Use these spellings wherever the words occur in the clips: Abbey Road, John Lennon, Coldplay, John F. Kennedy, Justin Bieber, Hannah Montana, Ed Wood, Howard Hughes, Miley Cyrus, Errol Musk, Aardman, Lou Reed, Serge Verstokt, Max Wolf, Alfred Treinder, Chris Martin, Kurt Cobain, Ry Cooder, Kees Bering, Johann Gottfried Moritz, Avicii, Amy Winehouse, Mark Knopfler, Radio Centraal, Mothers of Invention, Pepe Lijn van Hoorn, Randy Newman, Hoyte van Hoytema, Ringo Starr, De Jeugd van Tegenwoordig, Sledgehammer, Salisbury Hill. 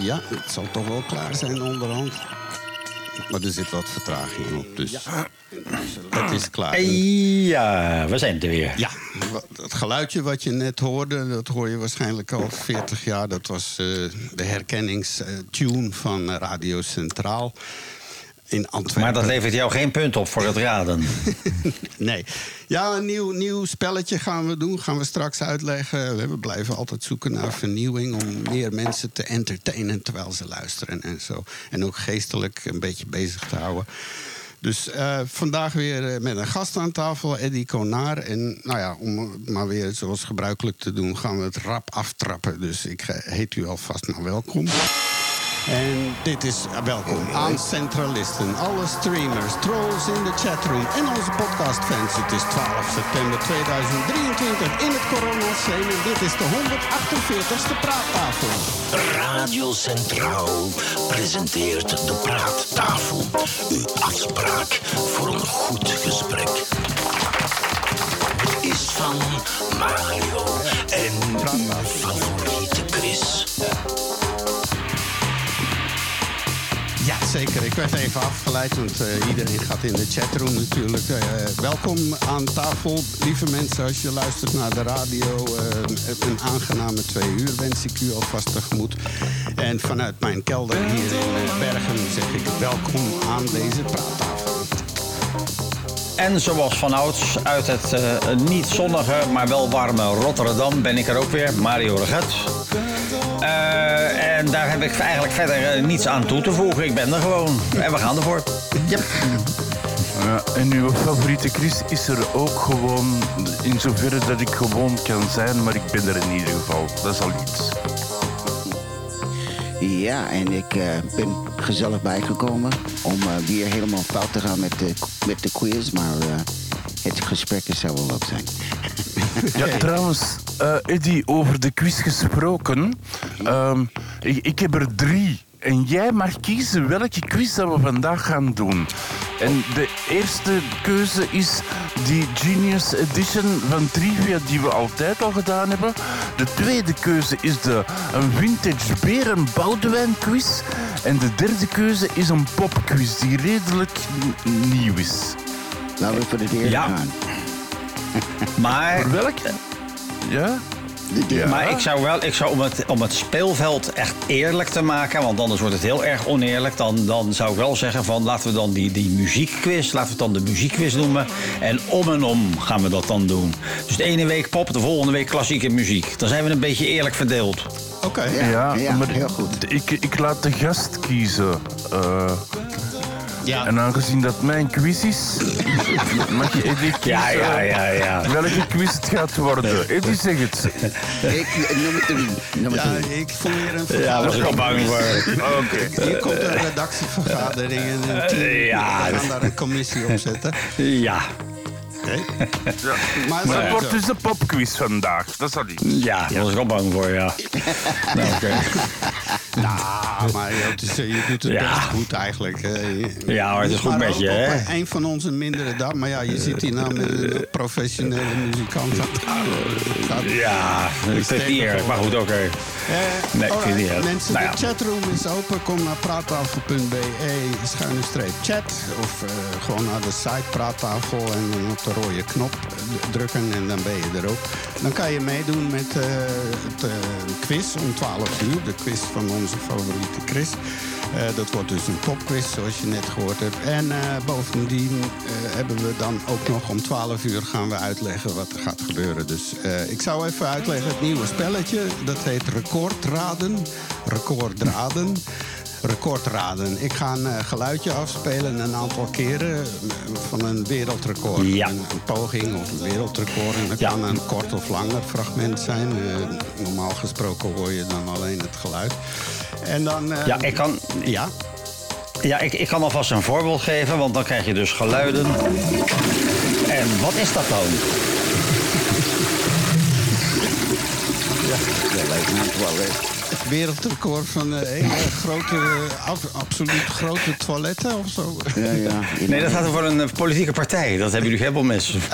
Ja, het zal toch wel klaar zijn onderhand. Maar er zit wat vertraging op, dus ja, het is klaar. Ja, we zijn er weer. Ja, het geluidje wat je net hoorde, dat hoor je waarschijnlijk al 40 jaar. Dat was de herkenningstune van Radio Centraal in Antwerpen. Maar dat levert jou geen punt op voor het raden. Nee. Ja, een nieuw spelletje gaan we doen. Gaan we straks uitleggen. We blijven altijd zoeken naar vernieuwing om meer mensen te entertainen terwijl ze luisteren en zo. En ook geestelijk een beetje bezig te houden. Dus vandaag weer met een gast aan tafel, Eddie Konar. En nou ja, om het maar weer zoals gebruikelijk te doen, gaan we het rap aftrappen. Dus ik heet u alvast maar welkom. En dit is welkom aan Centralisten, alle streamers, trolls in de chatroom en onze podcastfans. Het is 12 september 2023 in het coronascene en dit is de 148ste Praattafel. Radio Centraal presenteert de Praattafel. Uw afspraak voor een goed gesprek. Het is van Mario en uw favoriete Chris. Ja, zeker. Ik werd even afgeleid, want iedereen gaat in de chatroom natuurlijk. Welkom aan tafel, lieve mensen. Als je luistert naar de radio, een aangename 2 uur wens ik u alvast tegemoet. En vanuit mijn kelder hier in Bergen zeg ik welkom aan deze praattafel. En zoals vanouds uit het niet zonnige, maar wel warme Rotterdam ben ik er ook weer, Mario Regert. En daar heb ik eigenlijk verder niets aan toe te voegen. Ik ben er gewoon. En we gaan ervoor. Yep. En uw favoriete Chris is er ook gewoon in zoverre dat ik gewoon kan zijn. Maar ik ben er in ieder geval. Dat is al iets. Ja, en ik ben gezellig bijgekomen om weer helemaal fout te gaan met de quiz. Maar het gesprek zou wel op zijn. Ja, trouwens, Eddie, over de quiz gesproken. Ik heb er 3. En jij mag kiezen welke quiz dat we vandaag gaan doen. En de eerste keuze is die Genius Edition van Trivia die we altijd al gedaan hebben. De tweede keuze is een vintage beren-Boudewijn quiz. En de derde keuze is een popquiz die redelijk nieuw is. Laten we voor de derde gaan. Maar welke? Ja? Ja. Maar ik zou om het speelveld echt eerlijk te maken, want anders wordt het heel erg oneerlijk, dan zou ik wel zeggen van laten we dan die muziekquiz, laten we het dan de muziekquiz noemen. En om gaan we dat dan doen. Dus de ene week pop, de volgende week klassieke muziek. Dan zijn we een beetje eerlijk verdeeld. Oké. Ja, maar heel goed. Ik laat de gast kiezen. Ja. En aangezien dat mijn quiz is, mag je Eddie kiezen welke quiz het gaat worden. Eddie, zeg het. Ik noem het 3. Ja, ik voel hier een vergadering. Ja, daar was ik al bang voor. Okay. Hier komt een redactievergadering en een team. We gaan daar een commissie op zetten. Ja. Okay. Ja. Maar dat wordt dus de popquiz vandaag. Dat is al iets. Ja, daar was ik al bang voor, ja. Oké. Nou, maar je doet het best goed eigenlijk. Ja hoor, het is goed met je, hè? Een van onze mindere dagen. Maar ja, je zit hier nou met een professionele muzikant aan tafel. Ja, ik vind het niet erg, maar goed, oké. Nee, ik vind het niet erg. Mensen, de chatroom is open. Kom naar praattafel.be/chat. Of gewoon naar de site praattafel en dan op de rode knop drukken en dan ben je er ook. Dan kan je meedoen met het quiz om 12 uur. De quiz van onze favoriete Chris. Dat wordt dus een popquiz, zoals je net gehoord hebt. En bovendien hebben we dan ook nog om 12 uur gaan we uitleggen wat er gaat gebeuren. Dus ik zou even uitleggen het nieuwe spelletje. Dat heet Recordraden. Recordraden. Ik ga een geluidje afspelen een aantal keren van een wereldrecord. Ja. Een poging of een wereldrecord. En dat kan een kort of langer fragment zijn. Normaal gesproken hoor je dan alleen het geluid. En dan... ik kan... Ja? Ja, ik kan alvast een voorbeeld geven, want dan krijg je dus geluiden. En wat is dat dan? Dat lijkt me niet wel leuk. Wereldrecord van hele grote, absoluut grote toiletten of zo. Ja. Nee, dat gaat voor een politieke partij. Dat hebben jullie helemaal mis. Okay.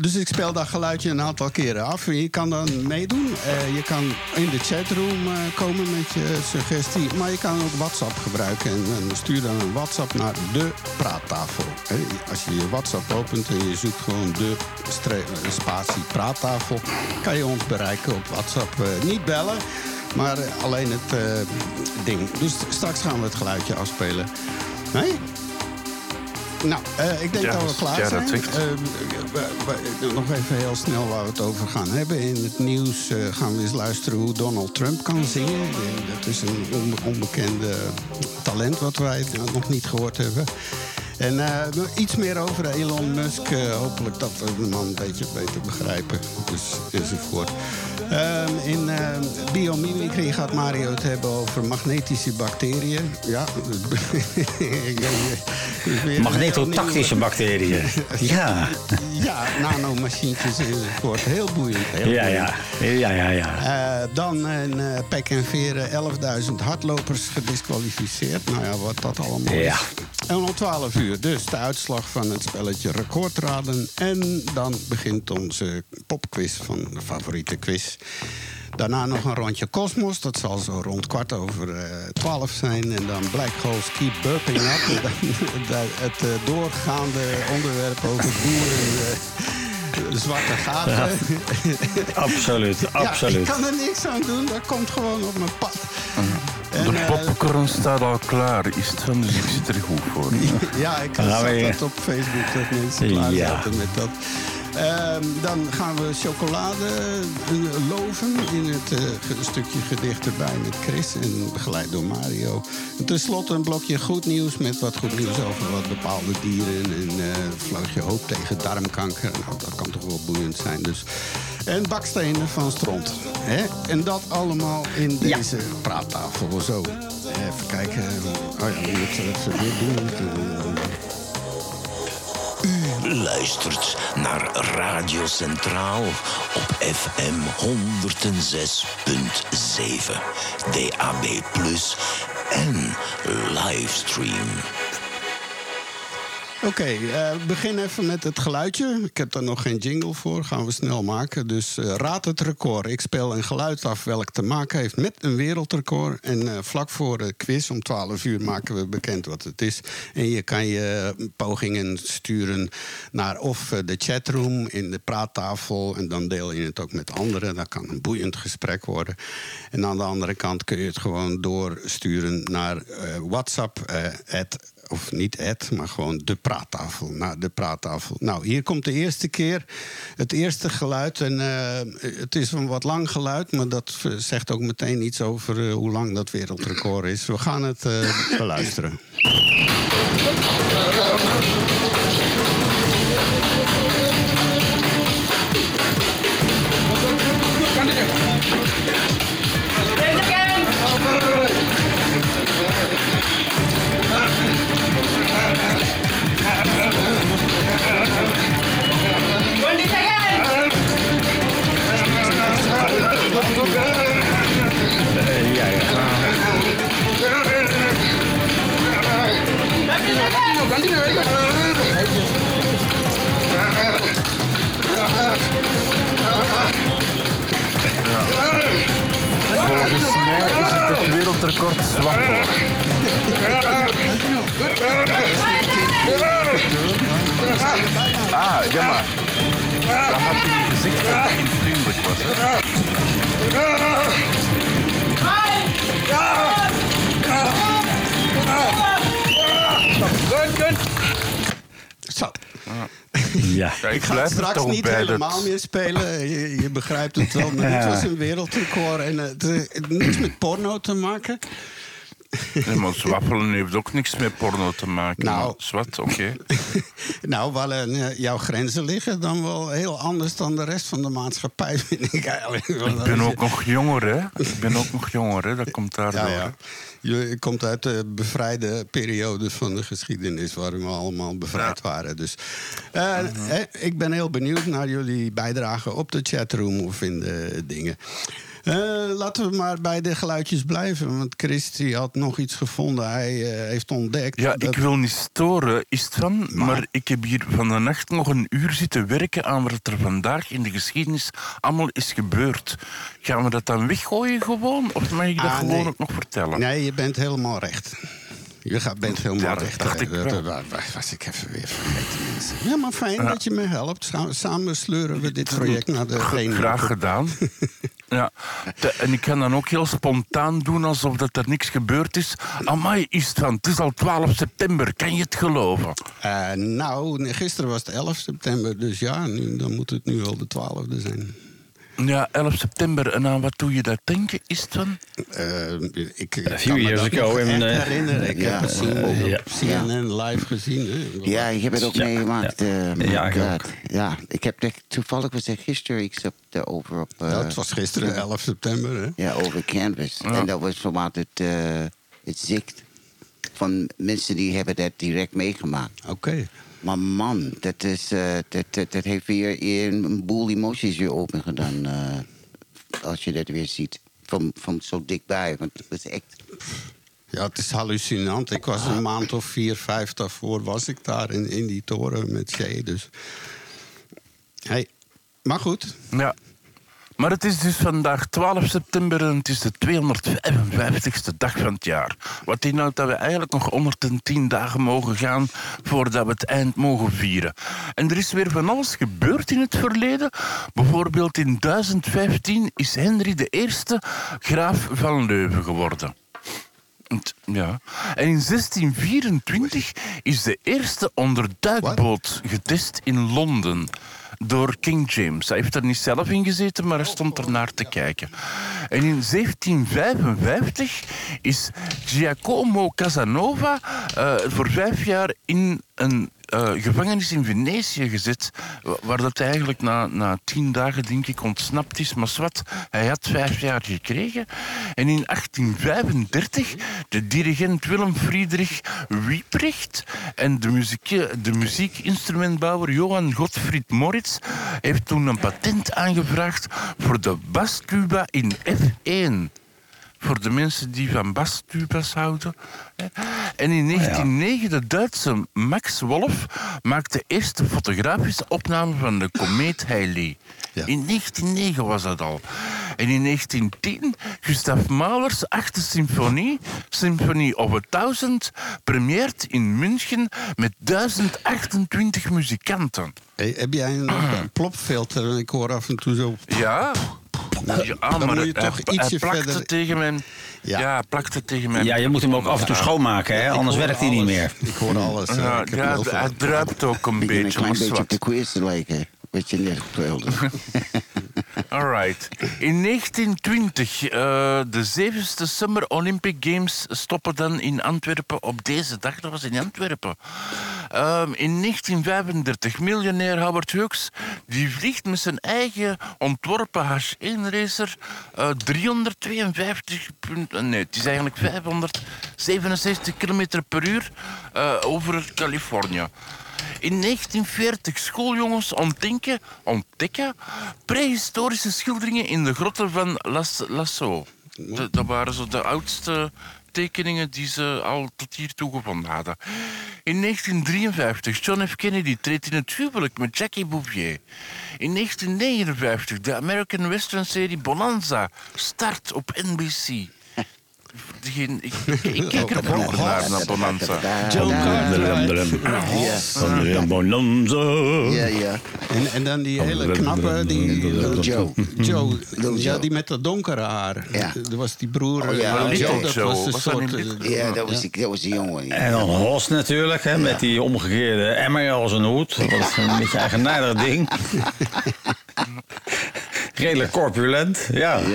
Dus ik speel dat geluidje een aantal keren af. Je kan dan meedoen. Je kan in de chatroom komen met je suggestie. Maar je kan ook WhatsApp gebruiken. En stuur dan een WhatsApp naar de praattafel. Als je je WhatsApp opent en je zoekt gewoon de spatie praattafel, kan je ons bereiken op WhatsApp. Niet bellen, maar alleen het ding. Dus straks gaan we het geluidje afspelen. Nee? Nou, ik denk dat we klaar zijn. Nog even heel snel waar we het over gaan hebben. In het nieuws gaan we eens luisteren hoe Donald Trump kan zingen. Dat is een onbekende talent wat wij nog niet gehoord hebben. En iets meer over Elon Musk. Hopelijk dat we de man een beetje beter begrijpen. Dus enzovoort. In biomimicry gaat Mario het hebben over magnetische bacteriën. Ja. Magnetotactische bacteriën. Ja. Ja, nanomachientjes enzovoort. Heel boeiend. Ja. Dan in Pek en Veren 11.000 hardlopers gedisqualificeerd. Nou ja, wat dat allemaal is. En om 12 uur dus de uitslag van het spelletje Recordraden. En dan begint onze popquiz van de favoriete quiz. Daarna nog een rondje Cosmos. Dat zal zo rond 12:15 zijn. En dan Black Holes Keep Burping Up. Het doorgaande onderwerp over boeren... zwarte gaten. Ja, absoluut. Ja, ik kan er niks aan doen, dat komt gewoon op mijn pad. En, de popcorn staat al klaar, is het van, dus ik zit er goed voor. Ja, ik kan dat op Facebook, dat mensen klaarzetten met dat. Dan gaan we chocolade loven in het stukje gedicht erbij met Chris en begeleid door Mario. En ten slotte een blokje goed nieuws met wat goed nieuws over wat bepaalde dieren en een vleugje hoop tegen darmkanker. Nou, dat kan toch wel boeiend zijn dus. En bakstenen van stront. Hè? En dat allemaal in deze praattafel. Zo. Even kijken. Hoe het weer doen. U luistert naar Radio Centraal op FM 106.7, DAB+ en livestream. Oké, begin even met het geluidje. Ik heb daar nog geen jingle voor, gaan we snel maken. Dus raad het record. Ik speel een geluid af welk te maken heeft met een wereldrecord. En vlak voor de quiz om 12 uur maken we bekend wat het is. En je kan je pogingen sturen naar of de chatroom in de praattafel. En dan deel je het ook met anderen. Dat kan een boeiend gesprek worden. En aan de andere kant kun je het gewoon doorsturen naar WhatsApp of niet Ed, maar gewoon de praattafel. Nou, de praattafel. Nou, hier komt de eerste keer het eerste geluid. En het is een wat lang geluid, maar dat zegt ook meteen iets over hoe lang dat wereldrecord is. We gaan het beluisteren. Volgens mij is het wereldrecord zwanger. Jammer. Dan had hij gezegd dat hij vriendelijk was. Zo. Ja. Ik ga straks niet helemaal meer spelen. Je begrijpt het wel. Maar dit was een wereldrecord. En het heeft niks met porno te maken. Nee, maar zwappelen heeft ook niks met porno te maken. Nou, zwart, oké. Nou, waar jouw grenzen liggen, dan wel heel anders dan de rest van de maatschappij, vind ik eigenlijk. Ik ben ook nog jonger, hè? Dat komt daardoor. Ja. Je komt uit de bevrijde periode van de geschiedenis, waar we allemaal bevrijd waren. Dus ik ben heel benieuwd naar jullie bijdragen op de chatroom of in de dingen. Laten we maar bij de geluidjes blijven. Want Christy had nog iets gevonden. Hij heeft ontdekt... Ja, dat... ik wil niet storen, Istvan. Maar ik heb hier van de nacht nog een uur zitten werken aan wat er vandaag in de geschiedenis allemaal is gebeurd. Gaan we dat dan weggooien gewoon? Of mag ik dat gewoon ook nog vertellen? Nee, je bent helemaal recht. Je bent helemaal recht. Dat was ik even weer vergeten, mensen. Ja, maar fijn dat je me helpt. Samen sleuren we dit project naar de vereniging. Graag gedaan. Ja. En ik kan dan ook heel spontaan doen alsof dat er niks gebeurd is. Amai, Istvan, het is al 12 september. Kan je het geloven? Gisteren was het 11 september. Dus ja, dan moet het nu al de 12e zijn. Ja, 11 september. En aan wat doe je dat denken, Istvan? Ik kan me dat nog echt herinneren. Ik heb het op CNN live gezien. Ja, ik heb het ook meegemaakt. Ik heb toevallig gisteren... Ik zat over op... dat was gisteren, 11 september. Hè? Ja, over Canvas. Ja. En dat was formaat het zicht van mensen die hebben dat direct meegemaakt. Oké. Maar man, dat heeft weer een boel emoties weer open gedaan. Als je dat weer ziet. Van zo dichtbij. Want het is echt... Ja, het is hallucinant. Ik was een maand of 4, 5 daarvoor was ik daar in die toren met Jay. Dus... Hey, maar goed. Ja. Maar het is dus vandaag 12 september en het is de 255ste dag van het jaar. Wat inhoudt dat we eigenlijk nog 110 dagen mogen gaan voordat we het eind mogen vieren. En er is weer van alles gebeurd in het verleden. Bijvoorbeeld in 1015 is Henry I graaf van Leuven geworden. Ja. En in 1624 is de eerste onderduikboot getest in Londen. Door King James. Hij heeft er niet zelf in gezeten, maar hij stond er naar te kijken. En in 1755 is Giacomo Casanova voor 5 jaar in een gevangenis in Venetië gezet, waar dat hij eigenlijk na 10 dagen, denk ik, ontsnapt is. Maar zwart, hij had 5 jaar gekregen. En in 1835 de dirigent Willem Friedrich Wieprecht en de muziekinstrumentbouwer Johann Gottfried Moritz heeft toen een patent aangevraagd voor de bascuba in F1. Voor de mensen die van bastubas houden. En in 1909 de Duitse Max Wolf maakte de eerste fotografische opname van de komeet Halley. Ja. In 1909 was dat al. En in 1910 Gustav Mahler's 8e symfonie, Symphony of a 1000, premieert in München met 1028 muzikanten. Hey, heb jij een plopfilter? Ik hoor af en toe zo... Ja... dan maar moet je toch ietsje verder... tegen mijn... Ja, plakte tegen mijn... Ja, je moet hem ook af en toe schoonmaken, hè? Anders werkt hij niet meer. Ik hoor alles. Ja, het druipt ook een beetje. Een klein beetje op de quiz lijken. Wat je net speelde. Alright. In 1920, de 7e Summer Olympic Games stoppen dan in Antwerpen op deze dag. Dat was in Antwerpen. In 1935, miljonair Howard Hughes, die vliegt met zijn eigen ontworpen H1-racer 567 km per uur over Californië. In 1940 schooljongens ontdekken prehistorische schilderingen in de grotten van Lascaux. Dat waren zo de oudste tekeningen die ze al tot hiertoe gevonden hadden. In 1953, John F. Kennedy treedt in het huwelijk met Jackie Bouvier. In 1959, de American Western-serie Bonanza start op NBC. Ik kijk er vroeger naar Bonanza. Joe Carter. Bonanza. Ja, ja. En dan die hele knappe, die Joe. Ja, die met dat donkere haar. Ja. Dat was die broer. Little Joe. Ja, dat was die jongen. En dan Hoss natuurlijk, hè, met die omgekeerde emmer als een hoed. Dat was een beetje eigenaardig ding. Redelijk corpulent, ja. Ik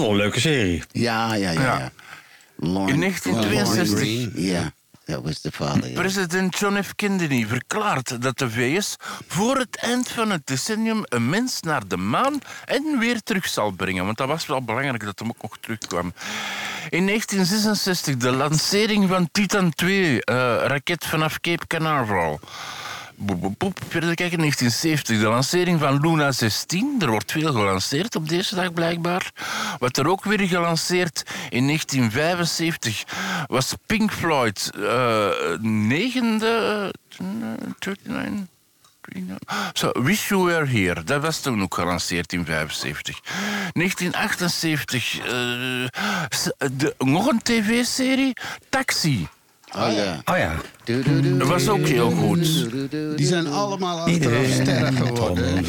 vond het wel een leuke serie. Ja. In 1962... Ja, dat was de vader. President John F. Kennedy verklaart dat de VS voor het eind van het decennium een mens naar de maan en weer terug zal brengen. Want dat was wel belangrijk dat hem ook nog terugkwam. In 1966 de lancering van Titan II, raket vanaf Cape Canaveral. Verder kijken, 1970, de lancering van Luna 16. Er wordt veel gelanceerd op deze dag blijkbaar. Wat er ook weer gelanceerd in 1975 was Pink Floyd, Wish You Were Here. Dat was toen ook gelanceerd in 1975. 1978, nog een tv-serie, Taxi. Oh ja. Dat was ook heel goed. Die zijn allemaal sterren geworden.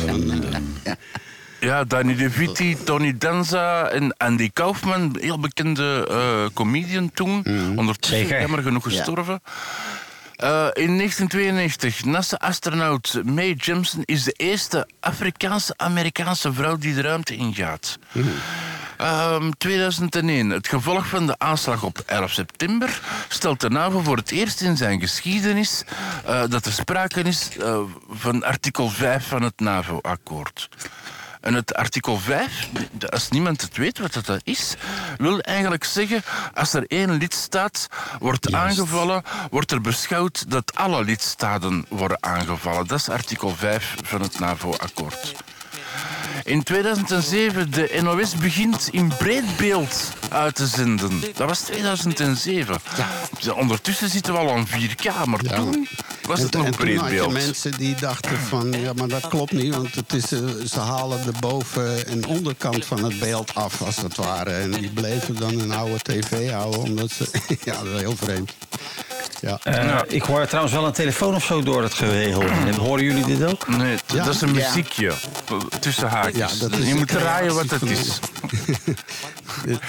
Ja, Danny De Viti, Tony Danza en Andy Kaufman. Heel bekende comedian toen. Ondertussen jammer genoeg gestorven. In 1992, NASA-astronaut Mae Jemison is de eerste Afrikaanse-Amerikaanse vrouw die de ruimte ingaat. 2001, het gevolg van de aanslag op 11 september... stelt de NAVO voor het eerst in zijn geschiedenis... dat er sprake is van artikel 5 van het NAVO-akkoord. En het artikel 5, als niemand het weet wat dat is... wil eigenlijk zeggen, als er één lidstaat wordt aangevallen... wordt er beschouwd dat alle lidstaten worden aangevallen. Dat is artikel 5 van het NAVO-akkoord. In 2007 de NOS begint in breed beeld uit te zenden. Dat was 2007. Ja. Ondertussen zitten we al aan 4K, maar toen was het nog breed beeld. En toen had je mensen die dachten van, ja, maar dat klopt niet... want het is, ze halen de boven- en onderkant van het beeld af, als het ware. En die bleven dan een oude tv houden, omdat ze... ja, dat is heel vreemd. Ja. Ik hoor trouwens wel een telefoon of zo door het gewegel. Horen jullie dit ook? Nee, dat is een muziekje. Tussen haakjes. Ja, je moet raaien wat het is.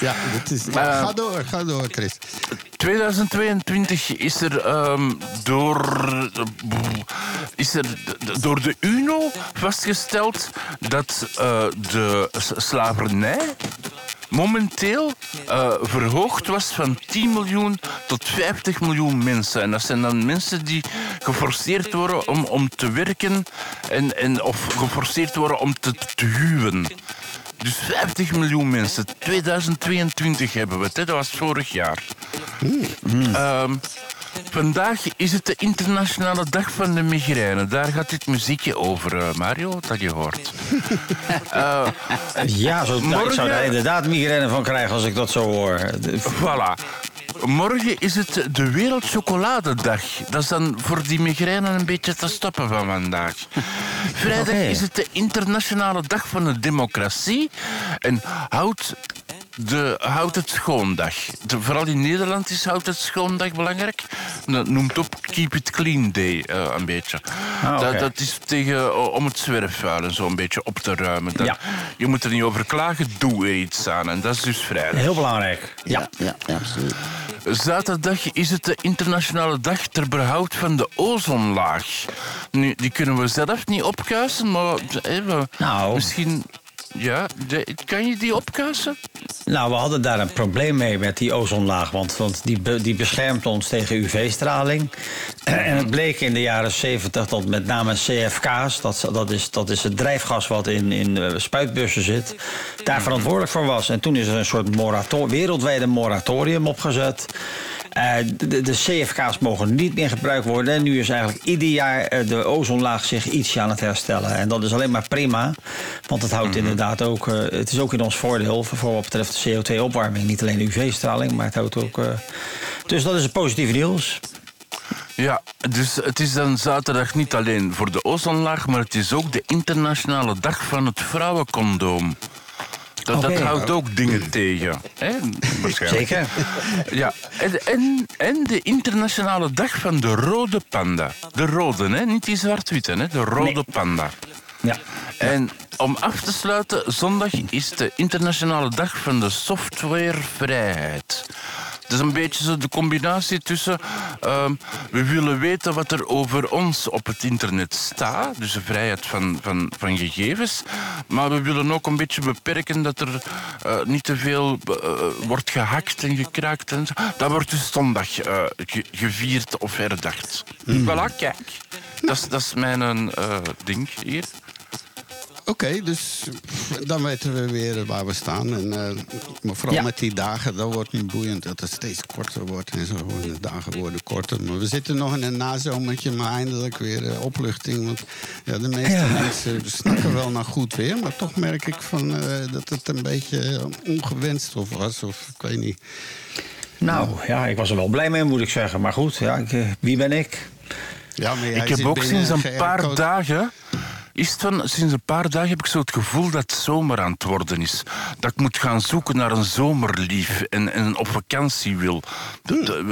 Ja, dat is... Ga door, Chris. 2022 is er door de UNO vastgesteld... dat de slavernij... momenteel verhoogd was van 10 miljoen tot 50 miljoen mensen. En dat zijn dan mensen die geforceerd worden om te werken... of geforceerd worden om te huwen. Dus 50 miljoen mensen. 2022 hebben we het, hè? Dat was vorig jaar. Vandaag is het de internationale dag van de migraine. Daar gaat dit muziekje over, Mario, dat je hoort. Ik zou daar inderdaad migraine van krijgen als ik dat zo hoor. Voilà. Morgen is het de Wereldchocoladedag. Dat is dan voor die migraine een beetje te stoppen van vandaag. Vrijdag is het de internationale dag van de democratie. En Houd het schoondag. Vooral in Nederland is Houd het schoondag belangrijk. Dat noemt op Keep it Clean Day een beetje. Dat is om het zwerfvuil en zo een beetje op te ruimen. Je moet er niet over klagen, doe iets aan. En dat is dus vrijdag. Heel belangrijk. Ja, absoluut. Zaterdag is het de internationale dag ter behoud van de ozonlaag. Nu, die kunnen we zelf niet opkuisen, maar misschien... Ja, kan je die opkuisen? Nou, we hadden daar een probleem mee met die ozonlaag. Want die beschermt ons tegen UV-straling. En het bleek in de jaren 70 dat met name CFK's... dat is het drijfgas wat in spuitbussen zit... daar verantwoordelijk voor was. En toen is er een soort wereldwijde moratorium opgezet... De CFK's mogen niet meer gebruikt worden. En nu is eigenlijk ieder jaar de ozonlaag zich ietsje aan het herstellen. En dat is alleen maar prima. Want het houdt inderdaad ook... het is ook in ons voordeel voor wat betreft de CO2-opwarming. Niet alleen de UV-straling, maar het houdt ook... dus dat is het positieve nieuws. Ja, dus het is dan zaterdag niet alleen voor de ozonlaag... maar het is ook de internationale dag van het vrouwencondoom. Dat houdt ook dingen tegen. Hè? Waarschijnlijk. Zeker. Ja. En de internationale dag van de rode panda. De rode, hè? Niet die zwart-witte, hè? De rode panda. Ja. En om af te sluiten, zondag is de internationale dag van de softwarevrijheid. Dat is een beetje zo de combinatie tussen... we willen weten wat er over ons op het internet staat. Dus de vrijheid van gegevens. Maar we willen ook een beetje beperken dat er niet te veel wordt gehackt en gekraakt. En zo. Dat wordt dus zondag gevierd of herdacht. Voilà, kijk. Dat is mijn ding hier. Oké, dus dan weten we weer waar we staan. En, maar vooral met die dagen, dat wordt nu boeiend. Dat het steeds korter wordt en zo. En de dagen worden korter. Maar we zitten nog in een nazomertje, maar eindelijk weer opluchting. Want ja, de meeste mensen snakken wel naar goed weer. Maar toch merk ik van, dat het een beetje ongewenst of was. Of ik weet niet. Nou, ja, ik was er wel blij mee, moet ik zeggen. Maar goed, ja, wie ben ik? Ja, maar ik heb ook sinds een paar dagen... sinds een paar dagen heb ik zo het gevoel dat zomer aan het worden is. Dat ik moet gaan zoeken naar een zomerlief en op vakantie wil.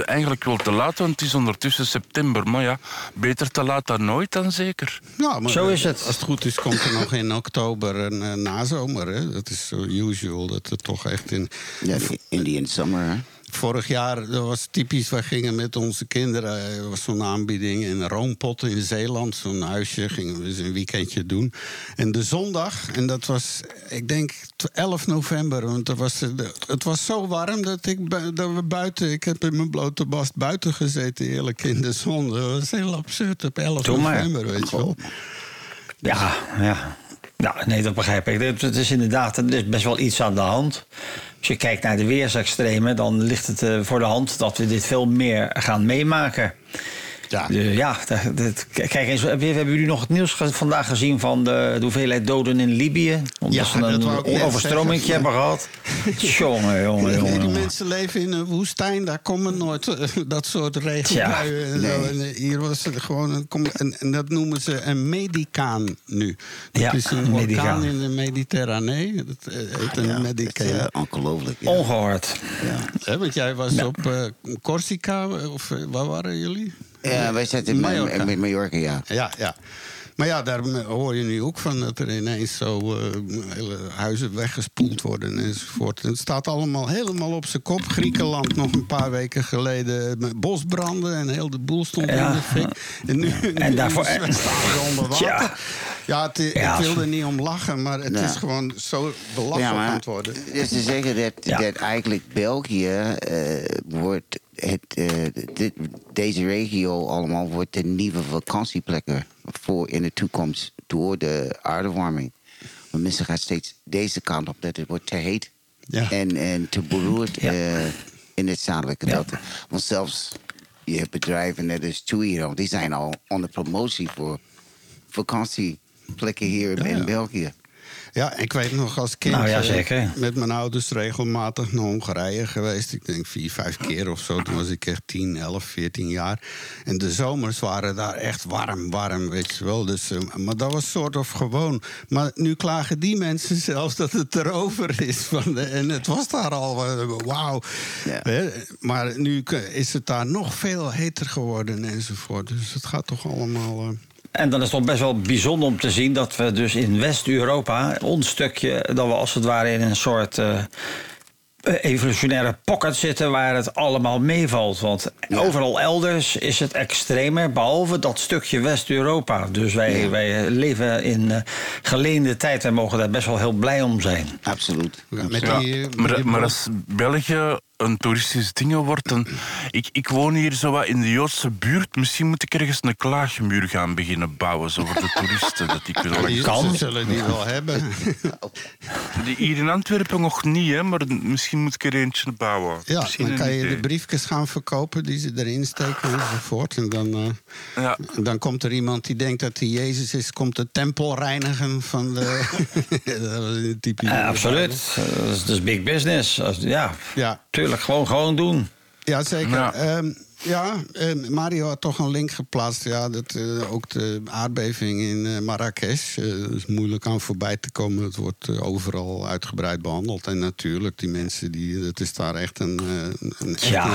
Eigenlijk wel te laat, want het is ondertussen september. Maar ja, beter te laat dan nooit dan zeker. Ja, maar zo is het. Als het goed is, komt er nog in oktober een nazomer. Hè? Dat is zo usual, dat het toch echt in... Ja, Indian summer, hè? Vorig jaar, dat was typisch, wij gingen met onze kinderen... was zo'n aanbieding in Roompot in Zeeland. Zo'n huisje, gingen we eens een weekendje doen. En de zondag, en dat was, ik denk, 11 november... want het was zo warm dat we buiten... ik heb in mijn blote bast buiten gezeten, eerlijk, in de zon. Dat was heel absurd op 11 november, weet je wel. Ja, ja. Nou, nee, dat begrijp ik. Het is inderdaad, er is best wel iets aan de hand. Als je kijkt naar de weersextremen, dan ligt het voor de hand dat we dit veel meer gaan meemaken. Ja, kijk eens, hebben jullie nog het nieuws vandaag gezien van de hoeveelheid doden in Libië? Omdat ze een overstroming hebben gehad. Jongen. Die mensen leven in een woestijn, daar komen nooit dat soort regenbuien. En zo. En hier was het gewoon en dat noemen ze een medicaan nu. Dat is een orkaan in de Mediterranee. Dat heet een medicaan. Ongelooflijk. Ja. Ongehoord. Ja. Ja, want jij was op Corsica, of waar waren jullie? Ja, wij zitten in Mallorca, ja. Maar ja, daar hoor je nu ook van dat er ineens zo hele huizen weggespoeld worden enzovoort. En het staat allemaal helemaal op zijn kop. Griekenland nog een paar weken geleden met bosbranden en heel de boel stond in de fik. En nu daarvoor staan we onder water. Ik wil er niet om lachen, maar het is gewoon zo belachelijk aan het worden. Dus te zeggen dat eigenlijk België wordt... Deze regio allemaal wordt de nieuwe vakantieplekken voor in de toekomst door de aardewarming. Want mensen gaan steeds deze kant op, dat het wordt te heet en te beroerd in het zuidelijke gedeelte. Want zelfs je hebt bedrijven net als Toei, die zijn al onder promotie voor vakantieplekken hier in België. Ja, ik weet nog als kind met mijn ouders regelmatig naar Hongarije geweest. Ik denk 4, 5 keer of zo. Toen was ik echt 10, 11, 14 jaar. En de zomers waren daar echt warm, weet je wel. Dus, maar dat was soort of gewoon. Maar nu klagen die mensen zelfs dat het erover is. En het was daar al wauw. Ja. Maar nu is het daar nog veel heter geworden enzovoort. Dus het gaat toch allemaal... En dan is het toch best wel bijzonder om te zien dat we dus in West-Europa... ons stukje, dat we als het ware in een soort evolutionaire pocket zitten... waar het allemaal meevalt. Want overal elders is het extremer, behalve dat stukje West-Europa. Dus wij leven in geleende tijd en mogen daar best wel heel blij om zijn. Absoluut. Ja, maar als België... een toeristisch ding wordt. Ik woon hier zo wat in de Joodse buurt. Misschien moet ik ergens een klaagmuur gaan beginnen bouwen. Zo voor de toeristen. Dat ik wel kan. Zullen die wel hebben. Hier in Antwerpen nog niet, hè, maar misschien moet ik er eentje bouwen. Ja, misschien dan kan je de briefjes gaan verkopen die ze erin steken enzovoort. En dan komt er iemand die denkt dat hij Jezus is, komt de tempel reinigen van de... absoluut. Dat is big business. Ja. Tuurlijk, gewoon doen. Ja, zeker. Ja. Mario had toch een link geplaatst. Ja, ook de aardbeving in Marrakesh. Is moeilijk aan voorbij te komen. Het wordt overal uitgebreid behandeld. En natuurlijk, die mensen, het is daar echt een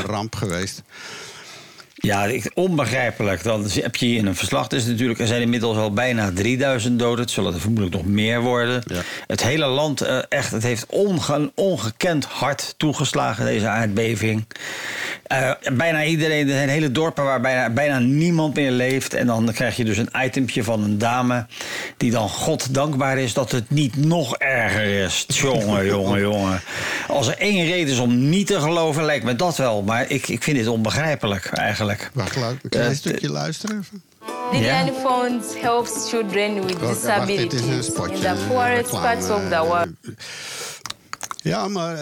ramp geweest. Ja, onbegrijpelijk. Dan heb je hier in een verslag. Er zijn inmiddels al bijna 3000 doden. Het zullen er vermoedelijk nog meer worden. Ja. Het hele land, echt, het heeft ongekend hard toegeslagen, deze aardbeving. Bijna iedereen, er zijn hele dorpen waar bijna niemand meer leeft. En dan krijg je dus een itempje van een dame... die dan God dankbaar is dat het niet nog erger is. Jongen. Als er één reden is om niet te geloven, lijkt me dat wel. Maar ik vind dit onbegrijpelijk, eigenlijk. Wacht, een klein stukje luisteren even. Didi phones helps children with disabilities in the poorest parts of the world. Ja, maar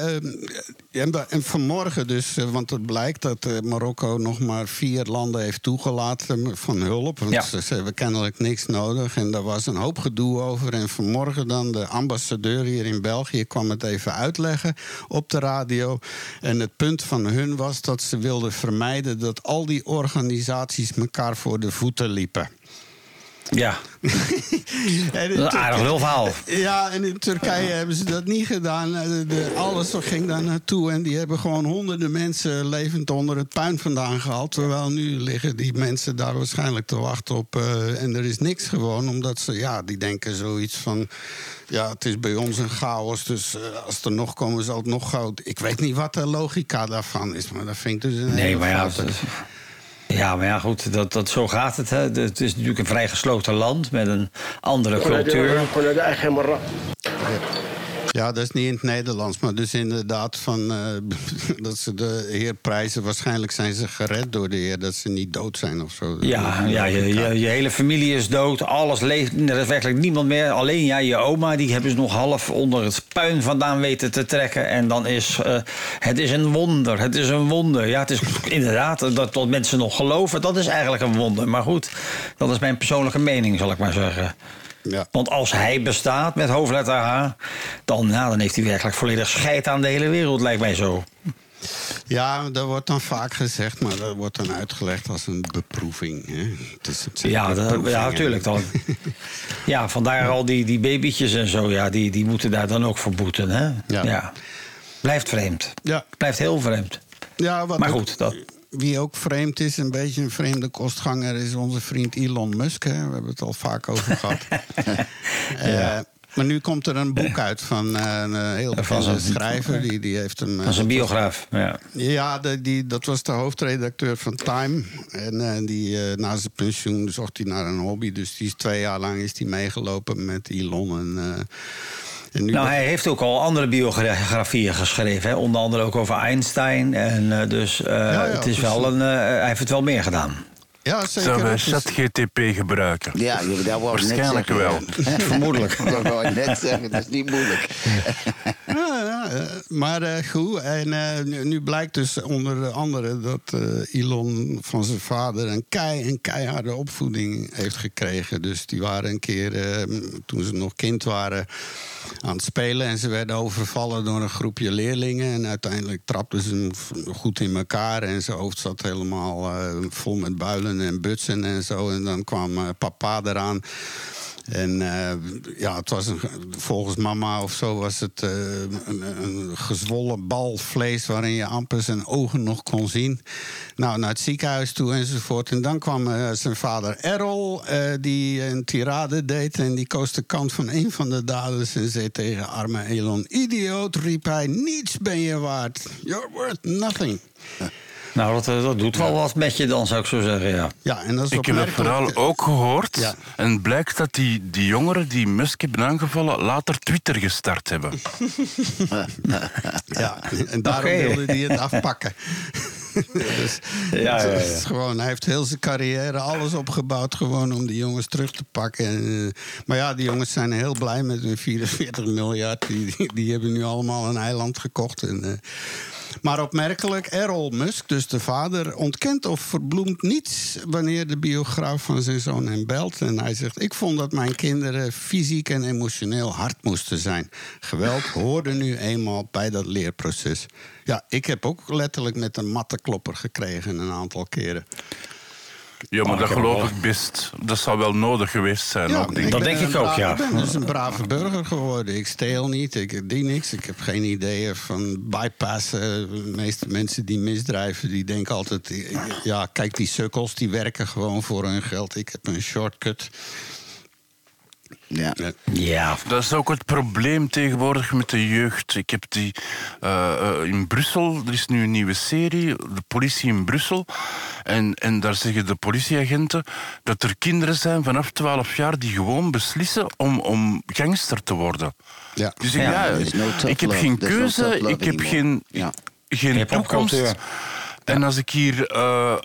en vanmorgen dus, want het blijkt dat Marokko nog maar 4 landen heeft toegelaten van hulp. Want ze hebben kennelijk niks nodig en daar was een hoop gedoe over. En vanmorgen dan, de ambassadeur hier in België kwam het even uitleggen op de radio. En het punt van hun was dat ze wilden vermijden dat al die organisaties elkaar voor de voeten liepen. Ja, dat is aardig wel verhaal. Ja, en in Turkije hebben ze dat niet gedaan. Alles ging daar naartoe en die hebben gewoon honderden mensen levend onder het puin vandaan gehaald. Terwijl nu liggen die mensen daar waarschijnlijk te wachten op. En er is niks gewoon, omdat ze, die denken zoiets van... Ja, het is bij ons een chaos, dus als er nog komen zal het nog goud. Ik weet niet wat de logica daarvan is, maar dat vind ik dus een hele foute. Ja, maar ja, goed, dat zo gaat het. Hè. Het is natuurlijk een vrij gesloten land met een andere cultuur. Ja, dat is niet in het Nederlands, maar dus inderdaad van dat ze de heer prijzen. Waarschijnlijk zijn ze gered door de heer, dat ze niet dood zijn of zo. Ja, je hele familie is dood, alles leeft, er is werkelijk niemand meer. Alleen je oma, die hebben ze nog half onder het puin vandaan weten te trekken. En dan is het is een wonder. Ja, het is inderdaad dat mensen nog geloven, dat is eigenlijk een wonder. Maar goed, dat is mijn persoonlijke mening, zal ik maar zeggen. Ja. Want als hij bestaat met hoofdletter H... dan heeft hij werkelijk volledig scheid aan de hele wereld, lijkt mij zo. Ja, dat wordt dan vaak gezegd, maar dat wordt dan uitgelegd als een beproeving. Hè? Natuurlijk dan. Ja, vandaar al die babytjes en zo, die moeten daar dan ook voor boeten. Hè? Ja. Blijft vreemd. Ja. Blijft heel vreemd. Ja, maar goed, Wie ook vreemd is, een beetje een vreemde kostganger... is onze vriend Elon Musk. Hè? We hebben het al vaak over gehad. Maar nu komt er een boek uit van een heel bekende schrijver. Die heeft hem... Dat is een biograaf. Dat was de hoofdredacteur van Time. En na zijn pensioen zocht hij naar een hobby. Dus die is 2 jaar lang meegelopen met Elon en nu hij heeft ook al andere biografieën geschreven. Hè? Onder andere ook over Einstein. En hij heeft het wel meer gedaan. Ja, zeker. Zou we ChatGPT gebruiken? Ja, dat wou waarschijnlijk net wel. Vermoedelijk. Dat wou ik net zeggen, dat is niet moeilijk. Maar goed, en nu blijkt dus onder andere dat Elon van zijn vader een keiharde opvoeding heeft gekregen. Dus die waren een keer, toen ze nog kind waren, aan het spelen. En ze werden overvallen door een groepje leerlingen. En uiteindelijk trapten ze hem goed in elkaar. En zijn hoofd zat helemaal vol met builen en butsen en zo. En dan kwam papa eraan. En het was volgens mama of zo was het een gezwollen bal vlees... waarin je amper zijn ogen nog kon zien. Nou, naar het ziekenhuis toe enzovoort. En dan kwam zijn vader Errol, die een tirade deed... en die koos de kant van een van de daders en zei tegen arme Elon... idioot, riep hij, niets ben je waard. You're worth nothing. Nou, dat doet wel wat met je dan, zou ik zo zeggen, ja en dat is opmerkelijk. Ik heb het verhaal ook gehoord. Ja. En het blijkt dat die jongeren die Musk hebben aangevallen... later Twitter gestart hebben. Ja, en daarom wilde die het afpakken. Dus, is gewoon, hij heeft heel zijn carrière alles opgebouwd... gewoon om die jongens terug te pakken. Maar die jongens zijn heel blij met hun 44 miljard. Die hebben nu allemaal een eiland gekocht... Maar opmerkelijk, Errol Musk, dus de vader... ontkent of verbloemt niets wanneer de biograaf van zijn zoon hem belt. En hij zegt, ik vond dat mijn kinderen fysiek en emotioneel hard moesten zijn. Geweld hoorde nu eenmaal bij dat leerproces. Ja, ik heb ook letterlijk met een mattenklopper gekregen een aantal keren. Ja, maar dat geloof ik best. Dat zou wel nodig geweest zijn. Ja, dat denk ik ook, ja. Ik ben dus een brave burger geworden. Ik steel niet, ik doe niks. Ik heb geen ideeën van bypassen. De meeste mensen die misdrijven, die denken altijd... Ja, kijk, die sukkels, die werken gewoon voor hun geld. Ik heb een shortcut. Ja. Dat is ook het probleem tegenwoordig met de jeugd. Ik heb die in Brussel, er is nu een nieuwe serie, de politie in Brussel. En daar zeggen de politieagenten dat er kinderen zijn vanaf 12 jaar die gewoon beslissen om gangster te worden. Ja. Dus ik heb geen keuze, ik heb geen toekomst. En als ik hier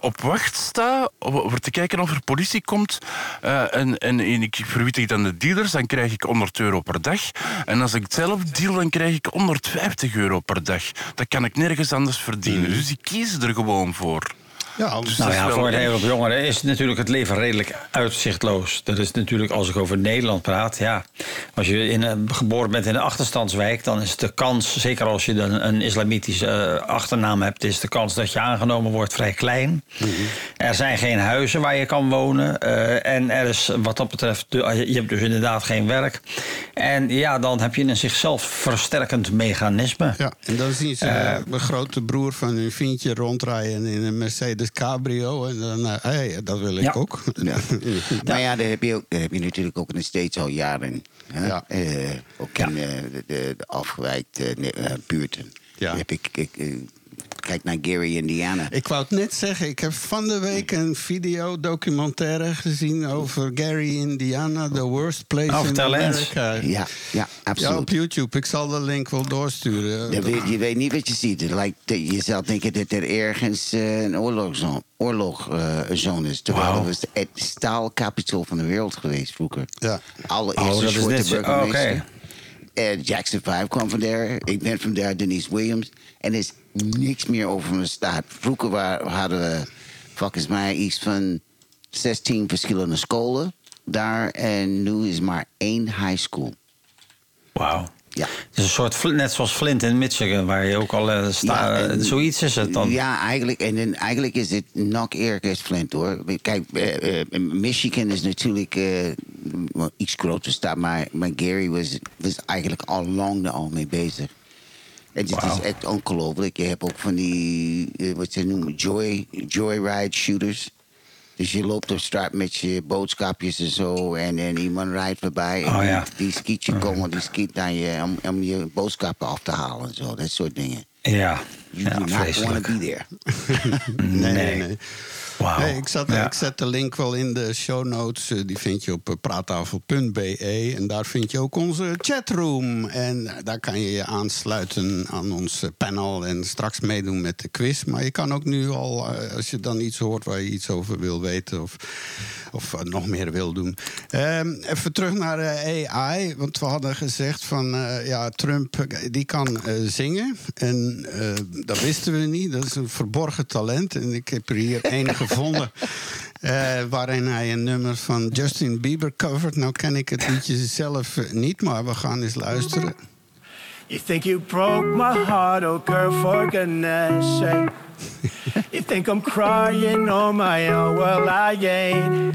op wacht sta, om te kijken of er politie komt, en ik verwittig dan de dealers, dan krijg ik €100 per dag. En als ik het zelf deal, dan krijg ik €150 per dag. Dat kan ik nergens anders verdienen. Dus ik kies er gewoon voor. Ja, dus nou ja, voor een hele hoop jongeren is natuurlijk het leven redelijk uitzichtloos. Dat is natuurlijk, als ik over Nederland praat, ja, als je geboren bent in een achterstandswijk, dan is de kans, zeker als je dan een islamitische achternaam hebt, is de kans dat je aangenomen wordt vrij klein. Mm-hmm. Er zijn geen huizen waar je kan wonen. En er is wat dat betreft, je hebt dus inderdaad geen werk. En ja, dan heb je een zichzelf versterkend mechanisme. Ja, en dat is niet zo'n grote broer van een vriendje rondrijden in een Mercedes Cabrio en dan, dat wil ik ook. Ja. Nou ja, daar heb je natuurlijk ook nog steeds al jaren. Hè? Ja. Ook in de afgewijkte buurten. Ja. Heb ik kijk naar Gary, Indiana. Ik wou het net zeggen, ik heb van de week een videodocumentaire gezien over Gary, Indiana, the worst place in America. Ja, absoluut. Ja, op YouTube. Ik zal de link wel doorsturen. Je weet niet wat je ziet. Je zou denken dat er ergens een oorlogszone is. Terwijl dat was het staalkapitaal van de wereld geweest vroeger. Ja. Allereerste zwarte burgemeester. Okay. Jackson 5 kwam vandaar. Ik ben vandaar Denise Williams. En er is niks meer over de staat. Vroeger hadden we volgens mij iets van 16 verschillende scholen daar. En nu is maar 1 high school. Wauw. Ja. Het is een soort, net zoals Flint in Michigan, waar je ook al zoiets is het dan. Ja, eigenlijk is het nog erger is Flint, hoor. Kijk, Michigan is natuurlijk iets groter staat, maar Gary was eigenlijk al lang daar al mee bezig. En het is echt ongelooflijk. Je hebt ook van die, wat ze noemen, joyride shooters. Dus je loopt op straat met je boodschapjes en zo. En iemand rijdt voorbij. En die skiet je komen, die skiet naar je om je boodschappen af te halen en zo. Dat soort dingen. Ja, vreselijk. You do not want to be there. Nee. Wow. Nee, ik zet de link wel in de show notes. Die vind je op praattafel.be. En daar vind je ook onze chatroom. En daar kan je je aansluiten aan ons panel en straks meedoen met de quiz. Maar je kan ook nu al, als je dan iets hoort waar je iets over wil weten of nog meer wil doen. Even terug naar AI. Want we hadden gezegd van Trump, die kan zingen. En dat wisten we niet. Dat is een verborgen talent. En ik heb er hier één gevonden. Waarin hij een nummer van Justin Bieber covert. Nou ken ik het liedje zelf niet, maar we gaan eens luisteren. You think you broke my heart, oh girl, for goodness sake. You think I'm crying on my own, well I ain't.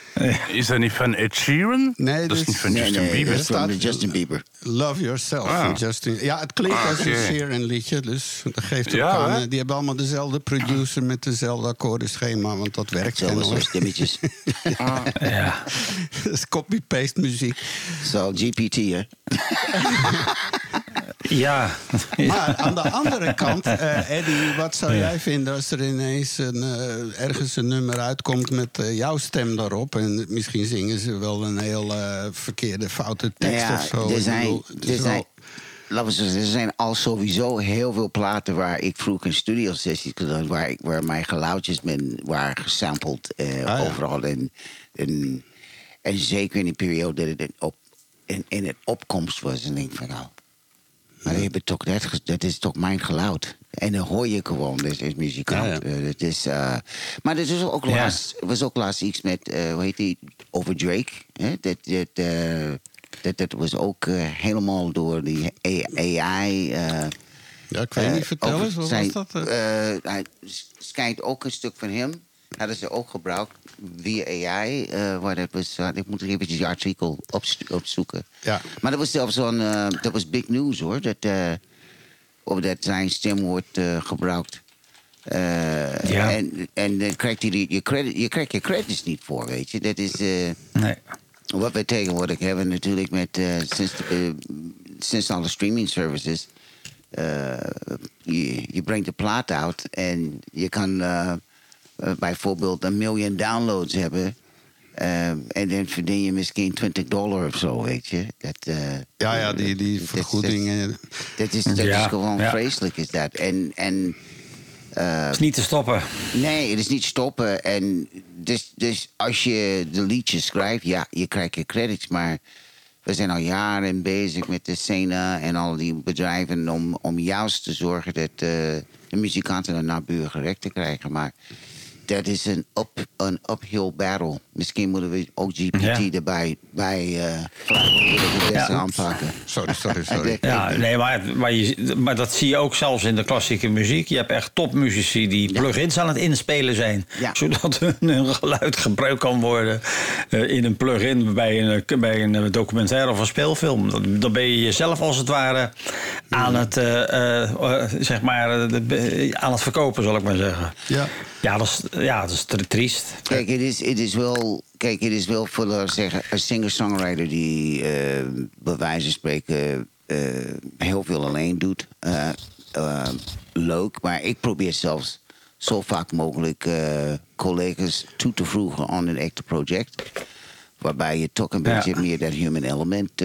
Is dat niet van Ed Sheeran? Nee, dat is niet van Justin Bieber. Dat staat van Justin Bieber. Love Yourself van Justin. Ja, het klinkt als een Sheeran-liedje, dus dat geeft ook aan. Die hebben allemaal dezelfde producer met dezelfde akkoordenschema, want dat werkt wel. Zo'n stemmetjes. Ja. Dat is copy-paste muziek. Zo, GPT, hè? Ja. Maar aan de andere kant, Eddie, wat zou jij vinden als er ineens ergens een nummer uitkomt met jouw stem daarop? En misschien zingen ze wel een heel verkeerde, foute tekst of zo. Er zijn al sowieso heel veel platen waar ik vroeg in studiosessies waar mijn geluidjes waren gesampled overal. En zeker in die periode dat het in het opkomst was. En denk van maar dat is toch mijn geluid. En dan hoor je gewoon, dat is muzikant. Maar er was ook laatst iets met, hoe heet die, over Drake. Dat was ook helemaal door die AI. Ik weet niet, vertel eens, wat was dat? Hij schijnt ook een stuk van hem. Hadden ze ook gebruikt via AI. Waar dat was, ik moet er eventjes een artikel opzoeken. Ja. Maar dat was zelfs dat was big news, hoor. Dat zijn stem wordt gebruikt Ja. En dan krijg je je credits niet voor, weet je. Dat is nee. Wat wij tegenwoordig hebben natuurlijk met sinds alle streaming services. Je brengt de plaat uit en je kan bijvoorbeeld 1 miljoen downloads hebben. En dan verdien je misschien $20 of zo, weet je. Die vergoeding. Dat is gewoon vreselijk, is dat. En het is niet te stoppen. Nee, het is niet stoppen. En dus als je de liedjes schrijft, ja, je krijgt je credits. Maar we zijn al jaren bezig met de scène en al die bedrijven om juist te zorgen dat de muzikanten een naburige rechten krijgen. Maar dat is een uphill battle. Misschien moeten we ook GPT erbij aanpakken. Sorry. Ja, nee, maar dat zie je ook zelfs in de klassieke muziek. Je hebt echt topmuzici die plugins aan het inspelen zijn. Ja. Zodat hun geluid gebruikt kan worden in een plugin bij een documentaire of een speelfilm. Dan ben je jezelf als het ware aan het, zeg maar, aan het verkopen, zal ik maar zeggen. Ja. Ja, dat is triest. Kijk, het is wel voor, laten we zeggen, een singer-songwriter die bij wijze van spreken heel veel alleen doet. Leuk, maar ik probeer zelfs zo vaak mogelijk collega's toe te voegen aan een echte project. Waarbij je toch een beetje meer dat human element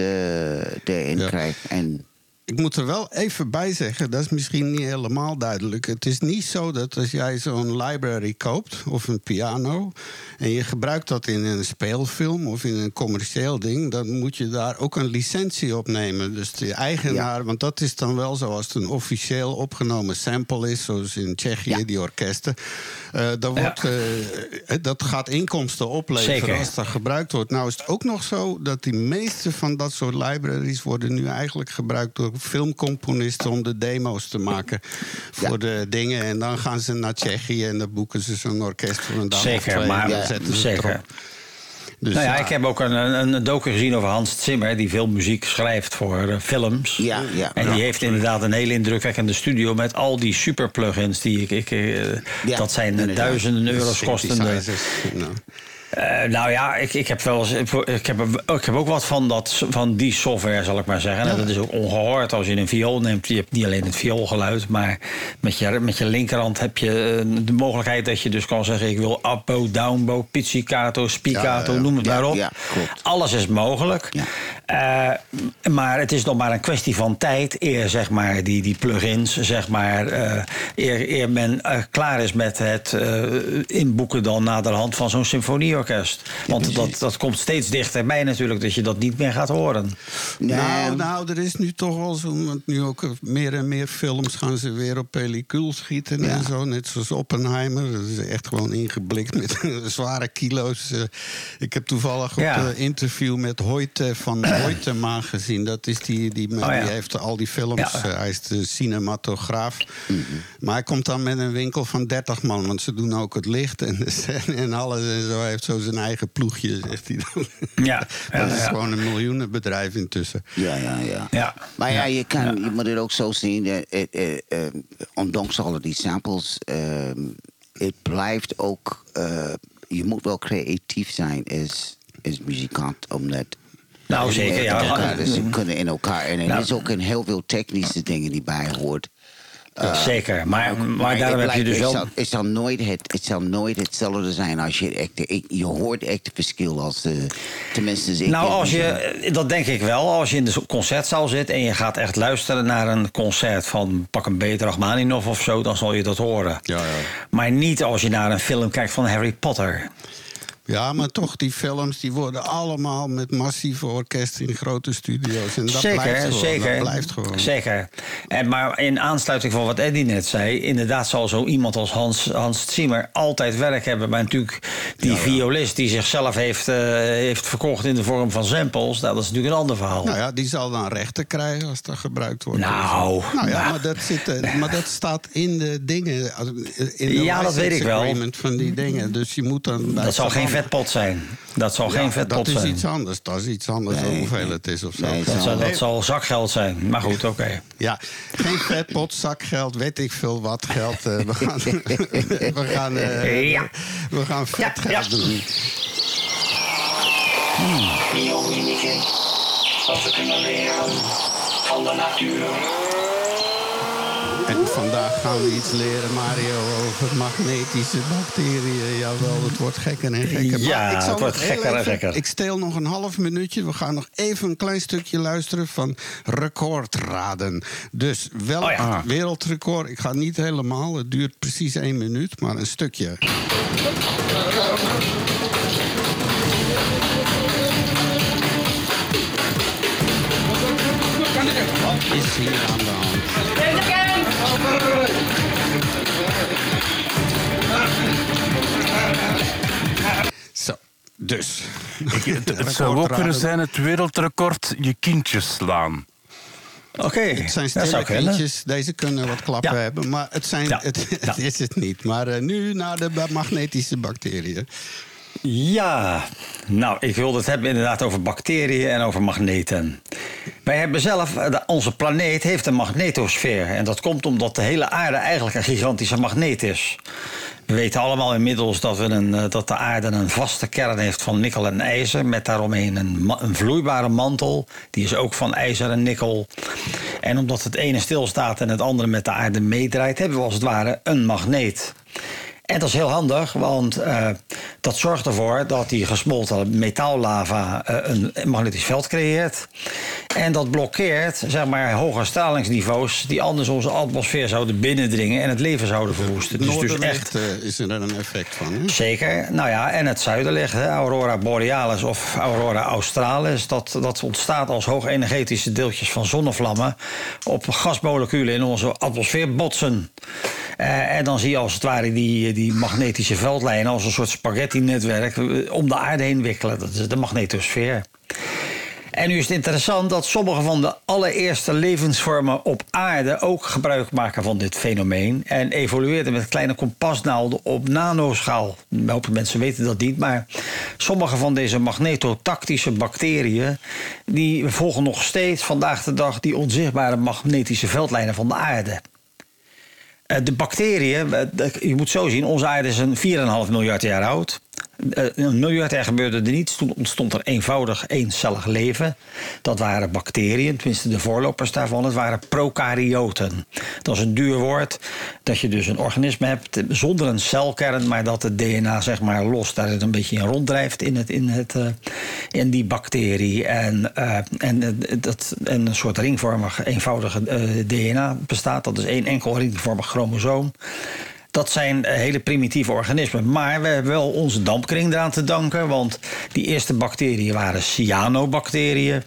erin krijgt. En ik moet er wel even bij zeggen, dat is misschien niet helemaal duidelijk. Het is niet zo dat als jij zo'n library koopt of een piano en je gebruikt dat in een speelfilm of in een commercieel ding, dan moet je daar ook een licentie op nemen. Dus de eigenaar, want dat is dan wel zo als het een officieel opgenomen sample is, zoals in Tsjechië, die orkesten. Dat gaat inkomsten opleveren. Zeker. Als dat gebruikt wordt. Nou is het ook nog zo dat die meeste van dat soort libraries worden nu eigenlijk gebruikt door filmcomponisten om de demo's te maken voor de dingen. En dan gaan ze naar Tsjechië en dan boeken ze zo'n orkest voor een dag of twee. Maar, en zetten ze erop. Dus, ik heb ook een docu gezien over Hans Zimmer, die veel muziek schrijft voor films. Ja. En die heeft inderdaad een hele indrukwekkende studio met al die super plugins die dat zijn duizenden euro's kostende. Ik heb ook wat van die software, zal ik maar zeggen. Ja. En dat is ook ongehoord als je een viool neemt. Je hebt niet alleen het vioolgeluid, maar met je linkerhand heb je de mogelijkheid dat je dus kan zeggen: ik wil upbow, downbow, pizzicato, spiccato, noem het maar op. Ja, alles is mogelijk. Ja. Maar het is nog maar een kwestie van tijd eer, zeg maar, die plugins, zeg maar, eer men klaar is met het inboeken dan naderhand van zo'n symfonie. Orkest. Want dat komt steeds dichterbij natuurlijk, dat je dat niet meer gaat horen. Nou, er is nu toch wel zo, want nu ook meer en meer films gaan ze weer op pellicule schieten en zo. Net zoals Oppenheimer. Dat is echt gewoon ingeblikt met zware kilo's. Ik heb toevallig op een interview met Hoyte van Hoytema gezien. Dat is die heeft al die films. Ja. Hij is de cinematograaf. Mm-hmm. Maar hij komt dan met een winkel van 30 man, want ze doen ook het licht en de scène en alles en zo. Hij heeft zo zijn eigen ploegje, zegt hij dan. Ja. Dat is gewoon een miljoenenbedrijf intussen. Ja. Maar je moet het ook zo zien. Ondanks alle die samples, het blijft ook. Je moet wel creatief zijn als muzikant, omdat. Nou, zeker. Ze kunnen in elkaar. En er is ook een heel veel technische dingen die bij hoort. Zeker, maar daarom heb je dus wel. Het zal nooit hetzelfde zijn als je je hoort echt het verschil als tenminste. Dat denk ik wel. Als je in de concertzaal zit en je gaat echt luisteren naar een concert van pak een beet Rachmaninoff of zo, dan zal je dat horen. Ja. Maar niet als je naar een film kijkt van Harry Potter. Ja, maar toch, die films die worden allemaal met massieve orkesten in grote studio's. En dat blijft gewoon. Zeker. Maar in aansluiting van wat Eddie net zei, inderdaad zal zo iemand als Hans Zimmer altijd werk hebben. Maar natuurlijk die violist die zichzelf heeft verkocht in de vorm van samples, dat is natuurlijk een ander verhaal. Nou ja, die zal dan rechten krijgen als dat gebruikt wordt. Maar dat staat in de dingen. In de dat weet ik wel. Van die dingen. Dus je moet dan. Dat zal geen vetpot zijn. Dat zal geen vetpot zijn. Dat is iets anders hoeveel het is of zo. Nee, dat zal zakgeld zijn. Maar goed, oké. Ja, geen vetpot, zakgeld, weet ik veel wat geld. We gaan vetgeld doen. Die unieke, wat we kunnen leren van de natuur. En vandaag gaan we iets leren, Mario, over magnetische bacteriën. Jawel, het wordt gekker en gekker. Ja, het wordt gekker en gekker. Ik steel nog een half minuutje. We gaan nog even een klein stukje luisteren van Recordraden. Dus wel wereldrecord. Ik ga niet helemaal. Het duurt precies 1 minuut, maar een stukje. Wat is hier aan de hand? Zo, dus. Het zou ook kunnen zijn het wereldrecord je kindjes slaan. Oké, het zijn stille kindjes. Deze kunnen wat klappen hebben, maar het is het niet. Maar nu naar de magnetische bacteriën. Ja, nou, ik wilde het hebben inderdaad over bacteriën en over magneten. Wij hebben zelf, onze planeet heeft een magnetosfeer. En dat komt omdat de hele aarde eigenlijk een gigantische magneet is. We weten allemaal inmiddels dat de aarde een vaste kern heeft van nikkel en ijzer, met daaromheen een vloeibare mantel. Die is ook van ijzer en nikkel. En omdat het ene stilstaat en het andere met de aarde meedraait, hebben we als het ware een magneet. En dat is heel handig, want dat zorgt ervoor dat die gesmolten metaallava een magnetisch veld creëert. En dat blokkeert, zeg maar, hogere stralingsniveaus die anders onze atmosfeer zouden binnendringen en het leven zouden verwoesten. Dus echt is er een effect van. Hè? Zeker. Nou ja, en het zuiderlicht, hè, Aurora Borealis of Aurora Australis, dat ontstaat als hoogenergetische deeltjes van zonnevlammen op gasmoleculen in onze atmosfeer botsen. En dan zie je als het ware die magnetische veldlijnen als een soort spaghetti-netwerk om de aarde heen wikkelen. Dat is de magnetosfeer. En nu is het interessant dat sommige van de allereerste levensvormen op aarde ook gebruik maken van dit fenomeen. En evolueerden met kleine kompasnaalden op nanoschaal. Een hoop mensen weten dat niet, maar sommige van deze magnetotactische bacteriën die volgen nog steeds vandaag de dag die onzichtbare magnetische veldlijnen van de aarde. De bacteriën, je moet zo zien, onze aarde is een 4,5 miljard jaar oud. Een miljard jaar gebeurde er niets. Toen ontstond er eenvoudig, eencellig leven. Dat waren bacteriën, tenminste de voorlopers daarvan. Het waren prokaryoten. Dat is een duur woord. Dat je dus een organisme hebt zonder een celkern, maar dat het DNA, zeg maar, los daar een beetje in ronddrijft in die bacterie. En een soort ringvormig, eenvoudige DNA bestaat. Dat is één enkel ringvormig chromosoom. Dat zijn hele primitieve organismen. Maar we hebben wel onze dampkring eraan te danken. Want die eerste bacteriën waren cyanobacteriën.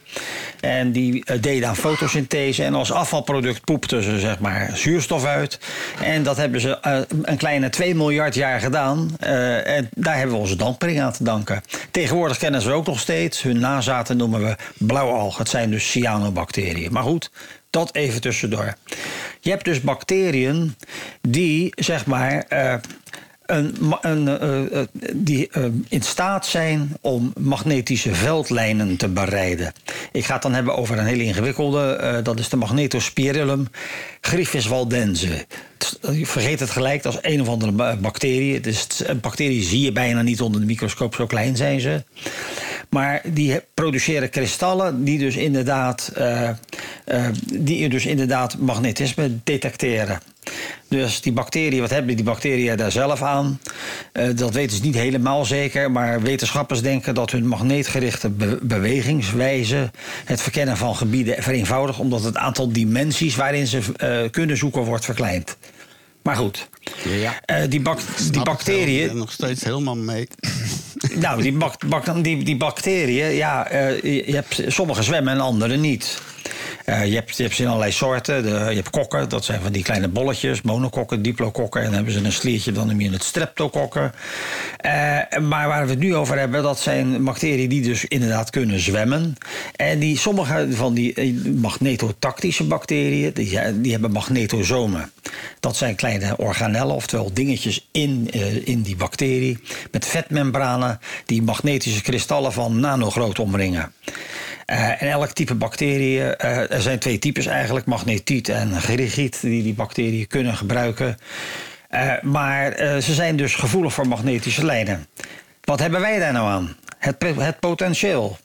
En die deden aan fotosynthese. En als afvalproduct poepten ze, zeg maar, zuurstof uit. En dat hebben ze een kleine 2 miljard jaar gedaan. En daar hebben we onze dampkring aan te danken. Tegenwoordig kennen ze ook nog steeds. Hun nazaten noemen we blauwalg. Het zijn dus cyanobacteriën. Maar goed, dat even tussendoor. Je hebt dus bacteriën die, zeg maar, in staat zijn om magnetische veldlijnen te bereiden. Ik ga het dan hebben over een hele ingewikkelde. Dat is de Magnetospirillum griffiswaldense. Vergeet het gelijk, dat is een of andere bacterie. Bacteriën zie je bijna niet onder de microscoop, zo klein zijn ze. Maar die produceren kristallen die dus inderdaad magnetisme detecteren. Dus die bacteriën, wat hebben die bacteriën daar zelf aan? Dat weten ze niet helemaal zeker, maar wetenschappers denken dat hun magneetgerichte bewegingswijze het verkennen van gebieden vereenvoudigt, omdat het aantal dimensies waarin ze kunnen zoeken wordt verkleind. Maar goed, die bacteriën. Ik ben nog steeds helemaal mee. Nou, die bacteriën, je hebt sommige zwemmen en andere niet. Je hebt ze in allerlei soorten. Je hebt kokken, dat zijn van die kleine bolletjes. Monokokken, diplokokken. En dan hebben ze een sliertje, dan noem je het streptokokken. Maar waar we het nu over hebben, dat zijn bacteriën die dus inderdaad kunnen zwemmen. En die, sommige van die magnetotactische bacteriën, die hebben magnetosomen. Dat zijn kleine organellen, oftewel dingetjes in die bacterie, met vetmembranen die magnetische kristallen van nanogroot omringen. En elk type bacteriën, er zijn 2 types eigenlijk, magnetiet en grigiet, die bacteriën kunnen gebruiken. Maar ze zijn dus gevoelig voor magnetische lijnen. Wat hebben wij daar nou aan? Het potentieel.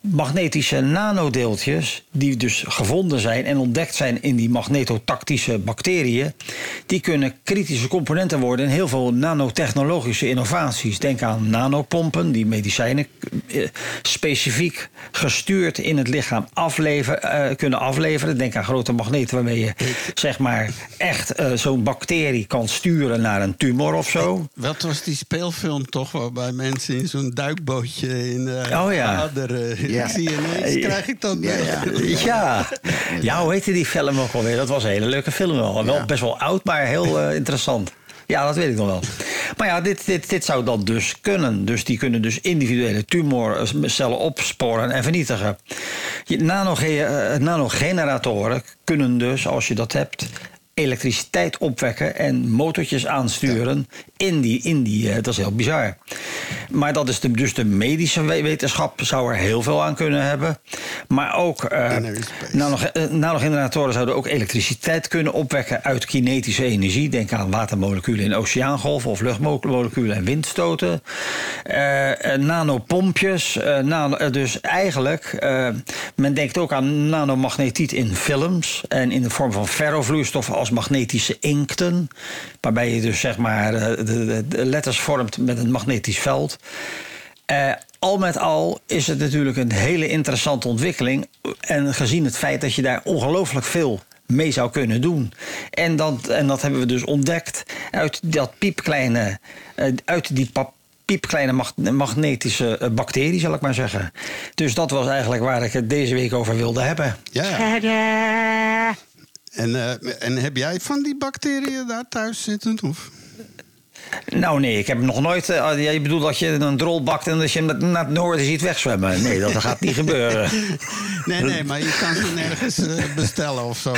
Magnetische nanodeeltjes, die dus gevonden zijn en ontdekt zijn in die magnetotactische bacteriën, die kunnen kritische componenten worden in heel veel nanotechnologische innovaties. Denk aan nanopompen, die medicijnen specifiek gestuurd in het lichaam kunnen afleveren. Denk aan grote magneten waarmee je zeg maar echt zo'n bacterie kan sturen naar een tumor of zo. Wat was die speelfilm toch, waarbij mensen in zo'n duikbootje in oh ja. Ja. Zie je ineens, krijg ik dat. Ja, hoe heette die film ook alweer? Dat was een hele leuke film wel. Wel best wel oud, maar heel interessant. Ja, dat weet ik nog wel. Maar ja, dit zou dan dus kunnen. Dus die kunnen dus individuele tumorcellen opsporen en vernietigen. Nanogeneratoren kunnen dus, als je dat hebt, elektriciteit opwekken en motortjes aansturen in die dat is heel bizar. Maar dat is dus de medische wetenschap zou er heel veel aan kunnen hebben. Maar ook nanogeneratoren zouden ook elektriciteit kunnen opwekken uit kinetische energie. Denk aan watermoleculen in oceaangolven of luchtmoleculen en windstoten. Nanopompjes. Dus eigenlijk, men denkt ook aan nanomagnetiet in films en in de vorm van ferrovloeistoffen als magnetische inkten, waarbij je dus zeg maar de letters vormt met een magnetisch veld. Al met al is het natuurlijk een hele interessante ontwikkeling. En gezien het feit dat je daar ongelooflijk veel mee zou kunnen doen. En dat hebben we dus ontdekt uit die piepkleine magnetische bacterie, zal ik maar zeggen. Dus dat was eigenlijk waar ik het deze week over wilde hebben. Ja. En heb jij van die bacteriën daar thuis zitten? Of? Nou nee, ik heb nog nooit... je bedoelt dat je een drol bakt en dat je hem naar het noorden ziet wegzwemmen. Nee, dat gaat niet gebeuren. Nee, maar je kan ze nergens bestellen of zo.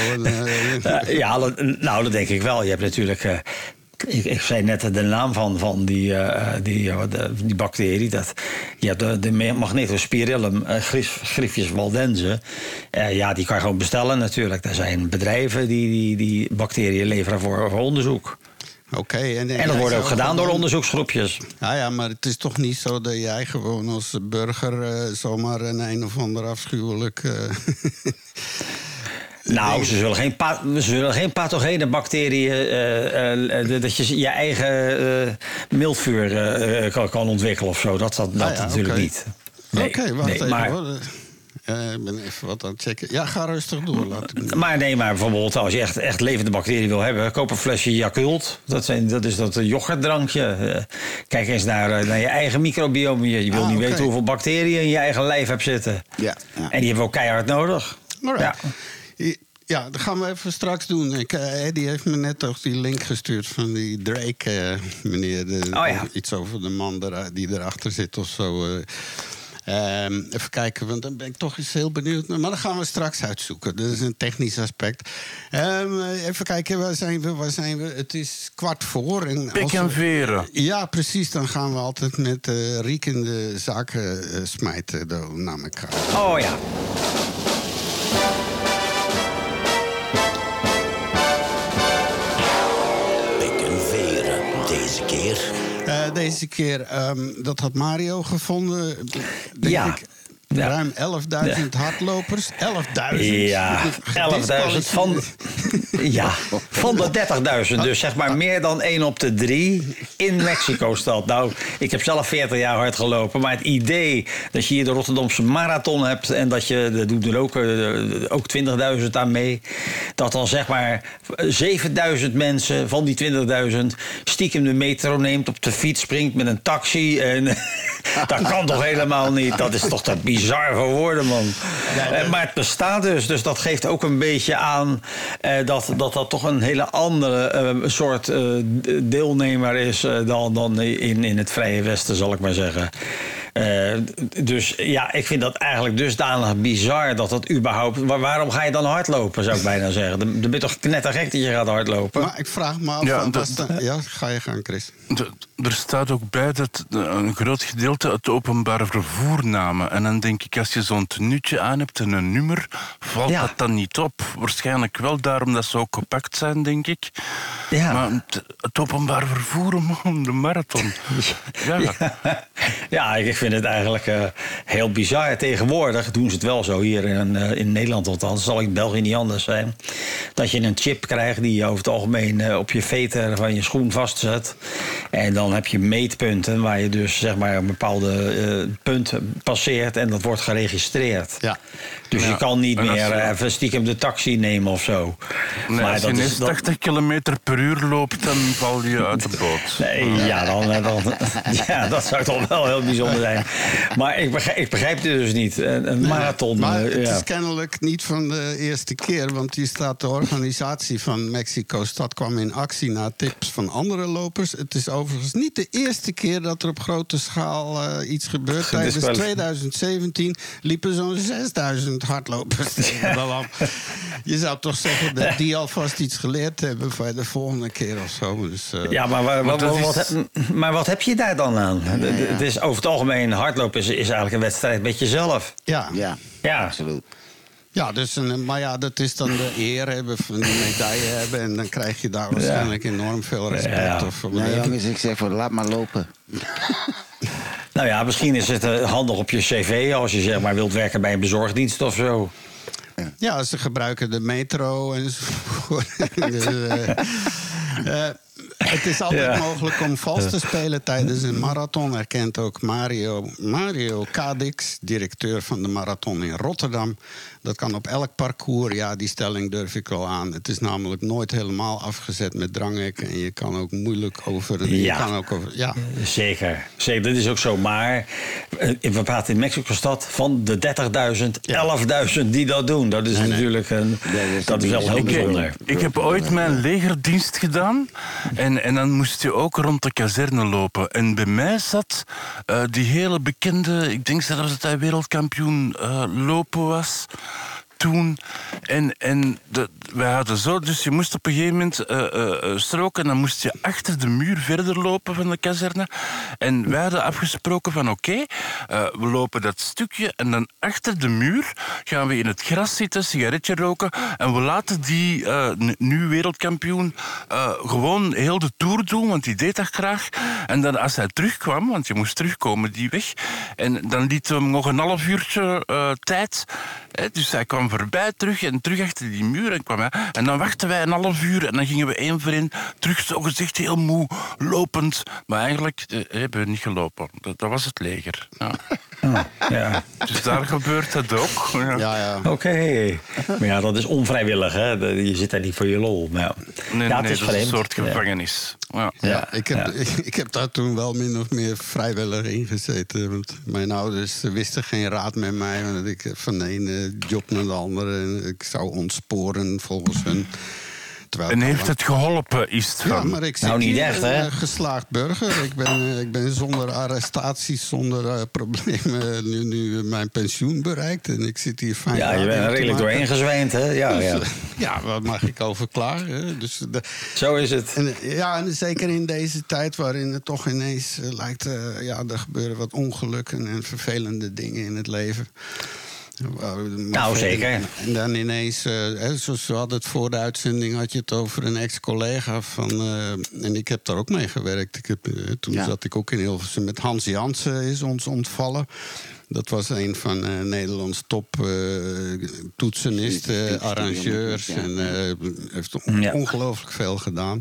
Dat denk ik wel. Je hebt natuurlijk... Ik zei net de naam van die bacterie. Je hebt de magnetospirillum griffjes waldense. Die kan je gewoon bestellen natuurlijk. Er zijn bedrijven die bacteriën leveren voor onderzoek. Okay, en dat wordt ook gedaan door onderzoeksgroepjes. Ja, maar het is toch niet zo dat jij gewoon als burger zomaar een of ander afschuwelijk... Nou, ze zullen geen pathogene bacteriën... dat je je eigen miltvuur kan ontwikkelen of zo. Dat natuurlijk niet. Oké, wacht even hoor. Ik ben even wat aan het checken. Ja, ga rustig door. Maar bijvoorbeeld als je echt levende bacteriën wil hebben... koop een flesje Yakult. Dat is dat yoghurtdrankje. Kijk eens naar je eigen microbiome. Je wil niet weten hoeveel bacteriën in je eigen lijf hebt zitten. Ja. En die hebben we ook keihard nodig. Alright. Ja, dat gaan we even straks doen. Eddie heeft me net toch die link gestuurd van die Drake, meneer. Iets over de man die erachter zit of zo. Even kijken, want dan ben ik toch eens heel benieuwd. Maar dat gaan we straks uitzoeken. Dat is een technisch aspect. Even kijken, waar zijn we? Het is 4:15. Pik en veren. Ja, precies. Dan gaan we altijd met riekende zaken smijten naar elkaar. Oh ja. Deze keer, dat had Mario gevonden, denk ik. Ja. Ruim 11.000 hardlopers. 11.000? Ja, 11.000 van de 30.000. Dus zeg maar meer dan 1 op de 3 in Mexico-stad. Nou, ik heb zelf 40 jaar hard gelopen. Maar het idee dat je hier de Rotterdamse marathon hebt... en dat je, dat doet er ook 20.000 aan mee... dat dan zeg maar 7.000 mensen van die 20.000... stiekem de metro neemt, op de fiets springt met een taxi. En, dat kan toch helemaal niet? Dat is toch te bizar. bizar voor woorden, man. Ja, maar het bestaat dus. Dus dat geeft ook een beetje aan dat toch een hele andere soort deelnemer is dan in het Vrije Westen, zal ik maar zeggen. Dus ja, ik vind dat eigenlijk dusdanig bizar dat dat überhaupt... Waarom ga je dan hardlopen, zou ik bijna zeggen? Dan ben je toch knettergek dat je gaat hardlopen? Maar ik vraag me af... ga je gaan, Chris. Er staat ook bij dat een groot gedeelte het openbaar vervoer namen. En dan denk ik, als je zo'n tenuutje aan hebt en een nummer, valt dat dan niet op? Waarschijnlijk wel, daarom dat ze ook compact zijn, denk ik. Ja. Maar het openbaar vervoer, man, de marathon. Ja, ik vind het eigenlijk heel bizar. Tegenwoordig doen ze het wel zo, hier in Nederland althans. Zal in België niet anders zijn. Dat je een chip krijgt die je over het algemeen op je veter van je schoen vastzet. En dan heb je meetpunten waar je dus zeg maar een bepaalde punt passeert en dat wordt geregistreerd. Ja. Dus je kan niet meer even stiekem de taxi nemen of zo. Nee, maar als je 80 kilometer per uur loopt, dan val je uit de boot. Nee, dat zou toch wel heel bijzonder zijn. Maar ik begrijp het dus niet. Een marathon. Maar het is kennelijk niet van de eerste keer, want hier staat de organisatie van Mexico-stad kwam in actie na tips van andere lopers. Het is overigens niet de eerste keer dat er op grote schaal iets gebeurt. Tijdens 2017 liepen zo'n 6000 hardlopers tegen de lamp. Je zou toch zeggen dat die alvast iets geleerd hebben voor de volgende keer of zo. Dus, maar wat heb je daar dan aan? Ja, het is over het algemeen, hardlopen is eigenlijk een wedstrijd met jezelf. Ja, absoluut. Ja, dus dat is dan de eer hebben, van de medaille hebben... en dan krijg je daar waarschijnlijk enorm veel respect voor. Ja, jongens, ik zeg voor, laat maar lopen. Nou ja, misschien is het handig op je cv... als je zeg maar wilt werken bij een bezorgdienst of zo. Ja, ze gebruiken de metro enzovoort. Het is altijd mogelijk om vals te spelen tijdens een marathon. Erkent ook Mario Kadix, directeur van de marathon in Rotterdam. Dat kan op elk parcours. Ja, die stelling durf ik wel aan. Het is namelijk nooit helemaal afgezet met dranghekken. En je kan ook moeilijk over... Zeker, dat is ook zo. Maar we praten in Mexico-stad van de 30.000, 11.000 die dat doen. Dat is natuurlijk heel bijzonder. Ik heb ooit mijn legerdienst gedaan... En dan moest je ook rond de kazerne lopen. En bij mij zat die hele bekende... Ik denk zelfs dat hij wereldkampioen lopen was toen. Wij hadden zo... Dus je moest op een gegeven moment stroken... en dan moest je achter de muur verder lopen van de kazerne. En wij hadden afgesproken van... we lopen dat stukje... en dan achter de muur gaan we in het gras zitten... sigaretje roken... en we laten die nu wereldkampioen... gewoon heel de tour doen... want die deed dat graag. En dan als hij terugkwam... want je moest terugkomen die weg... en dan lieten we hem nog een half uurtje tijd... Dus hij kwam voorbij terug... en terug achter die muur... en kwam en dan wachten wij een half uur en dan gingen we één voor één terug, zogezegd heel moe, lopend. Maar eigenlijk hebben we niet gelopen. Dat was het leger. Ja. Dus daar gebeurt dat ook. Ja. Oké. Maar ja, dat is onvrijwillig, hè? Je zit daar niet voor je lol. Maar... Nee, dat is een soort gevangenis. Ik heb daar toen wel min of meer vrijwillig in gezeten. Want mijn ouders wisten geen raad met mij. Want ik van de ene job naar de andere. Ik zou ontsporen volgens hun. En heeft het geholpen, is het? Ja, maar ik zit niet echt, hè? Geslaagd burger. Ik ben zonder arrestaties, zonder problemen nu mijn pensioen bereikt. En ik zit hier fijn. Ja, je bent er redelijk doorheen gezwijnd, hè? Ja. Dus, ja, wat mag ik over klagen? Dus zo is het. En zeker in deze tijd waarin het toch ineens lijkt... er gebeuren wat ongelukken en vervelende dingen in het leven... zeker. En dan ineens, zoals we hadden het voor de uitzending... had je het over een ex-collega van... en ik heb daar ook mee gewerkt. Toen zat ik ook in Hilversum. Met Hans Jansen is ons ontvallen. Dat was een van Nederlands top toetsenisten, arrangeurs. En heeft ongelooflijk veel gedaan.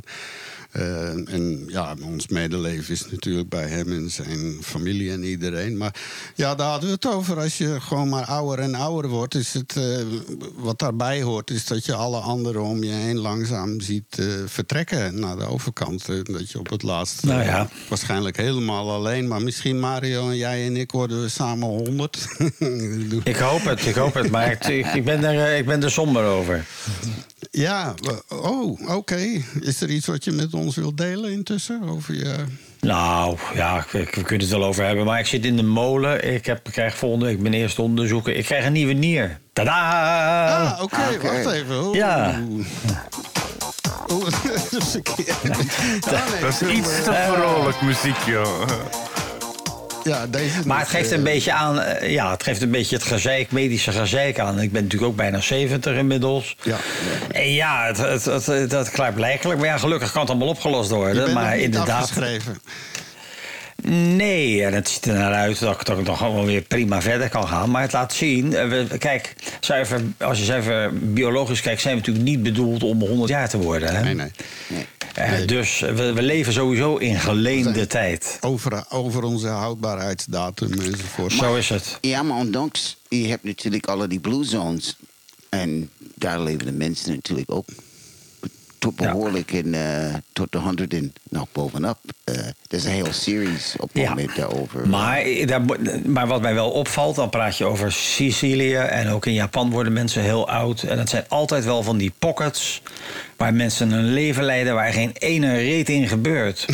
En ja, ons medeleven is natuurlijk bij hem en zijn familie en iedereen. Maar ja, daar hadden we het over. Als je gewoon maar ouder en ouder wordt, is het wat daarbij hoort, is dat je alle anderen om je heen langzaam ziet vertrekken naar de overkant. Dat je op het laatst waarschijnlijk helemaal alleen, maar misschien Mario en jij en ik worden we samen 100. ik hoop het, maar ik ben er somber over. Ja, oké. Is er iets wat je met ons wilt delen intussen? Over je... Nou, ja, we kunnen het wel over hebben. Maar ik zit in de molen. Ik krijg volgende week mijn eerste onderzoeken. Ik krijg een nieuwe nier. Tadaa! Ah, oké. Wacht even. Oh. Ja. Oh, dat is een keer. Dat is iets te vrolijk muziek, joh. Ja, deze maar het geeft een beetje aan... Ja, het geeft een beetje het gezeik, medische gezeik aan. Ik ben natuurlijk ook bijna 70 inmiddels. Ja. En ja, dat klaarblijkelijk. Maar ja, gelukkig kan het allemaal opgelost worden. Je bent inderdaad afgeschreven. Nee, en het ziet er naar uit dat ik nog allemaal weer prima verder kan gaan. Maar het laat zien... Kijk, als je zuiver biologisch kijkt... zijn we natuurlijk niet bedoeld om 100 jaar te worden. Hè? Nee. Dus we leven sowieso in geleende tijd. Over onze houdbaarheidsdatum enzovoort. Zo is het. Ja, maar ondanks, je hebt natuurlijk alle die blue zones. En daar leven de mensen natuurlijk ook tot behoorlijk in, tot de 100 en nog bovenop. Er is een hele series op het moment daarover. Maar wat mij wel opvalt, dan praat je over Sicilië... en ook in Japan worden mensen heel oud. En dat zijn altijd wel van die pockets... waar mensen een leven leiden waar geen ene reet in gebeurt.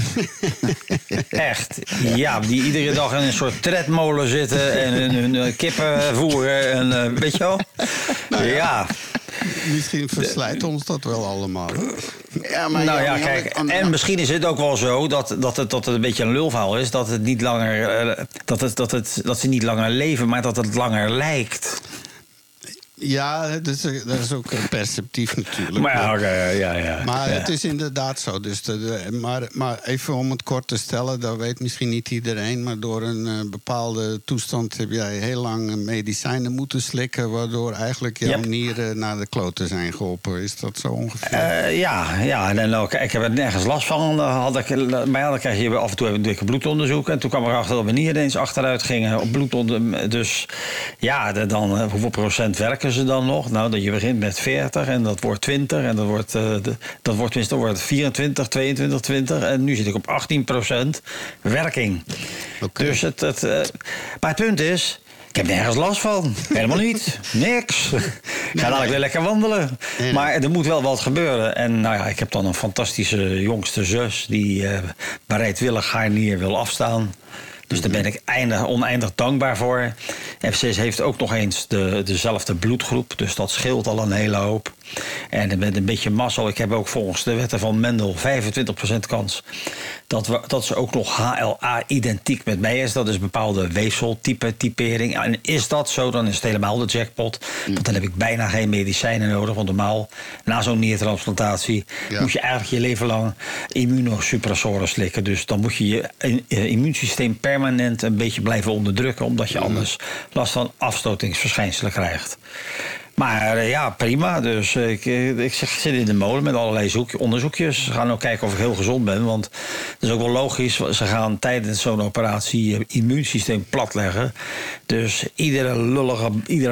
Echt. Ja, die iedere dag in een soort tredmolen zitten... en hun kippen voeren en weet je wel? Nou ja. Misschien verslijt ons dat wel allemaal. Ja, maar nou ja, kijk, en misschien is het ook wel zo dat het een beetje een lulverhaal is... dat het niet langer, dat ze niet langer leven, maar dat het langer lijkt... Ja, dat is ook een perceptief natuurlijk. Maar het is inderdaad zo. Dus maar even om het kort te stellen, dat weet misschien niet iedereen... maar door een bepaalde toestand heb jij heel lang medicijnen moeten slikken... waardoor eigenlijk jouw nieren naar de kloten zijn geholpen. Is dat zo ongeveer? Ik heb er nergens last van. Dan krijg je af en toe een dikke bloedonderzoek... en toen kwam erachter dat mijn nieren eens achteruit gingen op bloedonderzoek. Dus ja, dan hoeveel procent werken ze dan nog? Nou, dat je begint met 40 en dat wordt 20 en dat wordt 24, 22, 20 en nu zit ik op 18% werking. Okay. Dus maar het punt is, ik heb nergens last van. Helemaal niet. Niks. Ga dadelijk weer lekker wandelen. Nee. Maar er moet wel wat gebeuren. En nou ja, ik heb dan een fantastische jongste zus die bereidwillig haar nier wil afstaan. Dus daar ben ik oneindig dankbaar voor. FCS heeft ook nog eens dezelfde bloedgroep. Dus dat scheelt al een hele hoop. En met een beetje mazzel. Ik heb ook volgens de wetten van Mendel 25% kans... dat ze ook nog HLA-identiek met mij is. Dat is bepaalde weefseltypering. En is dat zo, dan is het helemaal de jackpot. Want dan heb ik bijna geen medicijnen nodig. Want normaal, na zo'n niertransplantatie... moet je eigenlijk je leven lang immunosuppressoren slikken. Dus dan moet je je immuunsysteem permanent een beetje blijven onderdrukken... omdat je anders last van afstotingsverschijnselen krijgt. Maar ja, prima. Dus ik zit in de molen met allerlei onderzoekjes. Ze gaan ook kijken of ik heel gezond ben. Want het is ook wel logisch. Ze gaan tijdens zo'n operatie je immuunsysteem platleggen. Dus iedere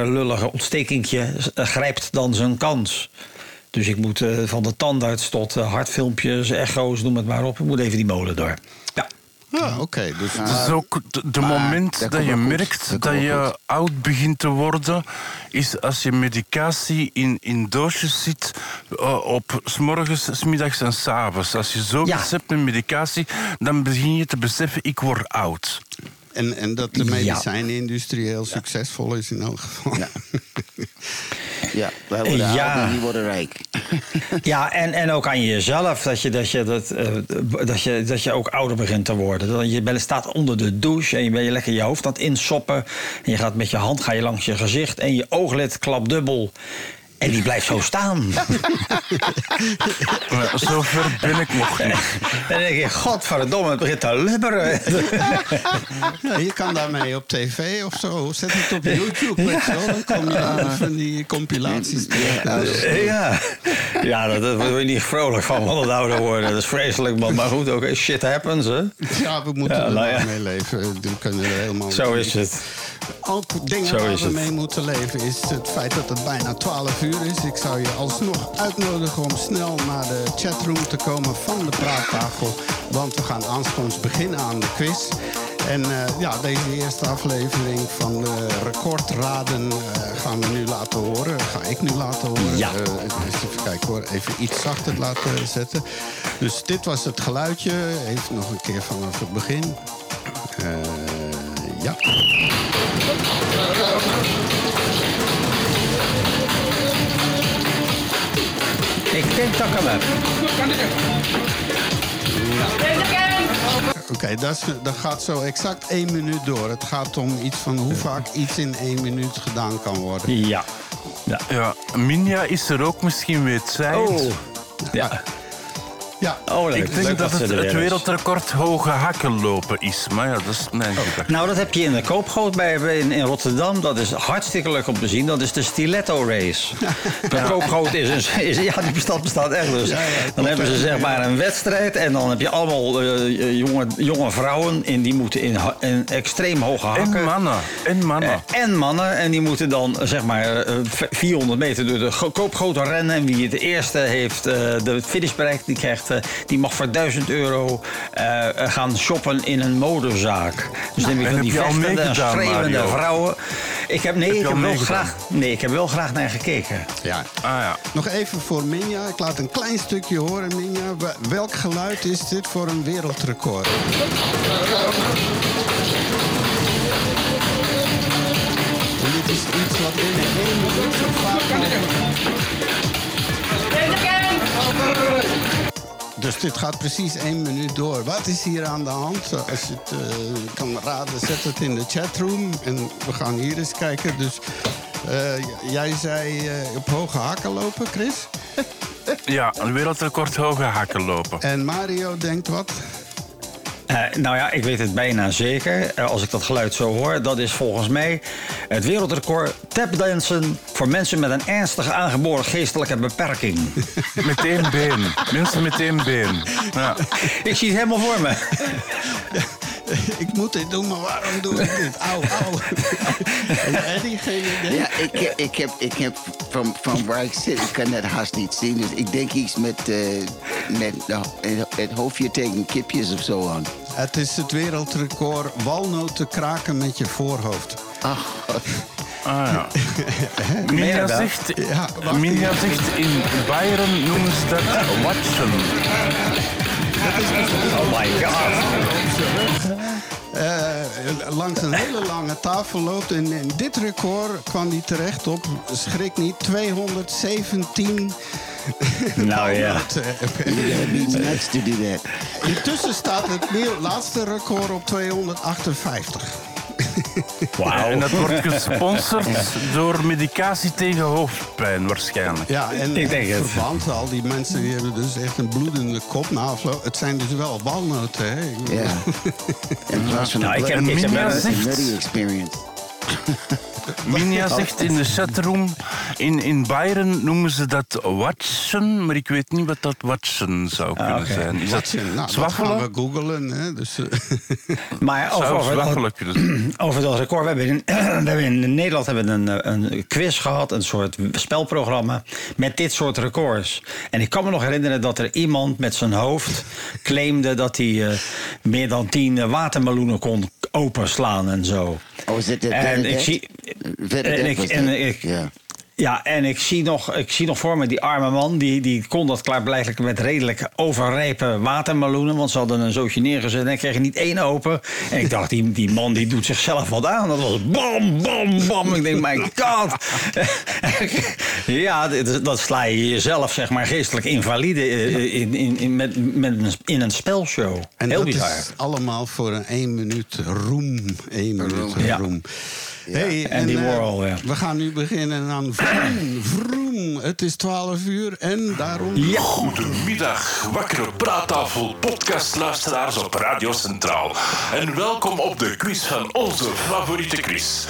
lullige ontstekingje grijpt dan zijn kans. Dus ik moet van de tandarts tot hartfilmpjes, echo's, noem het maar op. Ik moet even die molen door. Ja. Ja, oké. Dus het is ook de moment dat je merkt dat je oud begint te worden... is als je medicatie in doosjes ziet op 's morgens, 's middags en 's avonds. Als je zo'n recept met medicatie, dan begin je te beseffen, ik word oud. En dat de medicijnindustrie heel succesvol is in elk geval. Ja. Ja, wij worden oud en die worden rijk. Ja, en ook aan jezelf, dat je ook ouder begint te worden. Je staat onder de douche en je bent lekker je hoofd aan het insoppen. En je gaat met je hand langs je gezicht en je ooglid klapt dubbel. En die blijft zo staan. Zo ver ben ik nog niet. Dan denk je, godverdomme, het begint te lubberen. Ja, je kan daarmee op tv of zo. Zet het op YouTube. Ja. Zo. Dan kom je aan van die compilaties. Ja, ja, daar word je niet vrolijk van, van het ouder worden. Dat is vreselijk, man. Maar goed, okay, shit happens, hè? Ja, we moeten er mee leven. We kunnen er helemaal zo is het. Al dingen waar we mee moeten leven is het feit dat het bijna 12 uur is. Ik zou je alsnog uitnodigen om snel naar de chatroom te komen van de praattafel. Want we gaan aanstonds beginnen aan de quiz. En ja, deze eerste aflevering van de Recordraden gaan we nu laten horen. Ga ik nu laten horen. Ja. Even kijken hoor, even iets zachter laten zetten. Dus dit was het geluidje. Even nog een keer vanaf het begin. Ja. Ik denk dat ik hem heb. Oké, dat gaat zo exact 1 minuut door. Het gaat om iets van hoe vaak iets in 1 minuut gedaan kan worden. Ja. Ja, ja. Minja is er ook misschien weer tijd. Oh. Ja. Ja, oh, leuk. Ik denk leuk dat het wereldrecord hoge hakken lopen is. Maar ja, dat is... Nee. Oh. Nou, dat heb je in de koopgoot in Rotterdam. Dat is hartstikke leuk om te zien. Dat is de stiletto race. De koopgoot is ja, die bestaat echt dus. Ja, dan hebben ze zeg maar een wedstrijd. En dan heb je allemaal jonge vrouwen. En die moeten in extreem hoge hakken. En mannen. En die moeten dan zeg maar 400 meter door de koopgoot rennen. En wie het eerste heeft de finish bereikt, die krijgt... Die mag voor €1000 gaan shoppen in een modezaak. Dus neem ik van die vestende, schreeuwende vrouwen. Ik heb wel graag naar gekeken. Ja. Ah, ja. Nog even voor Minja. Ik laat een klein stukje horen, Minja. Welk geluid is dit voor een wereldrecord? En dit is iets wat in de hele zo vaak komt. Dus dit gaat precies 1 minuut door. Wat is hier aan de hand? Als je het kan raden, zet het in de chatroom. En we gaan hier eens kijken. Dus jij zei op hoge hakken lopen, Chris? Ja, een wereldrecord hoge hakken lopen. En Mario denkt wat? Nou ja, ik weet het bijna zeker. Als ik dat geluid zo hoor, dat is volgens mij het wereldrecord tapdansen voor mensen met een ernstige aangeboren geestelijke beperking. Met 1 been. Mensen met 1 been. Ja. Ik zie het helemaal voor me. Ik moet dit doen, maar waarom doe ik dit? Au. Eddie, geen idee. Ja, ik heb van waar ik zit, ik kan dat haast niet zien. Dus ik denk iets met het hoofdje tegen kipjes of zo aan. Het is het wereldrecord walnoten kraken met je voorhoofd. Ach, God. Ah, ja. Minja zegt, in Bayern noemen ze dat watsen. Oh my God. Langs een hele lange tafel loopt. En in dit record kwam hij terecht op, schrik niet, 217... Nou ja. Intussen staat het laatste record op 258. Wow. En dat wordt gesponsord door medicatie tegen hoofdpijn waarschijnlijk. Ja, en ik denk het verband, al die mensen die hebben dus echt een bloedende kop na afloop. Het zijn dus wel walnoten, hè? Ja. Minja zegt in de chatroom, in Bayern noemen ze dat watsen, maar ik weet niet wat dat watsen zou kunnen zijn. Is dat zwaggelen? Dat gaan we googlen, hè. Dus, maar over dat record, we hebben in Nederland een quiz gehad, een soort spelprogramma, met dit soort records. En ik kan me nog herinneren dat er iemand met zijn hoofd claimde dat hij meer dan 10 watermeloenen kon openslaan en zo. Oh, is dit ik zie nog voor me die arme man. Die kon dat klaarblijkelijk met redelijk overrijpe watermeloenen. Want ze hadden een zootje neergezet en hij kreeg er niet 1 open. En ik dacht, die man die doet zichzelf wat aan. Dat was bam, bam, bam. Ik denk, my God. Ja, dat sla je jezelf, zeg maar, geestelijk invalide in een spelshow. En heel bizar. En dat is allemaal voor een 1 minuut roem. 1 minuut roem. Ja. Hey, en we gaan nu beginnen aan vroom, vroom. Jong, het is 12 uur en daarom... Ja. Goedemiddag, wakkere praattafel, podcastluisteraars op Radio Centraal. En welkom op de quiz van onze favoriete quiz.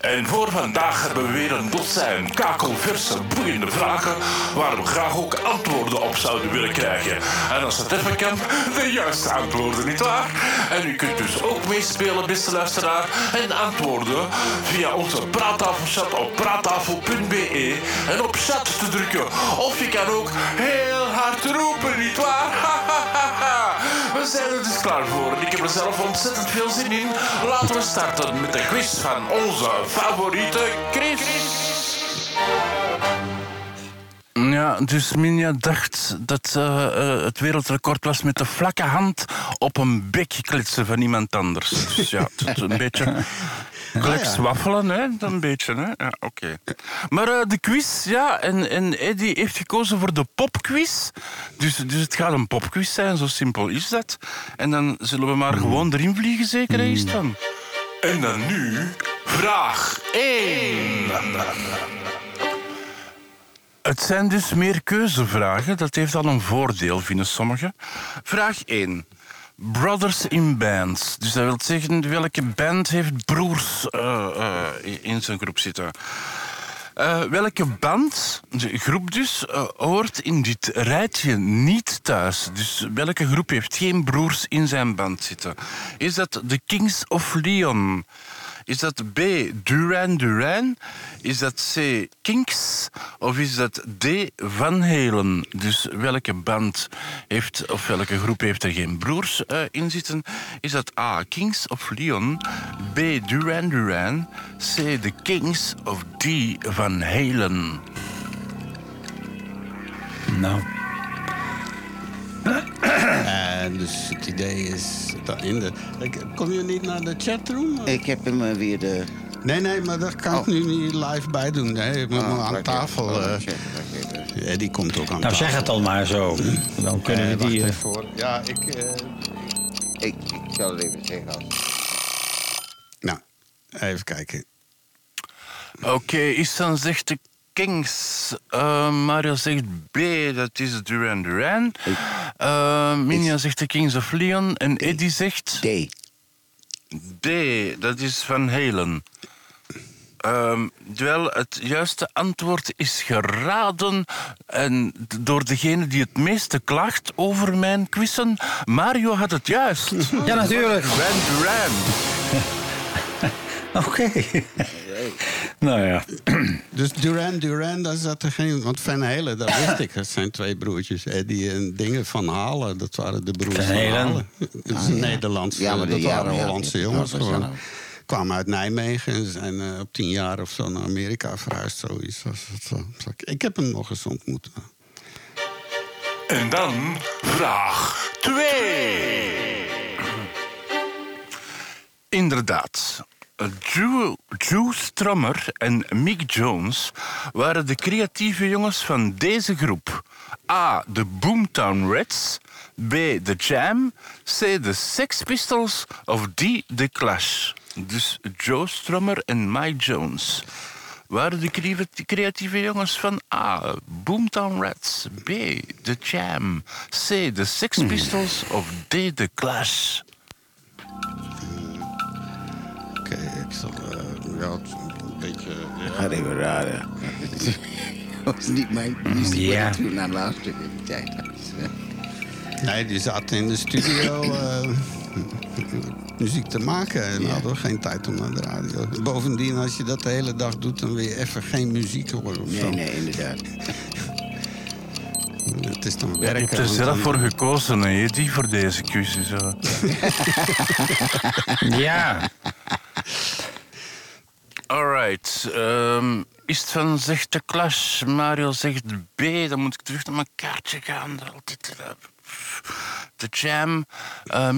En voor vandaag hebben we weer een dozijn kakelverse, boeiende vragen... waar we graag ook antwoorden op zouden willen krijgen. En als het even kan, de juiste antwoorden, nietwaar? En u kunt dus ook meespelen, beste luisteraar, en antwoorden via onze praattafelchat op praattafel.be en op chat te drukken. Of je kan ook heel hard roepen, nietwaar? We zijn er dus klaar voor en ik heb er zelf ontzettend veel zin in. Laten we starten met de quiz van onze favoriete Chris. Ja, dus Minja dacht dat het wereldrecord was met de vlakke hand op een bek klitsen van iemand anders. Dus ja, een beetje... Gelijks waffelen, hè? Dan een beetje, hè? Ja, oké. Maar de quiz, ja, en Eddie heeft gekozen voor de popquiz. Dus het gaat een popquiz zijn, zo simpel is dat. En dan zullen we maar gewoon erin vliegen, zeker, hè, is dan. En dan nu, vraag 1. Het zijn dus meer keuzevragen. Dat heeft al een voordeel, vinden sommigen. Vraag 1. Brothers in bands. Dus dat wil zeggen, welke band heeft broers in zijn groep zitten? Welke band, de groep dus, hoort in dit rijtje niet thuis? Dus welke groep heeft geen broers in zijn band zitten? Is dat de Kings of Leon? Is dat B, Duran Duran? Is dat C, Kings? Of is dat D, Van Halen? Dus welke band heeft, of welke groep heeft er geen broers in zitten? Is dat A, Kings of Leon? B, Duran Duran? C, de Kings? Of D, Van Halen? Nou... En dus het idee is... Kom je niet naar de chatroom? Ik heb hem weer de... Nee, maar daar kan ik nu niet live bij doen. Nee, ik moet aan tafel... Eddie komt ook aan tafel. Nou, zeg het al maar zo. Dan kunnen we die... voor. Ja, ik zal het even zeggen. Nou, even kijken. Oké, Istan zegt... Kings. Mario zegt B, dat is Duran Duran. Minja zegt de Kings of Leon. En Eddie zegt... D, dat is Van Halen. Terwijl het juiste antwoord is geraden... en door degene die het meeste klaagt over mijn quizzen. Mario had het juist. Ja, natuurlijk. Van Duran. Oké. Nou ja. Dus Duran Duran, dat is dat degene... Want Van Halen, dat wist ik. Dat zijn twee broertjes. Eddie en dingen Van Halen. Dat waren de broers Van Halen. Dat is Nederlandse. Ja, maar dat waren Hollandse jongens gewoon. Kwamen uit Nijmegen en zijn op 10 jaar of zo naar Amerika verhuisd. Zoiets. Ik heb hem nog eens ontmoet. En dan vraag 2. Inderdaad. Joe Strummer en Mick Jones waren de creatieve jongens van deze groep. A, de Boomtown Rats. B, de Jam. C, de Sex Pistols. Of D, de Clash. Dus Joe Strummer en Mike Jones waren de creatieve jongens van A, Boomtown Rats. B, de Jam. C, de Sex Pistols. Of D, de Clash. Ik zal een beetje... Ik ga even raden. Dat was niet mijn... Ja. Toen aan het laatste in die tijd. Nee, die zaten in de studio muziek te maken. En hadden we geen tijd om naar de radio. Bovendien, als je dat de hele dag doet... dan wil je even geen muziek horen of zo. Nee, inderdaad. Het is dan werken. Je hebt er zelf voor gekozen, hè? Die voor deze cursus. Ja. Alright. Istvan zegt de Clash. Mario zegt B. Dan moet ik terug naar mijn kaartje gaan. De Jam.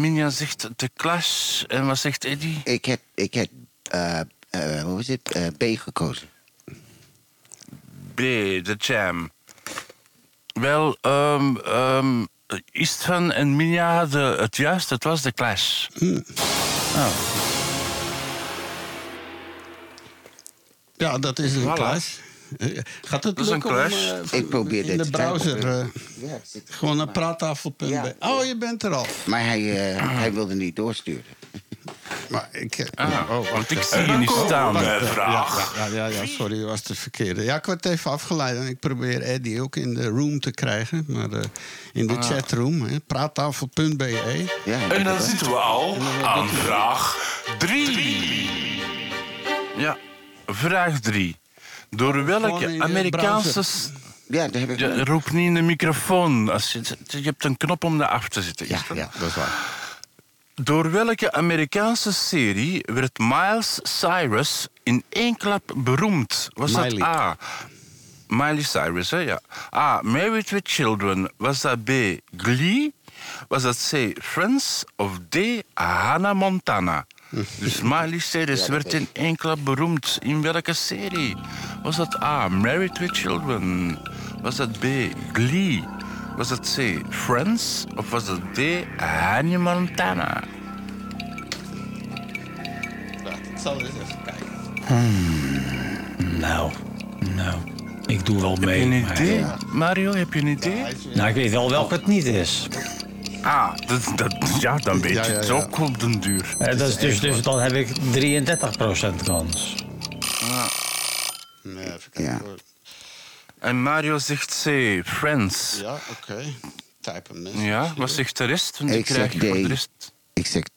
Minja zegt de Clash. En wat zegt Eddie? Ik heb hoe is het? B gekozen. B, de Jam. Wel, Istvan en Minja hadden het juist. Het was de Clash. Oh. Ja, dat is een Clash. Gaat het lukken om ik probeer in de browser gewoon een praattafel.nl? Ja. Oh, je bent er al. Maar hij wilde niet doorsturen. Maar want ik zie je niet staan, vraag. Ja, sorry, dat was de verkeerde. Ja, ik word even afgeleid en ik probeer Eddie ook in de room te krijgen. Maar in de chatroom, praattafel.be. Ja, en dan zitten we al aan vraag 3. Ja, vraag 3. Door welke Amerikaanse... Ja, daar heb ik roep niet in de microfoon. Je hebt een knop om daar af te zitten. Ja, dat is waar. Door welke Amerikaanse serie werd Miles Cyrus in één klap beroemd? Was dat A, Miley Cyrus, hè? Ja. A, Married with Children. Was dat B, Glee? Was dat C, Friends? Of D, Hannah Montana? Dus Miley Cyrus werd in één klap beroemd. In welke serie? Was dat A, Married with Children? Was dat B, Glee? Was dat C, Friends? Of was dat D, Hannah Montana? Ik zal eens even kijken. Nou, ik doe wel mee. Heb je een idee? Ja. Mario, heb je een idee? Nou, ik weet wel welke het niet is. Dan weet je het ook op den duur. Dus dan heb ik 33% kans. Nee, even kijken. Ja. En Mario zegt C, Friends. Ja, oké. Type hem in. Ja, wat zegt de rest? Ik zeg D. Ik zeg D.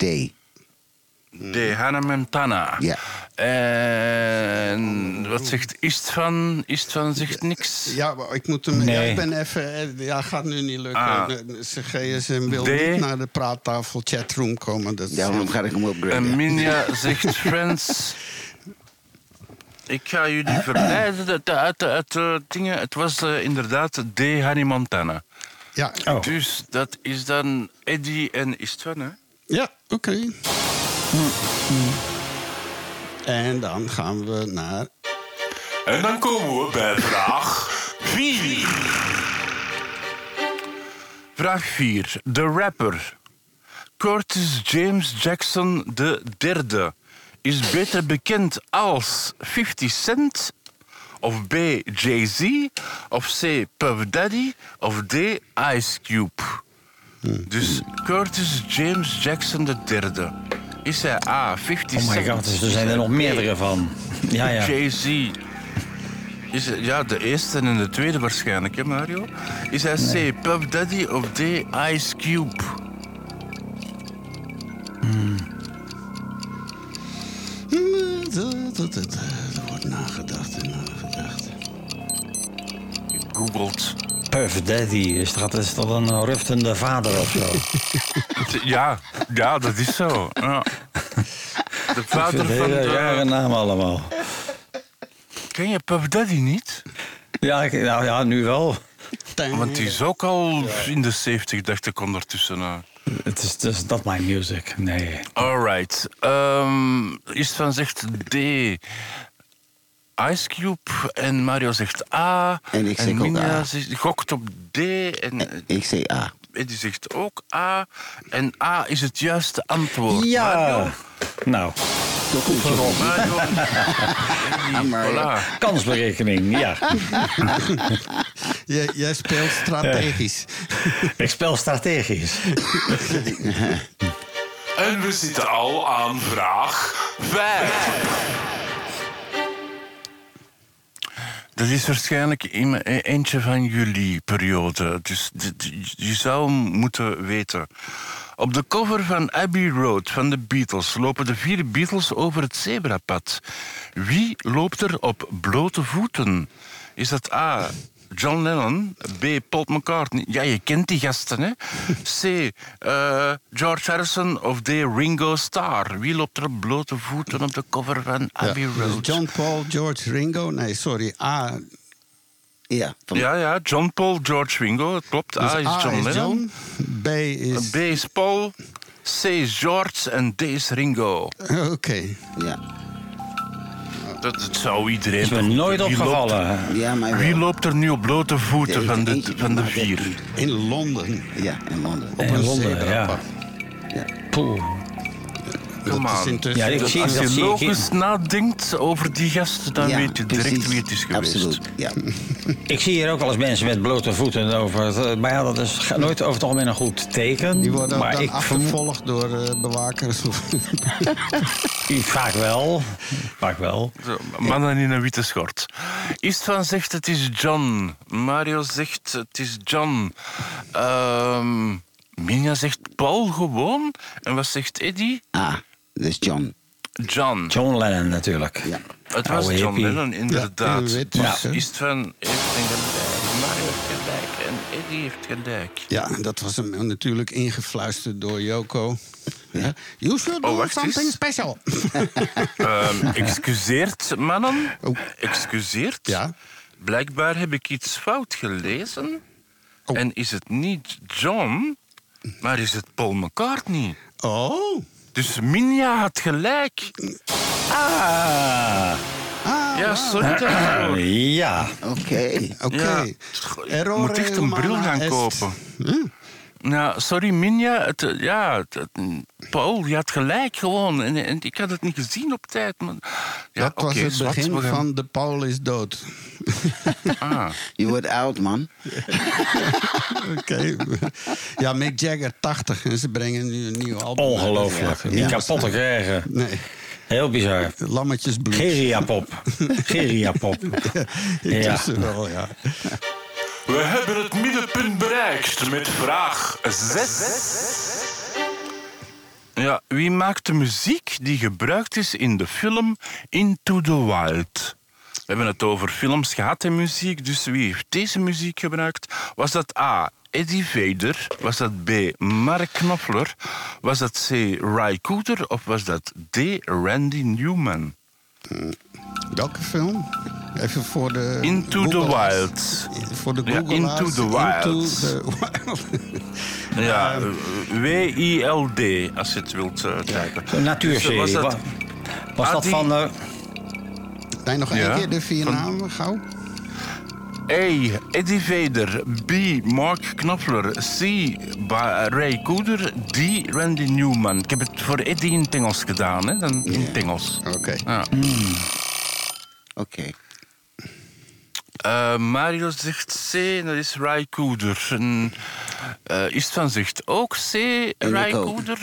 D, Hannah Montana. Ja. En wat zegt Istvan? Istvan zegt niks. Ja, maar ik moet hem... Nee. Ja, ik ben even... Ja, gaat nu niet lukken. GSM wil niet naar de praattafel chatroom komen. Daarom ga ik hem upgraden. En Minja zegt Friends... Ik ga jullie verleiden uit dingen. Het was inderdaad D. Hannah Montana. Ja. Oh. Dus dat is dan Eddie en Istvan, hè? Ja, oké. En dan gaan we naar... En dan komen we bij vraag 4. Vraag 4. De rapper Curtis James Jackson III... is beter bekend als 50 Cent, of B, Jay-Z, of C, Puff Daddy, of D, Ice Cube. Dus Curtis James Jackson III. Is hij A, 50 Cent? Oh my god, dus er zijn er nog meerdere van. Ja. Jay-Z. Ja, de eerste en de tweede waarschijnlijk, hè Mario? Is hij C, Puff Daddy, of D, Ice Cube? Er wordt nagedacht en nagedacht. Je googelt. Puff Daddy, is dat een ruftende vader of zo? Ja, dat is zo. Ja. De vader van de rare naam allemaal. Ken je Puff Daddy niet? Ja, nu wel. Want die is ook al in de 70, dacht ik ondertussen. Het is not my music, nee. Alright. Istvan zegt D. Ice Cube. En Mario zegt A. En ik zeg ook A. Gokt op D. En ik zeg A. Eddie zegt ook A. En A is het juiste antwoord. Ja. Mario. Nou. Toch goed. Mario. Voilà. Kansberekening, ja. Jij speelt strategisch. Ik speel strategisch. En we zitten al aan vraag 5. Dat is waarschijnlijk eentje van jullie periode. Dus je zou moeten weten. Op de cover van Abbey Road van de Beatles lopen de 4 Beatles over het zebrapad. Wie loopt er op blote voeten? Is dat A, John Lennon? B, Paul McCartney? Ja, je kent die gasten, hè? C, George Harrison? Of D, Ringo Starr? Wie loopt er op blote voeten op de cover van Abbey Road? John, Paul, George, Ringo? Nee, sorry, A... Ja, John, Paul, George, Ringo. Het klopt, A is John Lennon. B is Paul. C is George en D is Ringo. Oké. Ja. Dat zou iedereen... Dat is me nooit opgevallen. Wie loopt er nu op blote voeten van de 4? In Londen. Ja, in Londen. Op een zebrapad. Ja. Poeh. gemaakt. Ja, als je logisch nadenkt over die gast, dan weet je direct wie het is geweest. Absoluut, ja. Ik zie hier ook wel eens mensen met blote voeten over. Maar ja, dat is nooit over het algemeen een goed teken. Die worden maar dan achtervolgd door bewakers. Vaak wel. Mannen in een witte schort. Istvan zegt het is John. Mario zegt het is John. Minja zegt Paul gewoon. En wat zegt Eddie? Ah, dat is John. John Lennon natuurlijk. Ja. Het was John Lennon, inderdaad. Ja, Istvan heeft een gelijk. Mario heeft gelijk. En Eddie heeft gelijk. Ja, dat was hem natuurlijk ingefluisterd door Yoko. Ja. You should do something special. Excuseert, mannen. Oh. Excuseert. Ja. Blijkbaar heb ik iets fout gelezen. Oh. En is het niet John, maar is het Paul McCartney. Oh. Dus Minja had gelijk. Ja, sorry daarvoor. Ja. Oké. Ja. Moet echt een bril gaan kopen. Nou, sorry Minja, Paul, je had gelijk gewoon. En ik had het niet gezien op tijd. Maar, ja, dat was het begin van de Paul is dood. Je wordt oud, man. Ja, Mick Jagger, 80. En ze brengen nu een nieuw album. Ongelooflijk. Ja. Niet kapot te krijgen. Nee. Heel bizar. Lammetjesbloed. Geria-pop. Ik wist het wel, ja. We hebben het middenpunt bereikt met vraag 6. Ja, wie maakt de muziek die gebruikt is in de film Into the Wild? We hebben het over films gehad en muziek, dus wie heeft deze muziek gebruikt? Was dat A, Eddie Vedder? Was dat B, Mark Knopfler? Was dat C, Ry Cooder? Of was dat D, Randy Newman? Welke film? Even voor de Into Google's. The Wild. Voor de Google's. Into the Wild. Ja, W-I-L-D, als je het wilt kijken. Een natuurserie. Dus was dat van... Zijn nog één keer de vier namen, gauw. A, Eddie Vedder. B, Mark Knopfler. C, Ry Cooder. D, Randy Newman. Ik heb het voor Eddie in het Engels gedaan, hè? Dan in het Engels. Oké. Ja. Oké. Mario zegt C, dat is Ry Cooder. Istvan zegt ook C, Ry Cooder.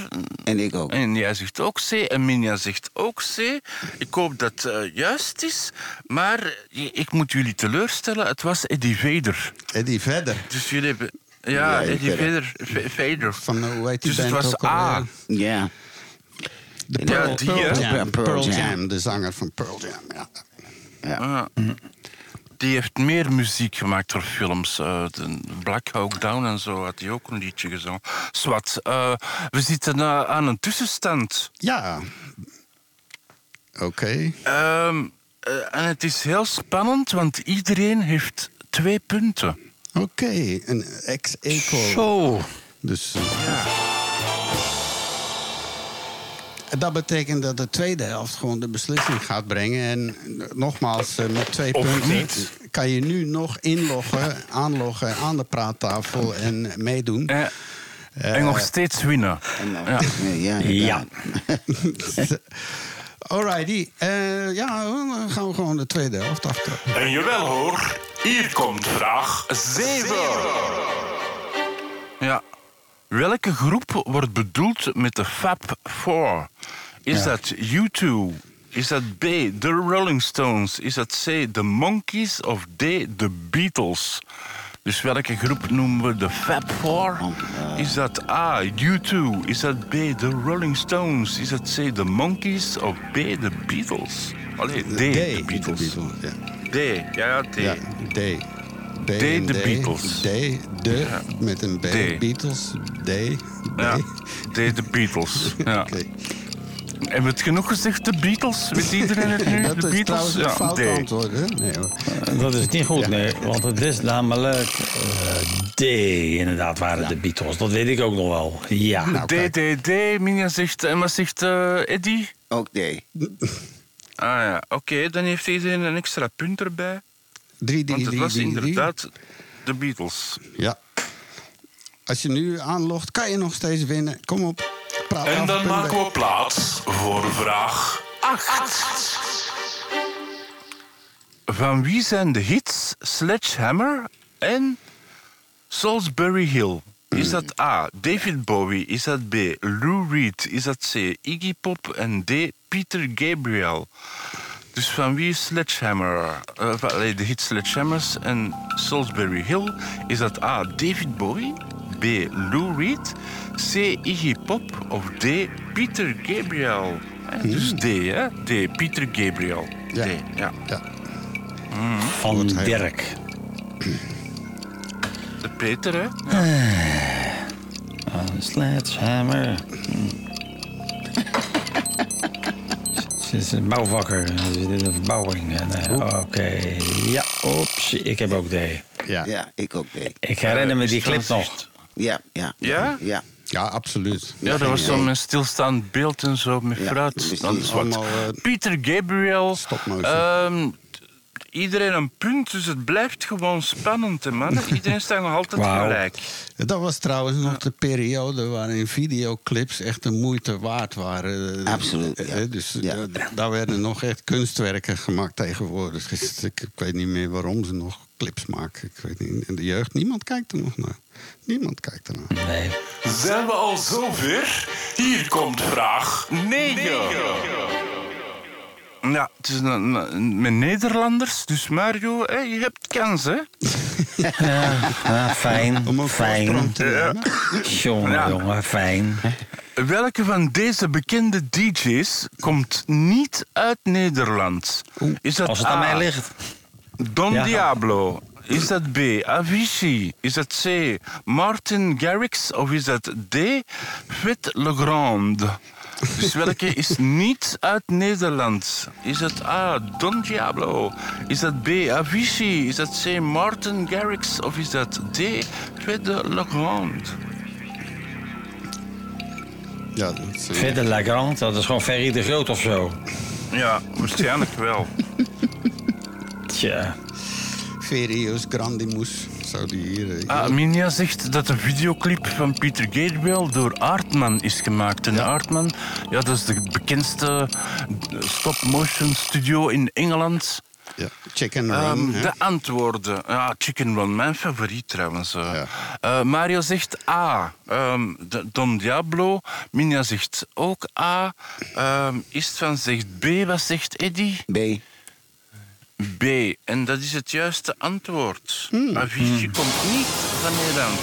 En ik ook. En jij zegt ook C, en Minja zegt ook C. Ik hoop dat het juist is, maar ik moet jullie teleurstellen, het was Eddie Vedder. Eddie Vedder? Dus jullie hebben... Ja, Eddie Vedder. Van hoe heet die band ook? Dus het was A. Ja. Pearl Jam, de zanger van Pearl Jam, Die heeft meer muziek gemaakt voor films. Black Hawk Down en zo had hij ook een liedje gezongen. Swat, we zitten aan een tussenstand. Ja. Oké. En het is heel spannend, want iedereen heeft 2 punten. Oké, een ex-equal. Zo. Dus... Dat betekent dat de tweede helft gewoon de beslissing gaat brengen. En nogmaals, met 2 punten kan je nu nog aanloggen aan de praattafel en meedoen. En nog steeds winnen. Alrighty. Dan gaan we gewoon de tweede helft aftrappen. En jawel hoor, hier komt vraag 7. Ja. Welke groep wordt bedoeld met de Fab Four? Is dat U2? Is dat B, de Rolling Stones? Is dat C, de Monkees? Of D, de Beatles? Dus welke groep noemen we de Fab Four? Is dat A, U2? Is dat B, de Rolling Stones? Is dat C, de Monkees? Of B, de Beatles? D, de Beatles. D. D, de Beatles. Met een B. D. Beatles. D, de Beatles. Ja. Hebben we het genoeg gezegd, de Beatles? Weet iedereen het nu? Dat de Beatles? Is een fout antwoord, hè? Nee, hoor. Dat is niet goed, nee. Want het is namelijk D, inderdaad, waren de Beatles. Dat weet ik ook nog wel. Ja. Nou, D. Minja zegt... En wat zegt Eddie? Ook D. Oké, dan heeft iedereen een extra punt erbij. Want het was inderdaad de Beatles. Ja. Als je nu aanlogt, kan je nog steeds winnen. Kom op. praat. En dan maken we plaats voor vraag 8. Van wie zijn de hits Sledgehammer en Salisbury Hill? Is dat A, David Bowie? Is dat B, Lou Reed? Is dat C, Iggy Pop? En D, Peter Gabriel? Dus van wie is Sledgehammer? De hit Sledgehammers en Salisbury Hill. Is dat A, David Bowie? B, Lou Reed? C, Iggy Pop? Of D, Peter Gabriel? Dus D, hè? D, Peter Gabriel. Ja. D, ja. Ja. Van Dirk. De Peter, hè? Ja. Sledgehammer. Ze is een bouwvakker. Ze is een verbouwing. Oké. Ja, ops. Ik heb ook D. Ja, ik ook D. Ik herinner me die clip nog. Ja? Ja, absoluut. Ja, dat was zo'n stilstaand beeld en zo met fruit. Dat is wat. Peter Gabriel. Iedereen een punt, dus het blijft gewoon spannend, man. Iedereen staat nog altijd gelijk. Dat was trouwens nog de periode waarin videoclips echt de moeite waard waren. Absoluut. Dus daar werden nog echt kunstwerken gemaakt tegenwoordig. Dus ik weet niet meer waarom ze nog clips maken. Ik weet niet. In de jeugd, niemand kijkt er nog naar. Niemand kijkt er naar. Nee. Zijn we al zover? Hier komt vraag 9. Ja, het is met Nederlanders, dus Mario, je hebt kans, hè? Fijn. Jongen, fijn. Welke van deze bekende DJ's komt niet uit Nederland? Is dat Als het aan mij ligt. Don Diablo. Is dat B, Avicii? Is dat C, Martin Garrix? Of is dat D, Fred Legrand? Dus welke is niet uit Nederland? Is dat A, Don Diablo? Is dat B, Avicii? Is dat C, Martin Garrix? Of is dat D, Peter Legrand? Ja, Peter Legrand, dat is gewoon Ferry de Groot of zo. Ja, waarschijnlijk wel. Tja. Ferius Grandimus. Minja zegt dat de videoclip van Peter Gabriel door Aardman is gemaakt. En Aardman, dat is de bekendste stop-motion studio in Engeland. Ja. Chicken Run. De antwoorden. Ja, Chicken Run, mijn favoriet trouwens. Ja. Mario zegt A. Don Diablo. Minja zegt ook A. Istvan zegt B. Wat zegt Eddie? B. B. En dat is het juiste antwoord. Avicii komt niet van Nederland.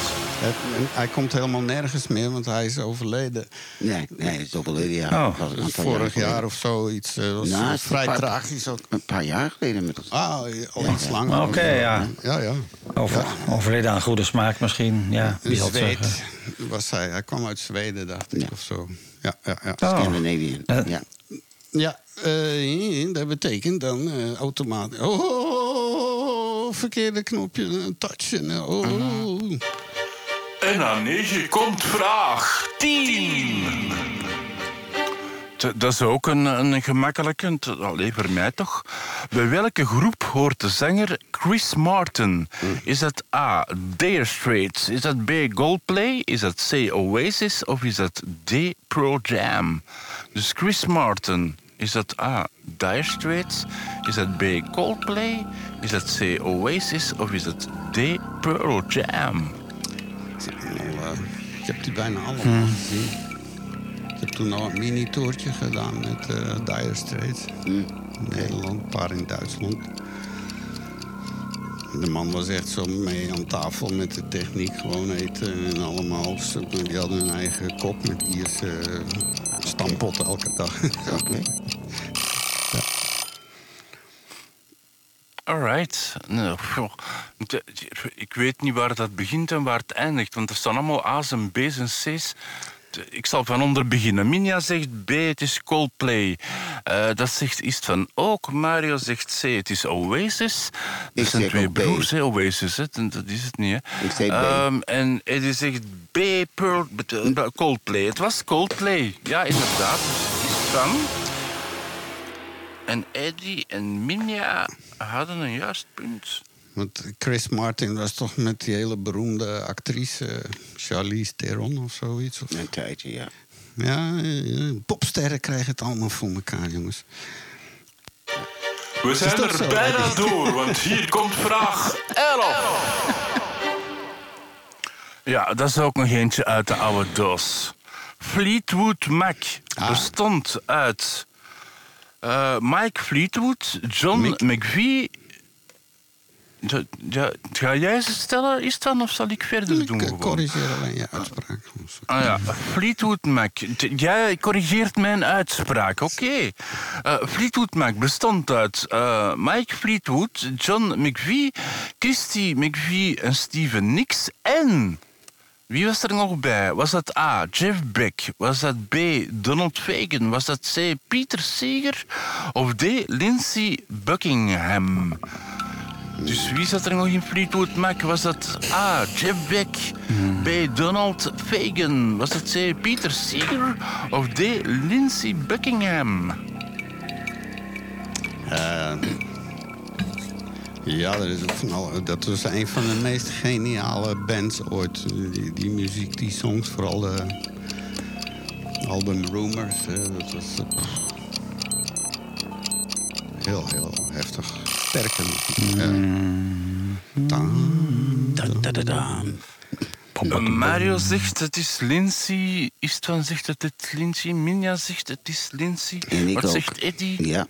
Hij komt helemaal nergens meer, want hij is overleden. Nee, hij is overleden, ja. Vorig jaar of zoiets. Was vrij tragisch. Een paar jaar geleden met ons. Al iets langer. Oké. Overleden aan goede smaak misschien. Ja, Zweed was hij. Hij kwam uit Zweden, dacht ik, of zo. Ja. Scandinavian. Ja. Dat betekent dan automatisch... verkeerde knopje, touchen. En aan 9 komt vraag 10. Dat is ook een gemakkelijke, alleen voor mij toch. Bij welke groep hoort de zanger Chris Martin? Is dat A, Dire Straits? Is dat B, Coldplay? Is dat C, Oasis? Of is dat D, Pearl Jam? Dus Chris Martin... Is dat A, Dire Straits? Is dat B, Coldplay? Is dat C, Oasis? Of is dat D, Pearl Jam? Ik heb die bijna allemaal gezien. Ik heb toen al een mini-toertje gedaan met Dire Straits. In Nederland, een paar in Duitsland. De man was echt zo mee aan tafel met de techniek. Gewoon eten en allemaal. Die hadden hun eigen kop met Ierse... Stampot elke dag. Okay. Ja. Alright. Nou, ik weet niet waar dat begint en waar het eindigt. Want er staan allemaal A's en B's en C's. Ik zal van onder beginnen. Minja zegt B, het is Coldplay. Dat zegt Istvan ook. Mario zegt C, het is Oasis. Dat zijn twee broers, Oasis. Dat is het niet, hè. Ik zeg B. En Eddie zegt B, Coldplay. Het was Coldplay. Ja, inderdaad. Istvan. En Eddie en Minja hadden een juist punt. Want Chris Martin was toch met die hele beroemde actrice Charlize Theron of zoiets? Of? Een tijdje, ja. Ja, popsterren krijgen het allemaal voor elkaar, jongens. We zijn er bijna door, want hier komt vraag 11. Ja, dat is ook nog eentje uit de oude doos. Fleetwood Mac bestond uit Mike Fleetwood, John McVie... Ja, ga jij ze stellen, is dan, of zal ik verder doen? Ik corrigeer alleen je uitspraak. Fleetwood Mac. Jij corrigeert mijn uitspraak, oké. Fleetwood Mac bestond uit Mike Fleetwood, John McVie, Christy McVie en Steven Nicks. En wie was er nog bij? Was dat A, Jeff Beck? Was dat B, Donald Fagen? Was dat C, Peter Seeger? Of D, Lindsey Buckingham? Dus wie zat er nog in Fleetwood Mac? Was dat A, Jeff Beck, B, Donald Fagen? Was dat C, Peter Seeger? Of D, Lindsey Buckingham? Ja, dat was een van de meest geniale bands ooit. Die muziek, die songs, vooral de album Rumors. Dat was heel, heel heftig. Sterker. Mario zegt het is Lindsey. Istvan zegt dat het Lindsey. Minja zegt het is Lindsey. Wat ook. Zegt Eddie? Ja.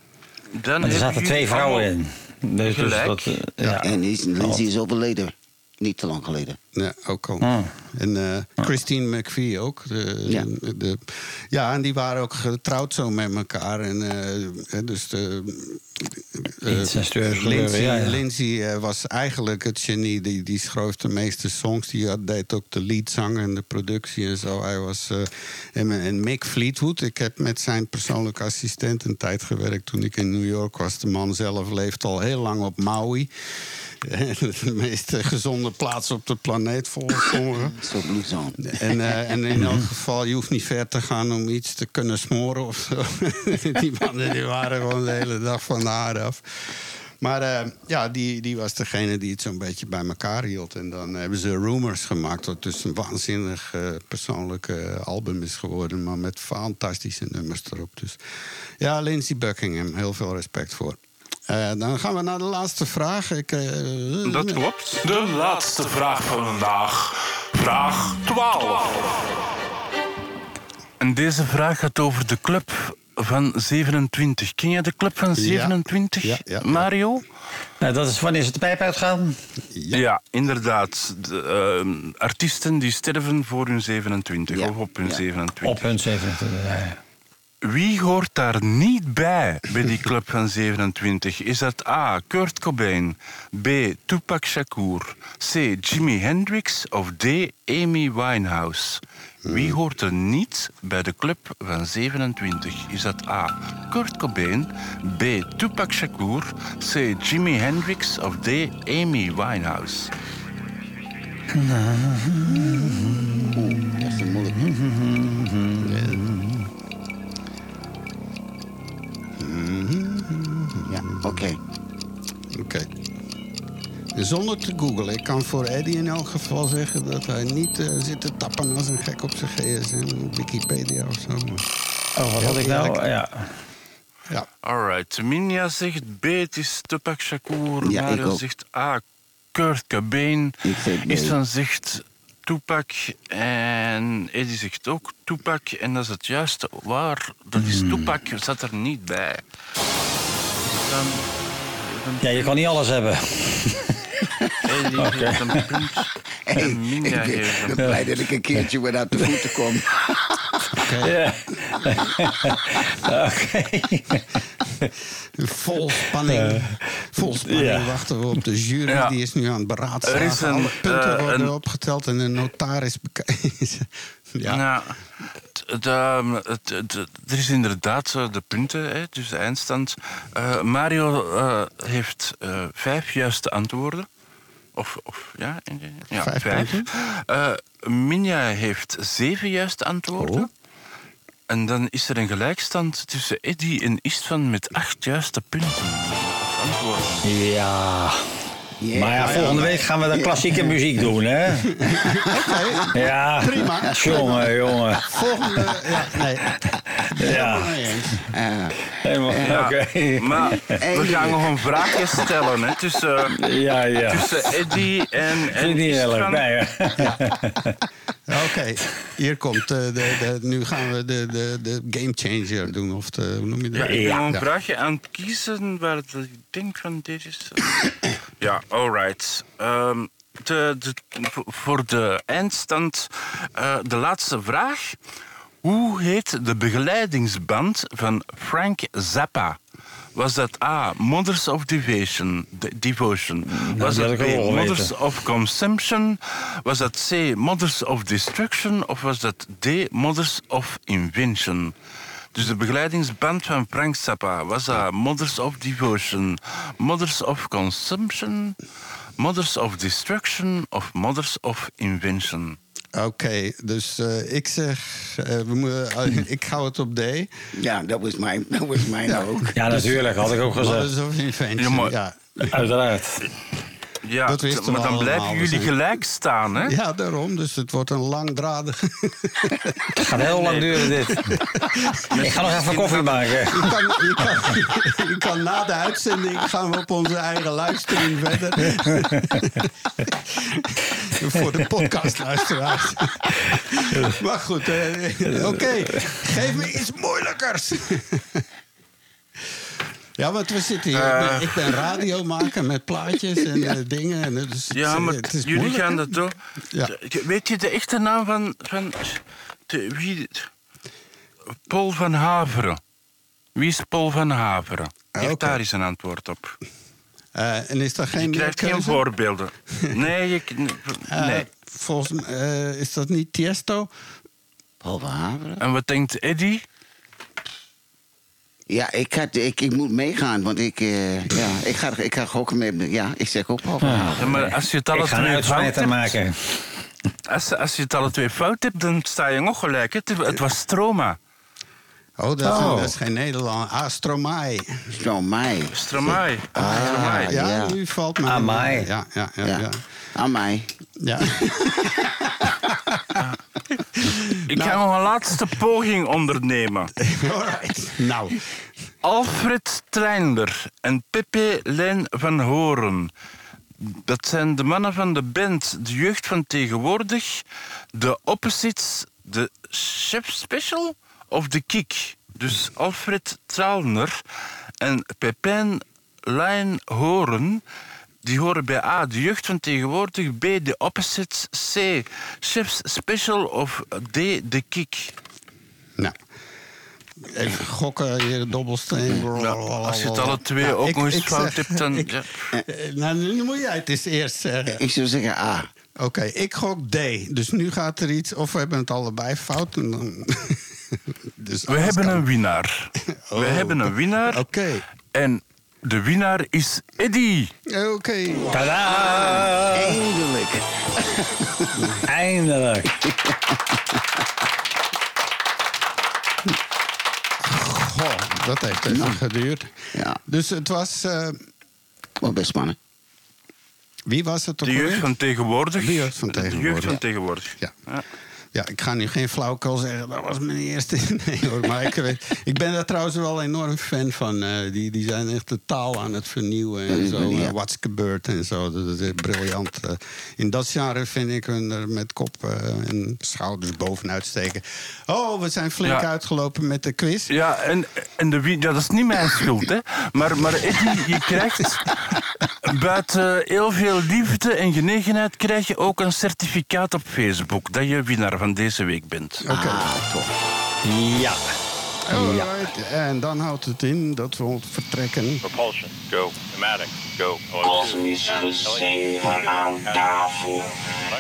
Dan er zaten twee vrouwen in. Dus gelijk. Dat, ja. En Lindsey is overleden. Niet te lang geleden. Ja, ook al. Oh. En Christine McVie ook. En die waren ook getrouwd zo met elkaar. En Lindsey was eigenlijk het genie. Die schreef de meeste songs. Die deed ook de leadzang en de productie en zo. Hij was... en Mick Fleetwood. Ik heb met zijn persoonlijke assistent een tijd gewerkt toen ik in New York was. De man zelf leeft al heel lang op Maui. De meest gezonde plaats op de planeet volgens sommigen. En in elk geval, je hoeft niet ver te gaan om iets te kunnen smoren of zo. Die mannen die waren gewoon de hele dag van de aarde af. Maar die was degene die het zo'n beetje bij elkaar hield. En dan hebben ze Rumors gemaakt, wat dus een waanzinnig persoonlijk album is geworden. Maar met fantastische nummers erop. Dus ja, Lindsey Buckingham, heel veel respect voor. Dan gaan we naar de laatste vraag. Dat klopt. De laatste vraag van vandaag. Vraag 12. En deze vraag gaat over de club van 27. Ken jij de club van 27, ja. Mario? Nou, dat is wanneer ze de pijp uitgaan. Ja, inderdaad. De, artiesten die sterven voor hun 27 of op hun 27. Op hun 27, ja. Wie hoort daar niet bij, bij die club van 27? Is dat A, Kurt Cobain, B, Tupac Shakur, C, Jimi Hendrix of D, Amy Winehouse? Wie hoort er niet bij de club van 27? Is dat A, Kurt Cobain, B, Tupac Shakur, C, Jimi Hendrix of D, Amy Winehouse? Dat is een moeilijk. Ja, oké. Zonder te googlen. Ik kan voor Eddie in elk geval zeggen dat hij niet zit te tappen als een gek op zijn gsm, Wikipedia of zo. Wat had ik nou? Ja. Alright. Minja zegt B, het is Tupac Shakur. Ja, Mario zegt A, Kurt Cobain. Istvan zegt Tupac en Eddie zegt ook Tupac. En dat is het juiste waar. Dat is Tupac, zat er niet bij. Ja, je kan niet alles hebben. Eddie heeft een punt. En Minja heeft een punt. Ik ben blij dat ik een keertje weer uit de voeten kom. Oké. Vol spanning. Wachten we op de jury. Ja. Die is nu aan het beraadslagen. Alle punten worden opgeteld en een notaris bekijken. Er is inderdaad de punten, dus de eindstand. Mario heeft 5 juiste antwoorden. Of 5. Minja heeft 7 juiste antwoorden. Oh. En dan is er een gelijkstand tussen Eddie en Istvan met 8 juiste punten. Antwoorden. Ja. Yeah. Maar ja, volgende week gaan we de klassieke muziek doen, hè? Okay. Ja, prima. Jongen. Volgende... Maar we gaan nog een vraagje stellen, hè? Tussen Eddie en Ellen. Oké, hier komt. Nu gaan we de game changer doen. Of hoe noem je dat? Ja, ik ben een vraagje aan het kiezen waar ik denk van dit is. Ja, alright. Voor de eindstand, de laatste vraag. Hoe heet de begeleidingsband van Frank Zappa? Was dat A, Mothers of Devotion? Was dat B, Mothers of Consumption? Was dat C, Mothers of Destruction? Of was dat D, Mothers of Invention? Dus de begeleidingsband van Frank Zappa. Was dat Mothers of Devotion? Mothers of Consumption? Mothers of Destruction? Of Mothers of Invention? Oké, dus ik zeg... ik hou het op D. Ja, dat was mijn ook. Ja, natuurlijk. Had ik ook gezegd. Dat is ja, uiteraard. Ja, maar dan blijven jullie gelijk staan, hè? Ja, daarom. Dus het wordt een langdradige... Het gaat heel lang duren, dit. Ik ga nog even koffie maken. Je kan na de uitzending gaan we op onze eigen livestream verder. Voor de podcastluisteraars. Maar goed, oké. Geef me iets moeilijkers. Ja, want we zitten hier. Ik ben radiomaker met plaatjes en dingen. En dus, ja, maar het is jullie moeilijk, gaan dat toch? Ja. Weet je de echte naam van Paul van Haveren. Wie is Paul van Haveren? Geef daar eens een antwoord op. En is dat geen je krijgt geen voorbeelden. Nee. Volgens mij is dat niet Tiesto? Paul van Haveren. En wat denkt Eddie? Ja, ik moet meegaan, want ik ga gokken mee. Ja, ik zeg ook Paul. Ja, maar als je het alle twee fout hebt... Als je het alle twee fout hebt, dan sta je nog gelijk. Het was Stroma. Oh, dat is geen Nederland. Ah, Stromae. Ah, ja, nu valt mij. Amai. Ja. Amai. Ja. Ik ga nog een laatste poging ondernemen. Alright. Alfred Treinder en Pepe Lijn van Hoorn. Dat zijn de mannen van de band De Jeugd van Tegenwoordig. De Opposites, de Chef Special of de Kick. Dus Alfred Treinder en Pepe Lijn Hoorn... Die horen bij A, De Jeugd van Tegenwoordig, B, De Opposites, C, Chefs Special of D, De Kick. Nou, even gokken, hier dobbelsteen. Als je het alle twee ook nog eens fout hebt, dan... Nou, nu moet jij het eens eerst zeggen. Ik zou zeggen A. Oké, ik gok D. Dus nu gaat er iets, of we hebben het allebei fout... En dan... dus we hebben een winnaar. We hebben een winnaar. Oké. En... De winnaar is Eddie. Oké. Tadaa! Eindelijk. Goh, dat heeft even geduurd. Ja. Dus het was... Wel best mannen. Wie was het? De Jeugd van Tegenwoordig. De Jeugd van Tegenwoordig. Ja. Ja, ik ga nu geen flauwekul zeggen, dat was mijn eerste. Nee hoor, maar ik ben daar trouwens wel enorm fan van. Die zijn echt de taal aan het vernieuwen en zo. What's gebeurd en zo. Dat is briljant. In dat genre vind ik hun er met kop en schouders bovenuit steken. Oh, we zijn flink uitgelopen met de quiz. Ja, en dat is niet mijn schuld, hè. Maar Eddie, je krijgt... Buiten heel veel liefde en genegenheid krijg je ook een certificaat op Facebook dat je winnaar van deze week bent. Oké. Top. Ja. Alright. En dan houdt het in dat we vertrekken. Propulsion, go. Pneumatic, go. Kosmische zeven aan tafel.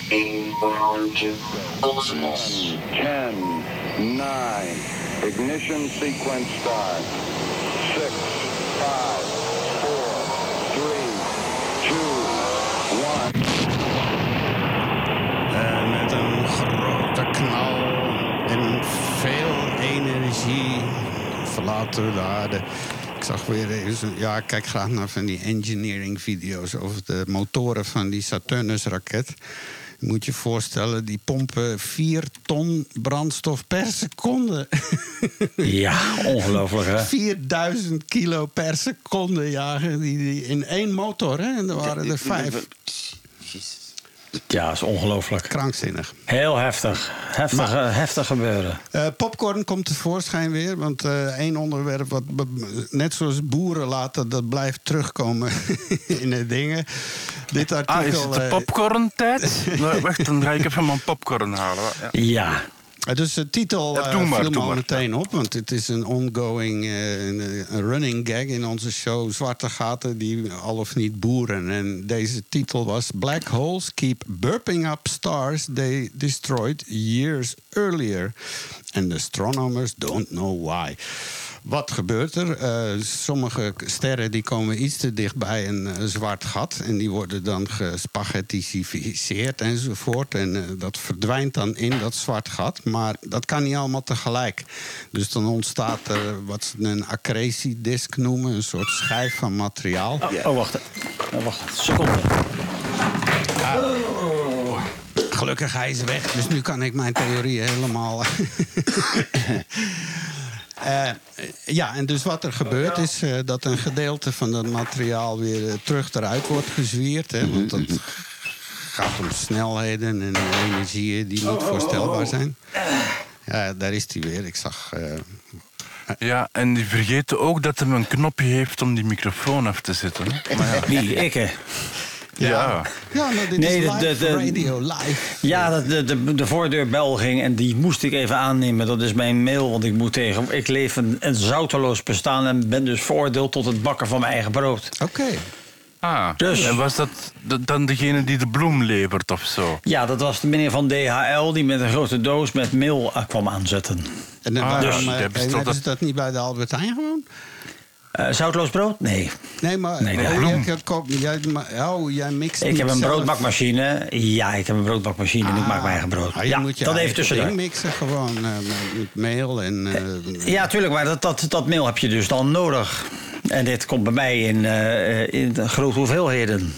1 rondje kosmos. 10, 9, ignition sequence start. 6, 5. Met een grote knal en veel energie verlaten we de aarde. Ik zag weer eens, ja, ik kijk graag naar van die engineering-video's over de motoren van die Saturnus-raket. Moet je voorstellen, die pompen 4 ton brandstof per seconde. Ja, ongelooflijk, hè? 4000 kilo per seconde jagen die in één motor, hè? En er waren er 5. Ja, dat is ongelooflijk. Krankzinnig. Heel heftig. Heftig gebeuren. Popcorn komt tevoorschijn weer. Want één onderwerp wat net zoals boeren laten... dat blijft terugkomen in de dingen. Dit artikel... is het de popcorn-tijd? Wacht, dan ga ik even mijn popcorn halen. Ja. Dus de titel viel me meteen op, want het is een ongoing running gag in onze show... Zwarte gaten die al of niet boeren. En deze titel was... Black holes keep burping up stars they destroyed years earlier. And astronomers don't know why. Wat gebeurt er? Sommige sterren die komen iets te dicht bij een zwart gat. En die worden dan gespaghettificeerd enzovoort. En dat verdwijnt dan in dat zwart gat. Maar dat kan niet allemaal tegelijk. Dus dan ontstaat er wat ze een accretiedisk noemen. Een soort schijf van materiaal. Oh, wacht. Seconde. Gelukkig, hij is weg. Dus nu kan ik mijn theorie helemaal... ja, en dus wat er gebeurt is dat een gedeelte van dat materiaal weer terug eruit wordt gezwierd. Hè, want dat gaat om snelheden en energieën die niet voorstelbaar zijn. Ja, daar is hij weer. Ik zag... Ja, en die vergeten ook dat hij een knopje heeft om die microfoon af te zetten. Wie, ik hè? Ja, maar dit is radio live. Ja, de voordeurbel ging en die moest ik even aannemen. Dat is mijn mail, want ik leef een zouteloos bestaan... en ben dus veroordeeld tot het bakken van mijn eigen brood. Oké. Dus. En was dat dan degene die de bloem levert of zo? Ja, dat was de meneer van DHL die met een grote doos met meel kwam aanzetten. En hebben ze dat niet bij de Albert Heijn gewoon? Zoutloos brood? Nee. Nee, maar... Nee, jij mixt ik heb een broodbakmachine. Ja, ik heb een broodbakmachine en ik maak mijn eigen brood. Je moet je dat even tussendoor mixen gewoon met meel en... ja, tuurlijk, maar dat meel heb je dus dan nodig. En dit komt bij mij in grote hoeveelheden.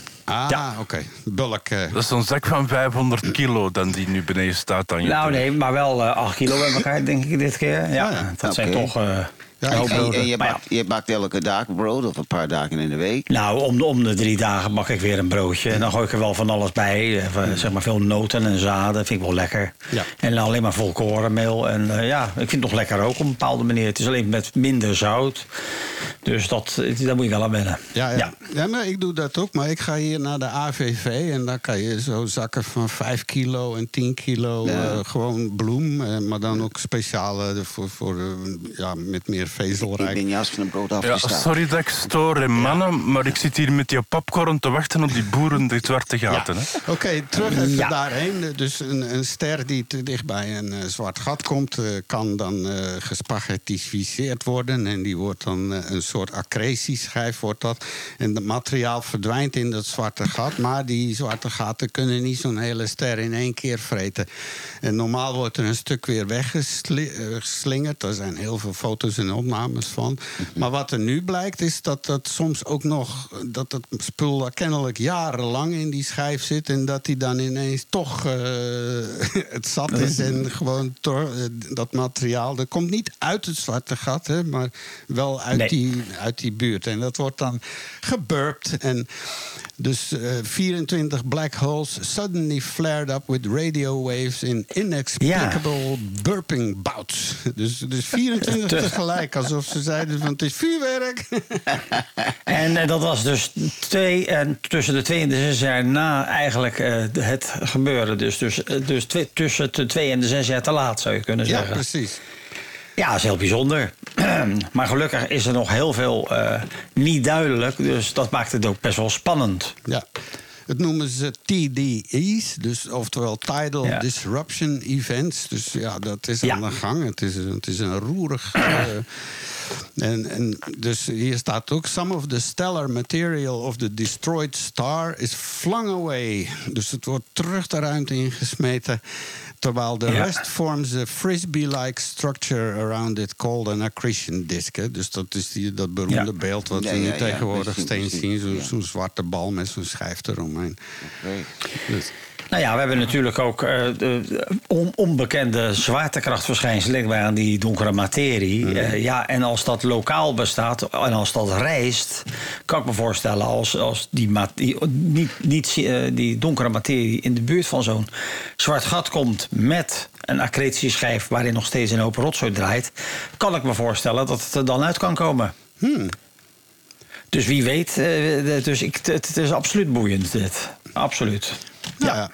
Oké. Bulk. Dat is zo'n zak van 500 kilo dan die nu beneden staat. Dan je nee, maar wel 8 kilo bij elkaar, denk ik, dit keer. Ja, dat zijn toch... en je bakt elke dag brood of een paar dagen in de week? Nou, om de 3 dagen bak ik weer een broodje. En dan gooi ik er wel van alles bij. Zeg maar veel noten en zaden. Vind ik wel lekker. Ja. En alleen maar volkorenmeel. En ik vind het nog lekker ook op een bepaalde manier. Het is alleen met minder zout. Dus daar moet je wel aan wennen. Ja, maar ik doe dat ook. Maar ik ga hier naar de AVV. En daar kan je zo zakken van 5 kilo en 10 kilo gewoon bloem. Maar dan ook speciale voor met meer vezelrijk. Ik ben juist van een brood afgestaan. Ja, sorry dat ik stoor, mannen, maar ik zit hier met die popcorn te wachten op die boeren die zwarte gaten. Ja. Oké, terug even daarheen. Dus een ster die te dicht bij een zwart gat komt, kan dan gespaghettificeerd worden. En die wordt dan een soort accretieschijf, wordt dat. En het materiaal verdwijnt in dat zwarte gat. Maar die zwarte gaten kunnen niet zo'n hele ster in één keer vreten. En normaal wordt er een stuk weer weggeslingerd. Er zijn heel veel foto's en opnames van. Maar wat er nu blijkt is dat dat soms ook nog... dat het spul kennelijk jarenlang in die schijf zit... en dat die dan ineens toch het zat is. En gewoon dat materiaal... dat komt niet uit het zwarte gat, hè, maar wel uit die buurt. En dat wordt dan geburpt. En dus 24 black holes suddenly flared up... with radio waves in inexplicable burping bouts. Dus 24 tegelijk, alsof ze zeiden van het is vuurwerk. En dat was dus tussen de 2 en de 6 jaar na eigenlijk het gebeuren. Dus tussen de 2 en de 6 jaar te laat, zou je kunnen zeggen. Ja, precies. Ja, dat is heel bijzonder. Maar gelukkig is er nog heel veel niet duidelijk. Dus dat maakt het ook best wel spannend. Ja. Het noemen ze TDE's, dus oftewel Tidal Disruption Events. Dus ja, dat is aan de gang. Het is een roerig... en dus hier staat ook... Some of the stellar material of the destroyed star is flung away. Dus het wordt terug de ruimte ingesmeten... Terwijl de rest vormt een frisbee-like structure around it called an accretion disk. Hè? Dus dat is dat beroemde beeld wat we nu tegenwoordig steeds zien. Zo'n zwarte bal met zo'n schijf eromheen. Okay. Dus. Nou ja, we hebben natuurlijk ook onbekende zwaartekrachtverschijnselen bij aan die donkere materie. Mm-hmm. En als dat lokaal bestaat en als dat reist, kan ik me voorstellen als die donkere materie in de buurt van zo'n zwart gat komt met een accretieschijf waarin nog steeds een hoop rotzooi draait, kan ik me voorstellen dat het er dan uit kan komen. Hmm. Dus wie weet, het is absoluut boeiend dit. Absoluut. Ja.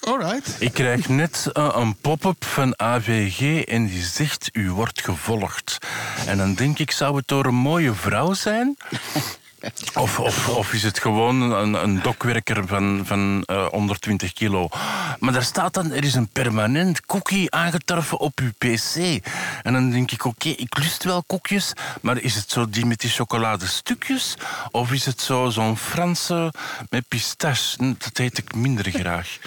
Alright. Ik krijg net een pop-up van AVG en die zegt: u wordt gevolgd. En dan denk ik, zou het door een mooie vrouw zijn? Of is het gewoon een dokwerker van 120 kilo? Maar daar staat dan, er is een permanent cookie aangetroffen op uw pc. En dan denk ik, oké, ik lust wel koekjes, maar is het zo die met die chocoladestukjes? Of is het zo'n Franse met pistache? Dat heet ik minder graag.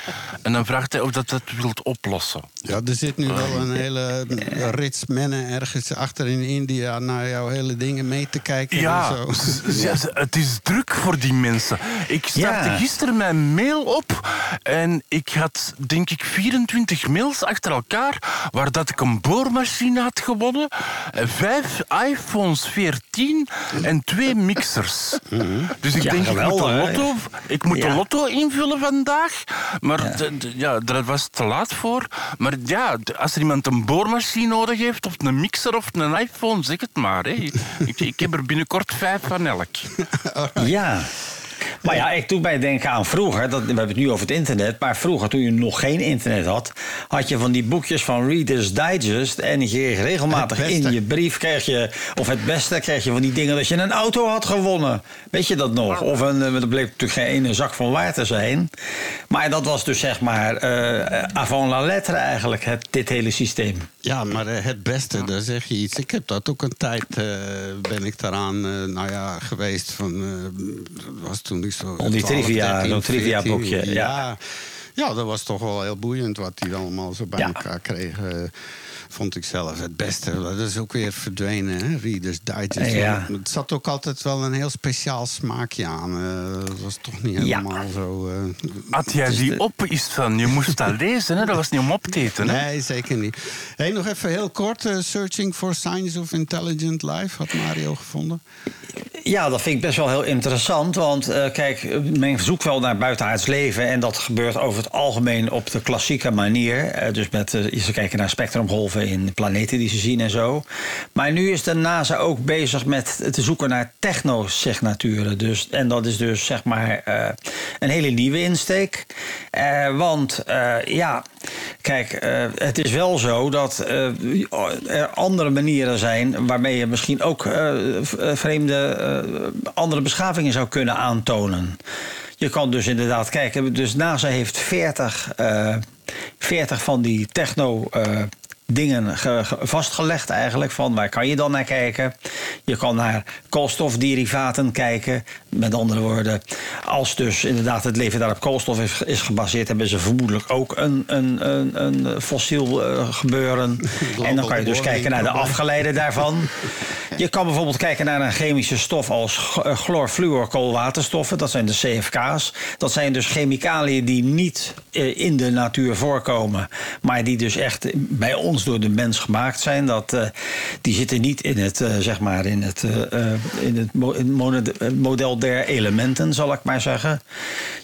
En dan vraagt hij of dat wilt oplossen. Ja, er zit nu wel een hele rits mennen ergens achter in India naar jouw hele dingen mee te kijken. Ja. En zo. Ja, het is druk voor die mensen. Ik startte gisteren mijn mail op en ik had, denk ik, 24 mails achter elkaar waar dat ik een boormachine had gewonnen, 5 iPhones 14 en 2 mixers. Dus ik denk, ik moet de lotto invullen vandaag. Maar daar was te laat voor. Maar ja, als er iemand een boormachine nodig heeft of een mixer of een iPhone, zeg het maar. Hè. Ik heb er binnenkort 5 van elk. Ja. Maar ja, ik doe mij denken aan vroeger. We hebben het nu over het internet. Maar vroeger, toen je nog geen internet had, had je van die boekjes van Reader's Digest. En je kreeg regelmatig in je brief, kreeg je van die dingen dat je een auto had gewonnen. Weet je dat nog? Of dat bleek natuurlijk geen ene zak van waar te zijn. Maar dat was dus zeg maar avant la lettre eigenlijk, dit hele systeem. Ja, maar het beste, daar zeg je iets. Ik heb dat ook een tijd, ben ik daaraan geweest. Was toen ik zo... Om die 12, trivia, zo'n trivia-boekje. Ja, dat was toch wel heel boeiend wat die allemaal zo bij elkaar kregen. Vond ik zelf het beste. Dat is ook weer verdwenen, hè? Reader's Digest. Ja. Het zat ook altijd wel een heel speciaal smaakje aan. Dat was toch niet helemaal zo... Had jij die op is van, je moest dat lezen, hè? Dat was niet om op te eten. Hè? Nee, zeker niet. Hey, nog even heel kort, Searching for Signs of Intelligent Life had Mario gevonden. Ja, dat vind ik best wel heel interessant. Want men zoekt wel naar buitenaards leven. En dat gebeurt over het algemeen op de klassieke manier. Dus ze kijken naar spectrumgolven in planeten die ze zien en zo. Maar nu is de NASA ook bezig met het zoeken naar technosignaturen. Dus, en dat is dus zeg maar een hele nieuwe insteek. Want het is wel zo dat er andere manieren zijn waarmee je misschien ook andere beschavingen zou kunnen aantonen. Je kan dus inderdaad kijken. Dus NASA heeft 40 van die techno... dingen vastgelegd eigenlijk, van waar kan je dan naar kijken? Je kan naar koolstofderivaten kijken. Met andere woorden, als dus inderdaad het leven daar op koolstof is gebaseerd, hebben ze vermoedelijk ook een fossiel gebeuren. En dan kan je dus kijken naar de afgeleiden daarvan. Je kan bijvoorbeeld kijken naar een chemische stof als chloorfluorkoolwaterstoffen. Dat zijn de CFK's. Dat zijn dus chemicaliën die niet in de natuur voorkomen, maar die dus echt bij ons door de mens gemaakt zijn. Die zitten niet in het, model der elementen, zal ik maar zeggen.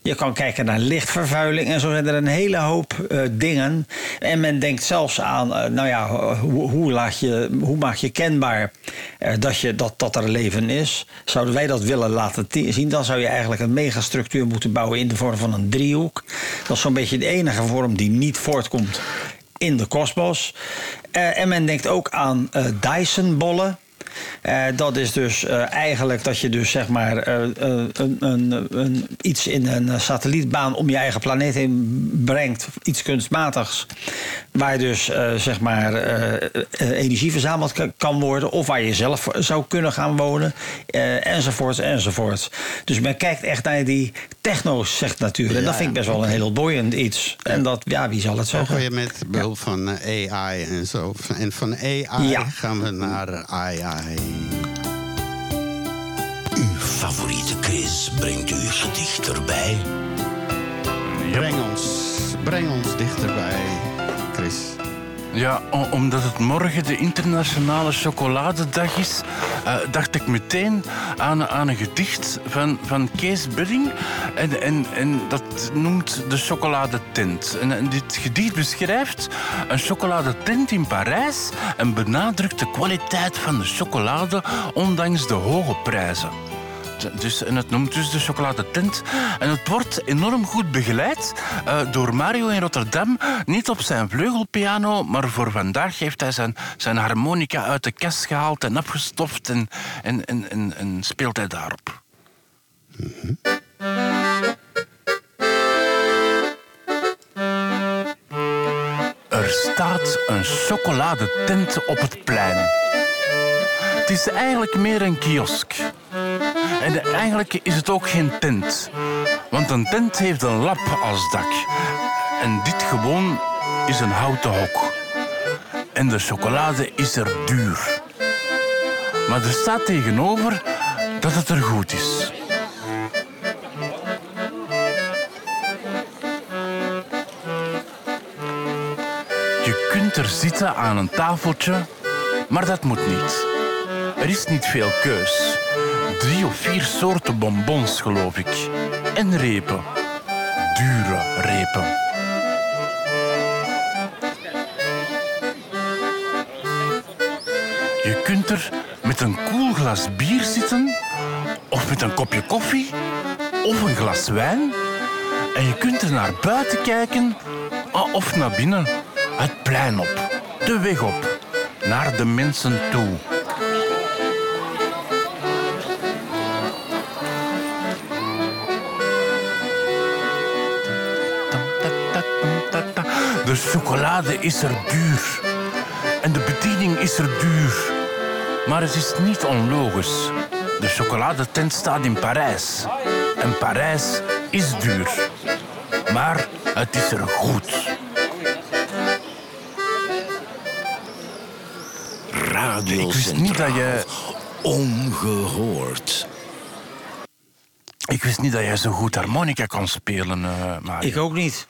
Je kan kijken naar lichtvervuiling en zo zijn er een hele hoop dingen. En men denkt zelfs aan, hoe maak je kenbaar dat er leven is? Zouden wij dat willen laten zien, dan zou je eigenlijk een megastructuur moeten bouwen in de vorm van een driehoek. Dat is zo'n beetje de enige vorm die niet voortkomt in de kosmos. En men denkt ook aan Dyson-bollen. Dat is dus eigenlijk dat je dus zeg maar iets in een satellietbaan om je eigen planeet heen brengt, iets kunstmatigs, waar dus zeg maar energie verzameld kan worden, of waar je zelf zou kunnen gaan wonen, enzovoorts, enzovoorts. Dus men kijkt echt naar die techno's, zegt natuurlijk. Ja, en dat vind ik best wel een heel boeiend iets. Ja. En dat, ja, wie zal het zeggen? Dan ga je met behulp van AI en zo. En van AI gaan we naar AI. Uw favoriete quiz brengt u dichterbij. Breng ons dichterbij, Chris. Ja, omdat het morgen de internationale chocoladedag is, dacht ik meteen aan een gedicht van Kees Bering. En dat noemt de chocoladetent. En dit gedicht beschrijft een chocoladetent in Parijs en benadrukt de kwaliteit van de chocolade, ondanks de hoge prijzen. Dus, en het noemt dus de chocoladetent. En het wordt enorm goed begeleid door Mario in Rotterdam. Niet op zijn vleugelpiano, maar voor vandaag heeft hij zijn harmonica uit de kast gehaald en afgestoft. En speelt hij daarop. Mm-hmm. Er staat een chocoladetent op het plein. Het is eigenlijk meer een kiosk. En eigenlijk is het ook geen tent. Want een tent heeft een lap als dak. En dit gewoon is een houten hok. En de chocolade is er duur. Maar er staat tegenover dat het er goed is. Je kunt er zitten aan een tafeltje, maar dat moet niet. Er is niet veel keus. 3 of 4 soorten bonbons, geloof ik. En repen. Dure repen. Je kunt er met een koel glas bier zitten, of met een kopje koffie, of een glas wijn. En je kunt er naar buiten kijken, of naar binnen. Het plein op, de weg op, naar de mensen toe. De chocolade is er duur. En de bediening is er duur. Maar het is niet onlogisch. De chocoladetent staat in Parijs. En Parijs is duur. Maar het is er goed. Radio Centraal. Ongehoord. Ik wist niet dat jij zo goed harmonica kon spelen, Mario. Ik ook niet.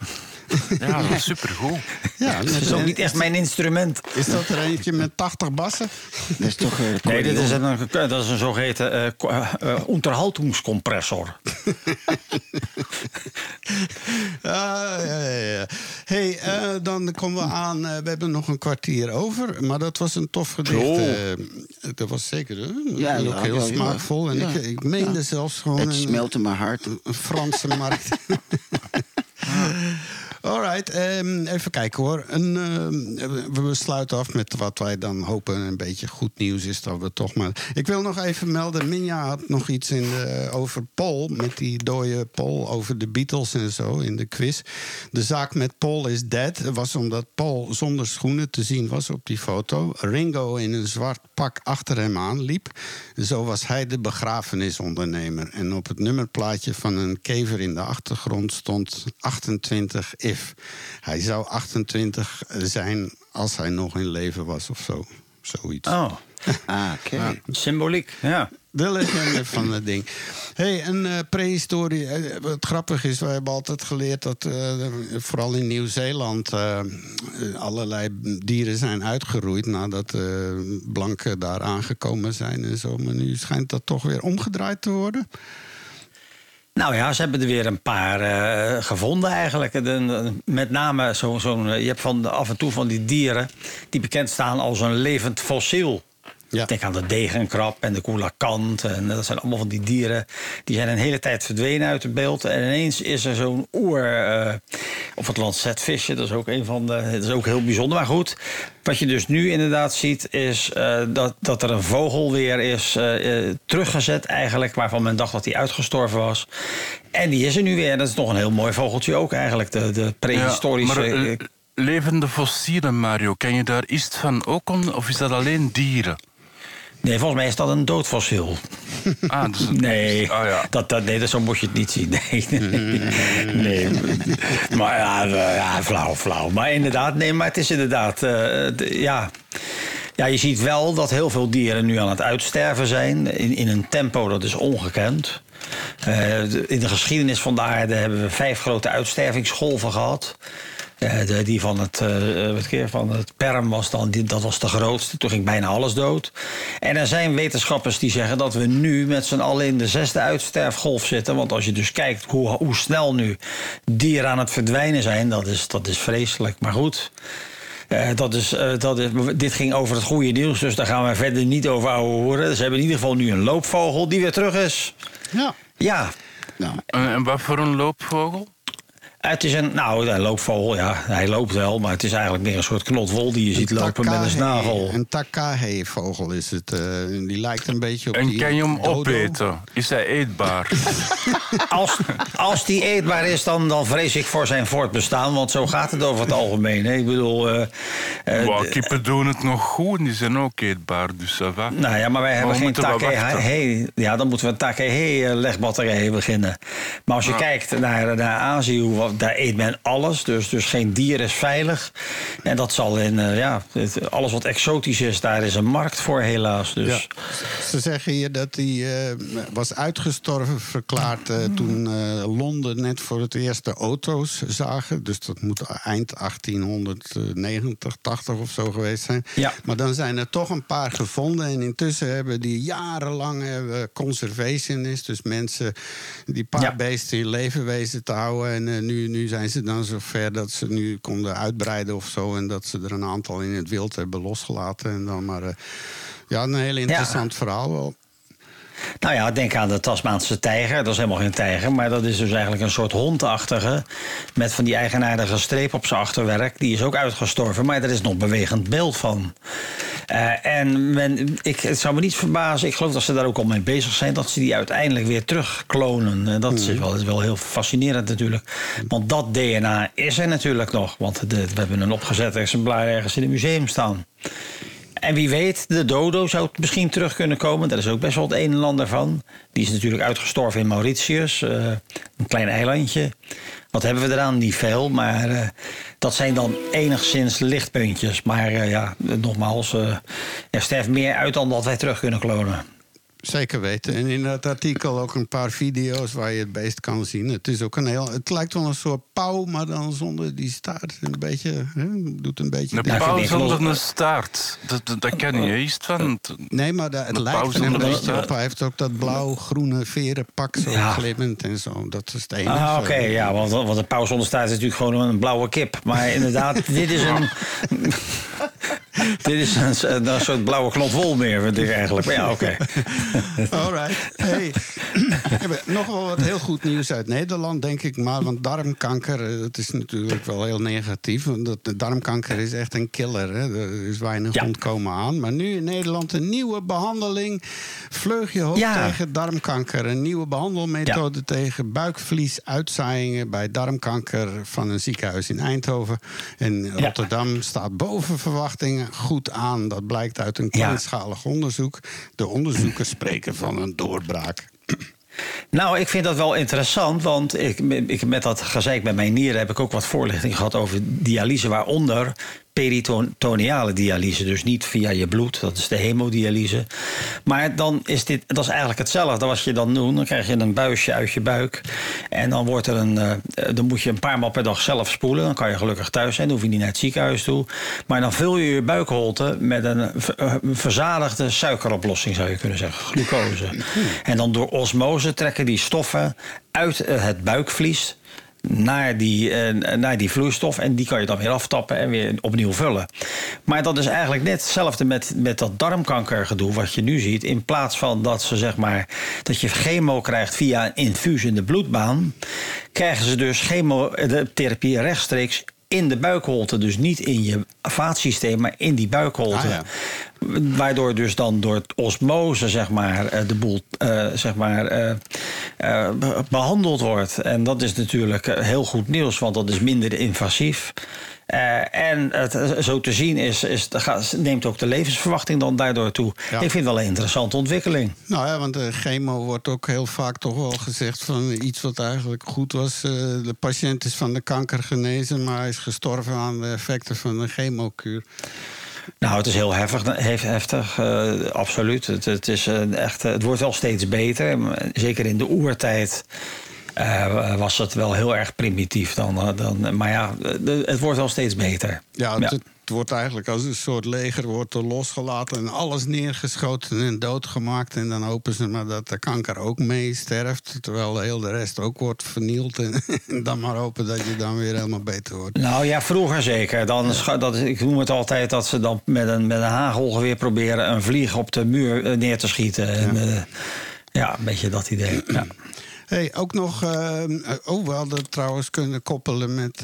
Ja, dat is supergoed. Ja, dat is ook niet echt mijn instrument. Is dat er eentje met 80 bassen? Dat is toch nee, dit is een zogeheten onderhoudingscompressor. Ja. Hey, dan komen we aan. We hebben nog een kwartier over. Maar dat was een tof gedicht. Oh. Dat was zeker ook heel smaakvol. En ik meende zelfs gewoon... Het smelte mijn hart. Een Franse markt. Alright, even kijken hoor. We sluiten af met wat wij dan hopen een beetje goed nieuws is. Dat we toch maar... Ik wil nog even melden, Minja had nog iets over Paul. Met die dode Paul over de Beatles en zo in de quiz. De zaak met Paul is dead was omdat Paul zonder schoenen te zien was op die foto. Ringo in een zwart pak achter hem aan liep. Zo was hij de begrafenisondernemer. En op het nummerplaatje van een kever in de achtergrond stond 28 if. Hij zou 28 zijn als hij nog in leven was of zo. Zoiets. Oh, oké. Symboliek, ja. De legende van het ding. Hey, een prehistorie. Het grappige is, wij hebben altijd geleerd dat vooral in Nieuw-Zeeland allerlei dieren zijn uitgeroeid nadat blanken daar aangekomen zijn en zo. Maar nu schijnt dat toch weer omgedraaid te worden. Nou ja, ze hebben er weer een paar gevonden eigenlijk. Met name je hebt af en toe van die dieren die bekend staan als een levend fossiel. Ja. Denk aan de degenkrab en de koelakant. En dat zijn allemaal van die dieren. Die zijn een hele tijd verdwenen uit het beeld. En ineens is er zo'n of het lancetvisje. Dat is ook een van de. Dat is ook heel bijzonder. Maar goed, wat je dus nu inderdaad ziet, is dat er een vogel weer is teruggezet eigenlijk, waarvan men dacht dat hij uitgestorven was. En die is er nu weer. Dat is nog een heel mooi vogeltje ook eigenlijk. De prehistorische. Ja, maar, levende fossielen, Mario, ken je daar iets van ook om, of is dat alleen dieren? Nee, volgens mij is dat een doodfossiel. Ah, dus nee, oh ja. Nee, zo moet je het niet zien. Nee. Maar ja, flauw. Maar inderdaad, nee, maar het is inderdaad, ja. Ja, je ziet wel dat heel veel dieren nu aan het uitsterven zijn. In een tempo dat is ongekend. In de geschiedenis van de aarde hebben we 5 grote uitstervingsgolven gehad. Die van het perm was dan, dat was de grootste. Toen ging bijna alles dood. En er zijn wetenschappers die zeggen dat we nu met z'n allen in de 6e uitsterfgolf zitten. Want als je dus kijkt hoe snel nu dieren aan het verdwijnen zijn, dat is vreselijk. Maar goed, dit ging over het goede nieuws. Dus daar gaan we verder niet over horen. Ze hebben in ieder geval nu een loopvogel die weer terug is. Ja. Nou. En wat voor een loopvogel? Het is een loopvogel, ja. Hij loopt wel, maar het is eigenlijk meer een soort knotwol die je ziet lopen met een snavel. Een takahe-vogel is het. Die lijkt een beetje op en die. En kan je hem opeten? Is hij eetbaar? Als die eetbaar is, dan vrees ik voor zijn voortbestaan. Want zo gaat het over het algemeen. Ik bedoel... kippen doen het nog goed. Die zijn ook eetbaar, dus ça va. Nou ja, maar wij hebben geen takahe. Ja, dan moeten we een takahe-legbatterij beginnen. Maar als je kijkt naar Azië... Daar eet men alles, dus geen dier is veilig. En dat zal alles wat exotisch is, daar is een markt voor helaas. Dus. Ja. Ze zeggen hier dat hij was uitgestorven verklaard toen Londen net voor het eerst de auto's zagen. Dus dat moet eind 1890, 80 of zo geweest zijn. Ja. Maar dan zijn er toch een paar gevonden. En intussen hebben die jarenlang conservationist, dus mensen die paar beesten in leven wezen te houden... En nu zijn ze dan zover dat ze nu konden uitbreiden of zo. En dat ze er een aantal in het wild hebben losgelaten. En dan maar een heel interessant verhaal wel. Nou ja, denk aan de Tasmaanse tijger. Dat is helemaal geen tijger, maar dat is dus eigenlijk een soort hondachtige... met van die eigenaardige streep op zijn achterwerk. Die is ook uitgestorven, maar er is nog bewegend beeld van. Het zou me niet verbazen, ik geloof dat ze daar ook al mee bezig zijn... dat ze die uiteindelijk weer terugklonen. En dat is wel heel fascinerend natuurlijk. Want dat DNA is er natuurlijk nog. Want we hebben een opgezet exemplaar ergens in het museum staan. En wie weet, de dodo zou misschien terug kunnen komen. Daar is ook best wel het een en ander van. Die is natuurlijk uitgestorven in Mauritius. Een klein eilandje. Wat hebben we eraan? Niet veel. Maar dat zijn dan enigszins lichtpuntjes. Maar nogmaals, er sterft meer uit dan dat wij terug kunnen klonen. Zeker weten. En in dat artikel ook een paar video's waar je het beest kan zien. Het is ook het lijkt wel een soort pauw, maar dan zonder die staart. Een beetje, doet een beetje... Een pauw zonder een staart. Dat ken je iets van. Nee, maar het lijkt er een beetje op. Hij heeft ook dat blauw-groene verenpak zo glimmend en zo. Dat is het enige. Ah, oké, ja, want een pauw zonder staart is natuurlijk gewoon een blauwe kip. Maar inderdaad, dit is een... Dit is een soort blauwe knotwol meer, vind ik eigenlijk. Maar ja, oké. Alright. Hey. Nog wel wat heel goed nieuws uit Nederland, denk ik maar. Want darmkanker, dat is natuurlijk wel heel negatief. Want darmkanker is echt een killer. Hè? Er is weinig ontkomen aan. Maar nu in Nederland een nieuwe behandeling. Vleug je hoofd tegen darmkanker. Een nieuwe behandelmethode tegen buikvliesuitzaaiingen bij darmkanker van een ziekenhuis in Eindhoven. En Rotterdam staat boven verwachtingen. Goed aan, dat blijkt uit een kleinschalig onderzoek. De onderzoekers spreken van een doorbraak. Nou, ik vind dat wel interessant, want ik met dat gezeik bij mijn nieren... heb ik ook wat voorlichting gehad over dialyse, waaronder... peritoniale dialyse, dus niet via je bloed. Dat is de hemodialyse. Maar dan is dat is eigenlijk hetzelfde als je dan doet. Dan krijg je een buisje uit je buik. En dan wordt er dan moet je een paar maal per dag zelf spoelen. Dan kan je gelukkig thuis zijn, dan hoef je niet naar het ziekenhuis toe. Maar dan vul je je buikholte met een verzadigde suikeroplossing, zou je kunnen zeggen. Glucose. En dan door osmose trekken die stoffen uit het buikvlies... naar die vloeistof. En die kan je dan weer aftappen en weer opnieuw vullen. Maar dat is eigenlijk net hetzelfde met dat darmkankergedoe wat je nu ziet. In plaats van dat ze dat je chemo krijgt via een infuus in de bloedbaan, krijgen ze dus chemotherapie rechtstreeks in de buikholte. Dus niet in je vaatsysteem, maar in die buikholte. Ah, ja. Waardoor dus dan door het osmose de boel behandeld wordt. En dat is natuurlijk heel goed nieuws, want dat is minder invasief. En het zo te zien neemt ook de levensverwachting dan daardoor toe. Ja. Ik vind het wel een interessante ontwikkeling. Nou ja, want de chemo wordt ook heel vaak toch wel gezegd van iets wat eigenlijk goed was. De patiënt is van de kanker genezen, maar hij is gestorven aan de effecten van de chemokuur. Nou, het is heel heftig, absoluut. Het wordt wel steeds beter. Zeker in de oertijd was het wel heel erg primitief dan. Maar ja, het wordt wel steeds beter. Ja, ja. Het wordt eigenlijk als een soort leger wordt er losgelaten en alles neergeschoten en doodgemaakt. En dan hopen ze maar dat de kanker ook mee sterft, terwijl heel de rest ook wordt vernield. En dan maar hopen dat je dan weer helemaal beter wordt. Nou ja, vroeger zeker. Ik noem het altijd dat ze dan met een hagelgeweer proberen een vlieg op de muur neer te schieten. Ja, een beetje dat idee. Ja. Hey, ook nog, we hadden trouwens kunnen koppelen met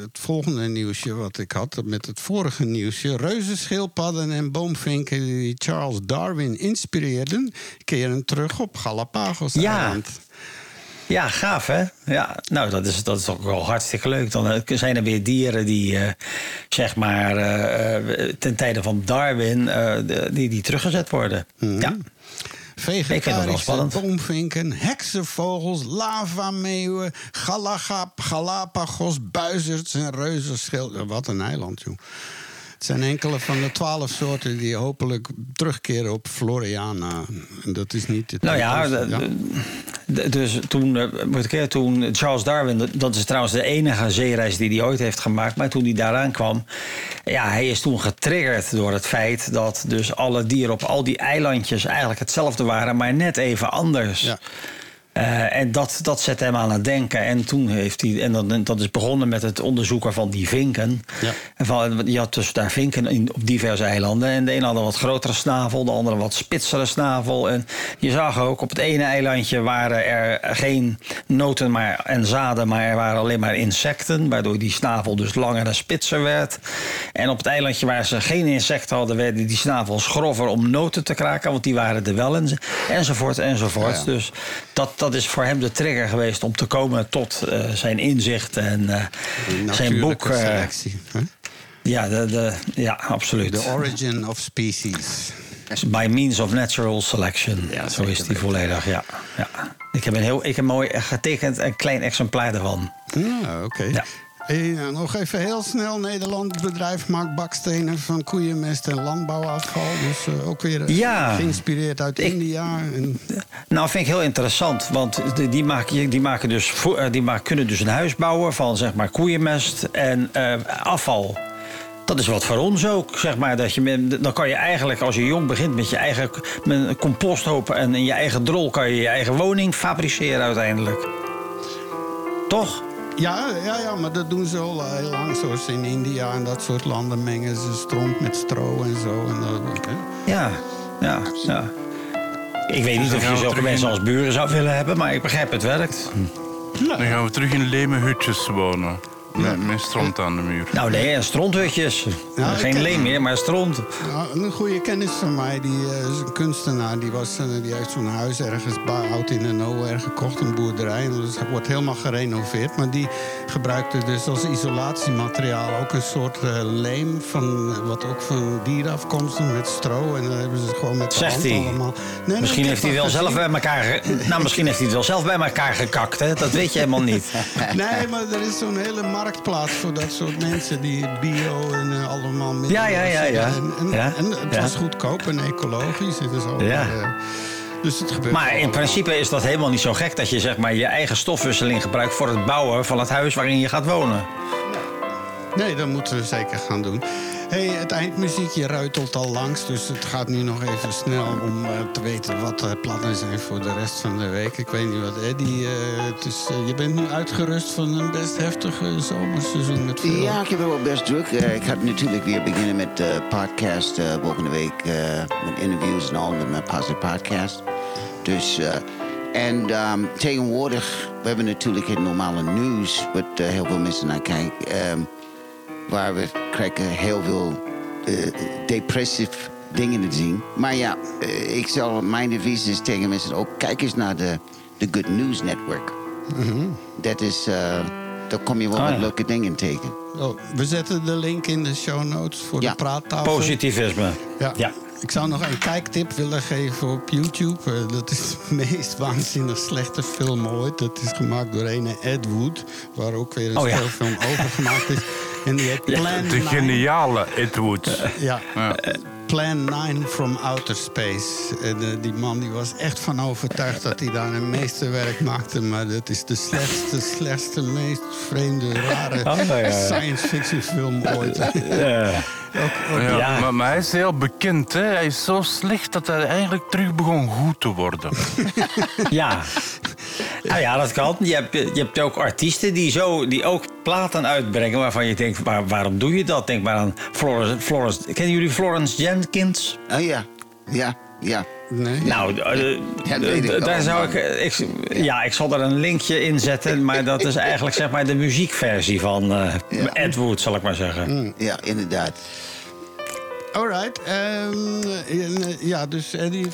het volgende nieuwsje wat ik had. Met het vorige nieuwsje. Reuzenschildpadden en boomvinken die Charles Darwin inspireerden, keren terug op Galapagos-eiland. Ja, gaaf hè? Ja, nou, dat is ook wel hartstikke leuk. Dan zijn er weer dieren die, ten tijde van Darwin, die teruggezet worden. Mm-hmm. Ja. Vegetarische boomvinken, heksenvogels, lavameeuwen, Galapagos, buizerds en reuzenschildpadden. Wat een eiland, joh. Het zijn enkele van de 12 soorten die hopelijk terugkeren op Floriana. En dat is niet het. Nou ja, dus toen Charles Darwin, dat is trouwens de enige zeereis die hij ooit heeft gemaakt, maar toen hij daaraan kwam, ja, hij is toen getriggerd door het feit dat dus alle dieren op al die eilandjes eigenlijk hetzelfde waren, maar net even anders. Ja. En dat zet hem aan het denken. En toen heeft hij. En dat is begonnen met het onderzoeken van die vinken. Ja. Je had dus daar vinken op diverse eilanden. En de ene had een wat grotere snavel, de andere wat spitsere snavel. En je zag ook, op het ene eilandje waren er geen noten en zaden, maar er waren alleen maar insecten. Waardoor die snavel dus langer en spitser werd. En op het eilandje waar ze geen insecten hadden, werden die snavels grover om noten te kraken, want die waren er wel. Enzovoort, enzovoort. Ja. Dus dat is voor hem de trigger geweest om te komen tot zijn inzicht en zijn boek. Selectie, hè? Ja, ja, absoluut. The Origin of Species. By means of natural selection. Ja, zo is die volledig, ja. Ik heb mooi getekend een klein exemplaar ervan. Ja, oké. Ja. Ja, nog even heel snel. Nederland bedrijf maakt bakstenen van koeienmest en landbouwafval. Dus ook weer geïnspireerd uit India. Nou, vind ik heel interessant. Want die kunnen dus een huis bouwen van koeienmest en afval. Dat is wat voor ons ook, dat dan kan je eigenlijk, als je jong begint met je eigen composthoop en in je eigen drol, kan je je eigen woning fabriceren uiteindelijk. Toch? Ja, maar dat doen ze al heel lang. Zoals in India en dat soort landen mengen ze stront met stro en zo. En dat ook, hè? Ja. Ik weet niet of je zulke mensen als buren zou willen hebben, maar ik begrijp het werkt. Ja. Dan gaan we terug in leme hutjes wonen. Met stront aan de muur. Nou nee, stronthutjes. Ja, geen leem meer, maar stront. Nou, een goede kennis van mij, die is een kunstenaar. Die heeft zo'n huis ergens oud in de nowhere gekocht, een boerderij. Dus dat wordt helemaal gerenoveerd. Maar die gebruikte dus als isolatiemateriaal ook een soort leem, wat ook van dieren afkomstig met stro. En dan hebben ze gewoon met de hand allemaal. Nee, misschien heeft hij wel zelf bij elkaar. Misschien heeft hij het wel zelf bij elkaar gekakt, hè? Dat weet je helemaal niet. Nee, maar er is zo'n hele marktplaats voor dat soort mensen die bio en allemaal middelen. Ja. En het was goedkoop en ecologisch. Het is allemaal, dus het gebeurt. Maar in principe is dat helemaal niet zo gek dat je je eigen stofwisseling gebruikt voor het bouwen van het huis waarin je gaat wonen. Nee, dat moeten we zeker gaan doen. Hey, het eindmuziekje ruitelt al langs, dus het gaat nu nog even snel om te weten wat de plannen zijn voor de rest van de week. Ik weet niet wat, Eddie, je bent nu uitgerust van een best heftig zomerseizoen met veel... Ja, ik heb het wel best druk. Ik ga natuurlijk weer beginnen met de podcast volgende week. Met interviews en al, met mijn podcast. Dus... tegenwoordig, we hebben natuurlijk het normale nieuws, wat heel veel mensen naar kijken. Waar we krijgen heel veel depressief dingen te zien. Maar ja, mijn advies is tegen mensen ook, kijk eens naar de Good News Network. Mm-hmm. Dat is, daar kom je wel met leuke dingen tegen. Oh, we zetten de link in de show notes voor de praattafel. Positivisme. Ja. Ik zou nog een kijktip willen geven op YouTube. Dat is de meest waanzinnig slechte film ooit. Dat is gemaakt door een Ed Wood, waar ook weer een speelfilm over gemaakt is. En die heet De geniale Ed Wood. Plan 9 from Outer Space. En die man die was echt van overtuigd dat hij daar een meesterwerk maakte. Maar dat is de slechtste, meest vreemde, rare science fiction film ooit. Maar hij is heel bekend, hè? Hij is zo slecht dat hij eigenlijk terug begon goed te worden. Dat kan. Je hebt ook artiesten die ook platen uitbrengen waarvan je denkt, waarom doe je dat? Denk maar aan Florence. Kennen jullie Florence Jenkins? Oh ja. Nee. Nou, daar zou ik... Ja, ik zal daar een linkje in zetten. Maar dat is eigenlijk zeg maar de muziekversie van Ed Wood, zal ik maar zeggen. Ja, inderdaad. Alright. Dus Eddie,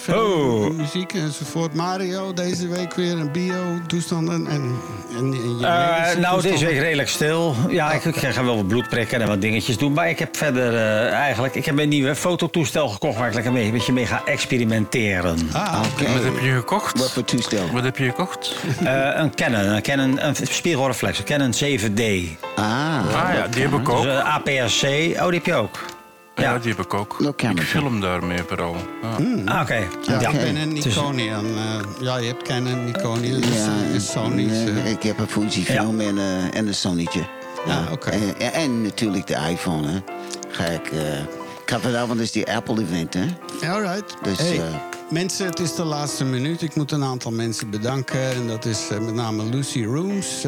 muziek enzovoort. Mario, deze week weer een bio-toestanden. Deze week redelijk stil. Ja, ik ga wel wat bloed prikken en wat dingetjes doen. Maar ik heb verder ik heb een nieuw fototoestel gekocht waar ik lekker een beetje mee ga experimenteren. Okay. Wat heb je gekocht? Wat voor toestel? Wat heb je gekocht? Een Canon, een spiegelreflex, een Canon 7D. Die heb ik ook. Dus, APS-C. Oh, die heb je ook. Ja, die heb ik ook. Ik film daarmee vooral. Ja. Oké. Ja, ik ben een Nikonian. Je hebt Canon, Nikonian, Sony. Ik heb een Fujifilm en een Sonytje. En natuurlijk de iPhone. Hè. Ik ga vanavond is die Apple-event, hè? Alright. Dus, mensen, het is de laatste minuut. Ik moet een aantal mensen bedanken. En dat is met name Lucy Rooms,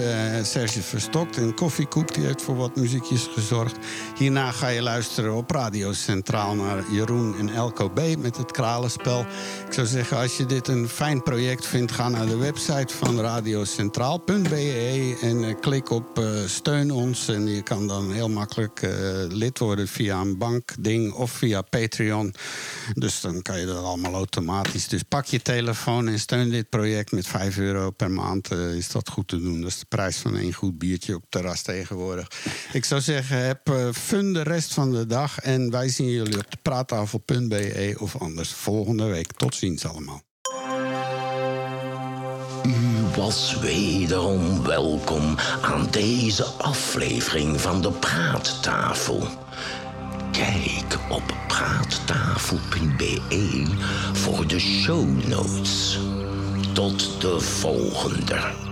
Serge Verstokt en Koffiekoek. Die heeft voor wat muziekjes gezorgd. Hierna ga je luisteren op Radio Centraal naar Jeroen en Elko B. met het Kralenspel. Ik zou zeggen, als je dit een fijn project vindt, ga naar de website van radiocentraal.be en klik op Steun ons. En je kan dan heel makkelijk lid worden via een bankding of via Patreon. Dus dan kan je dat allemaal automatisch. Dus pak je telefoon en steun dit project met €5 per maand. Is dat goed te doen? Dat is de prijs van één goed biertje op terras tegenwoordig. Ik zou zeggen, heb fun de rest van de dag. En wij zien jullie op de praattafel.be of anders volgende week. Tot ziens allemaal. U was wederom welkom aan deze aflevering van de Praattafel. Kijk op praattafel.be voor de show notes. Tot de volgende.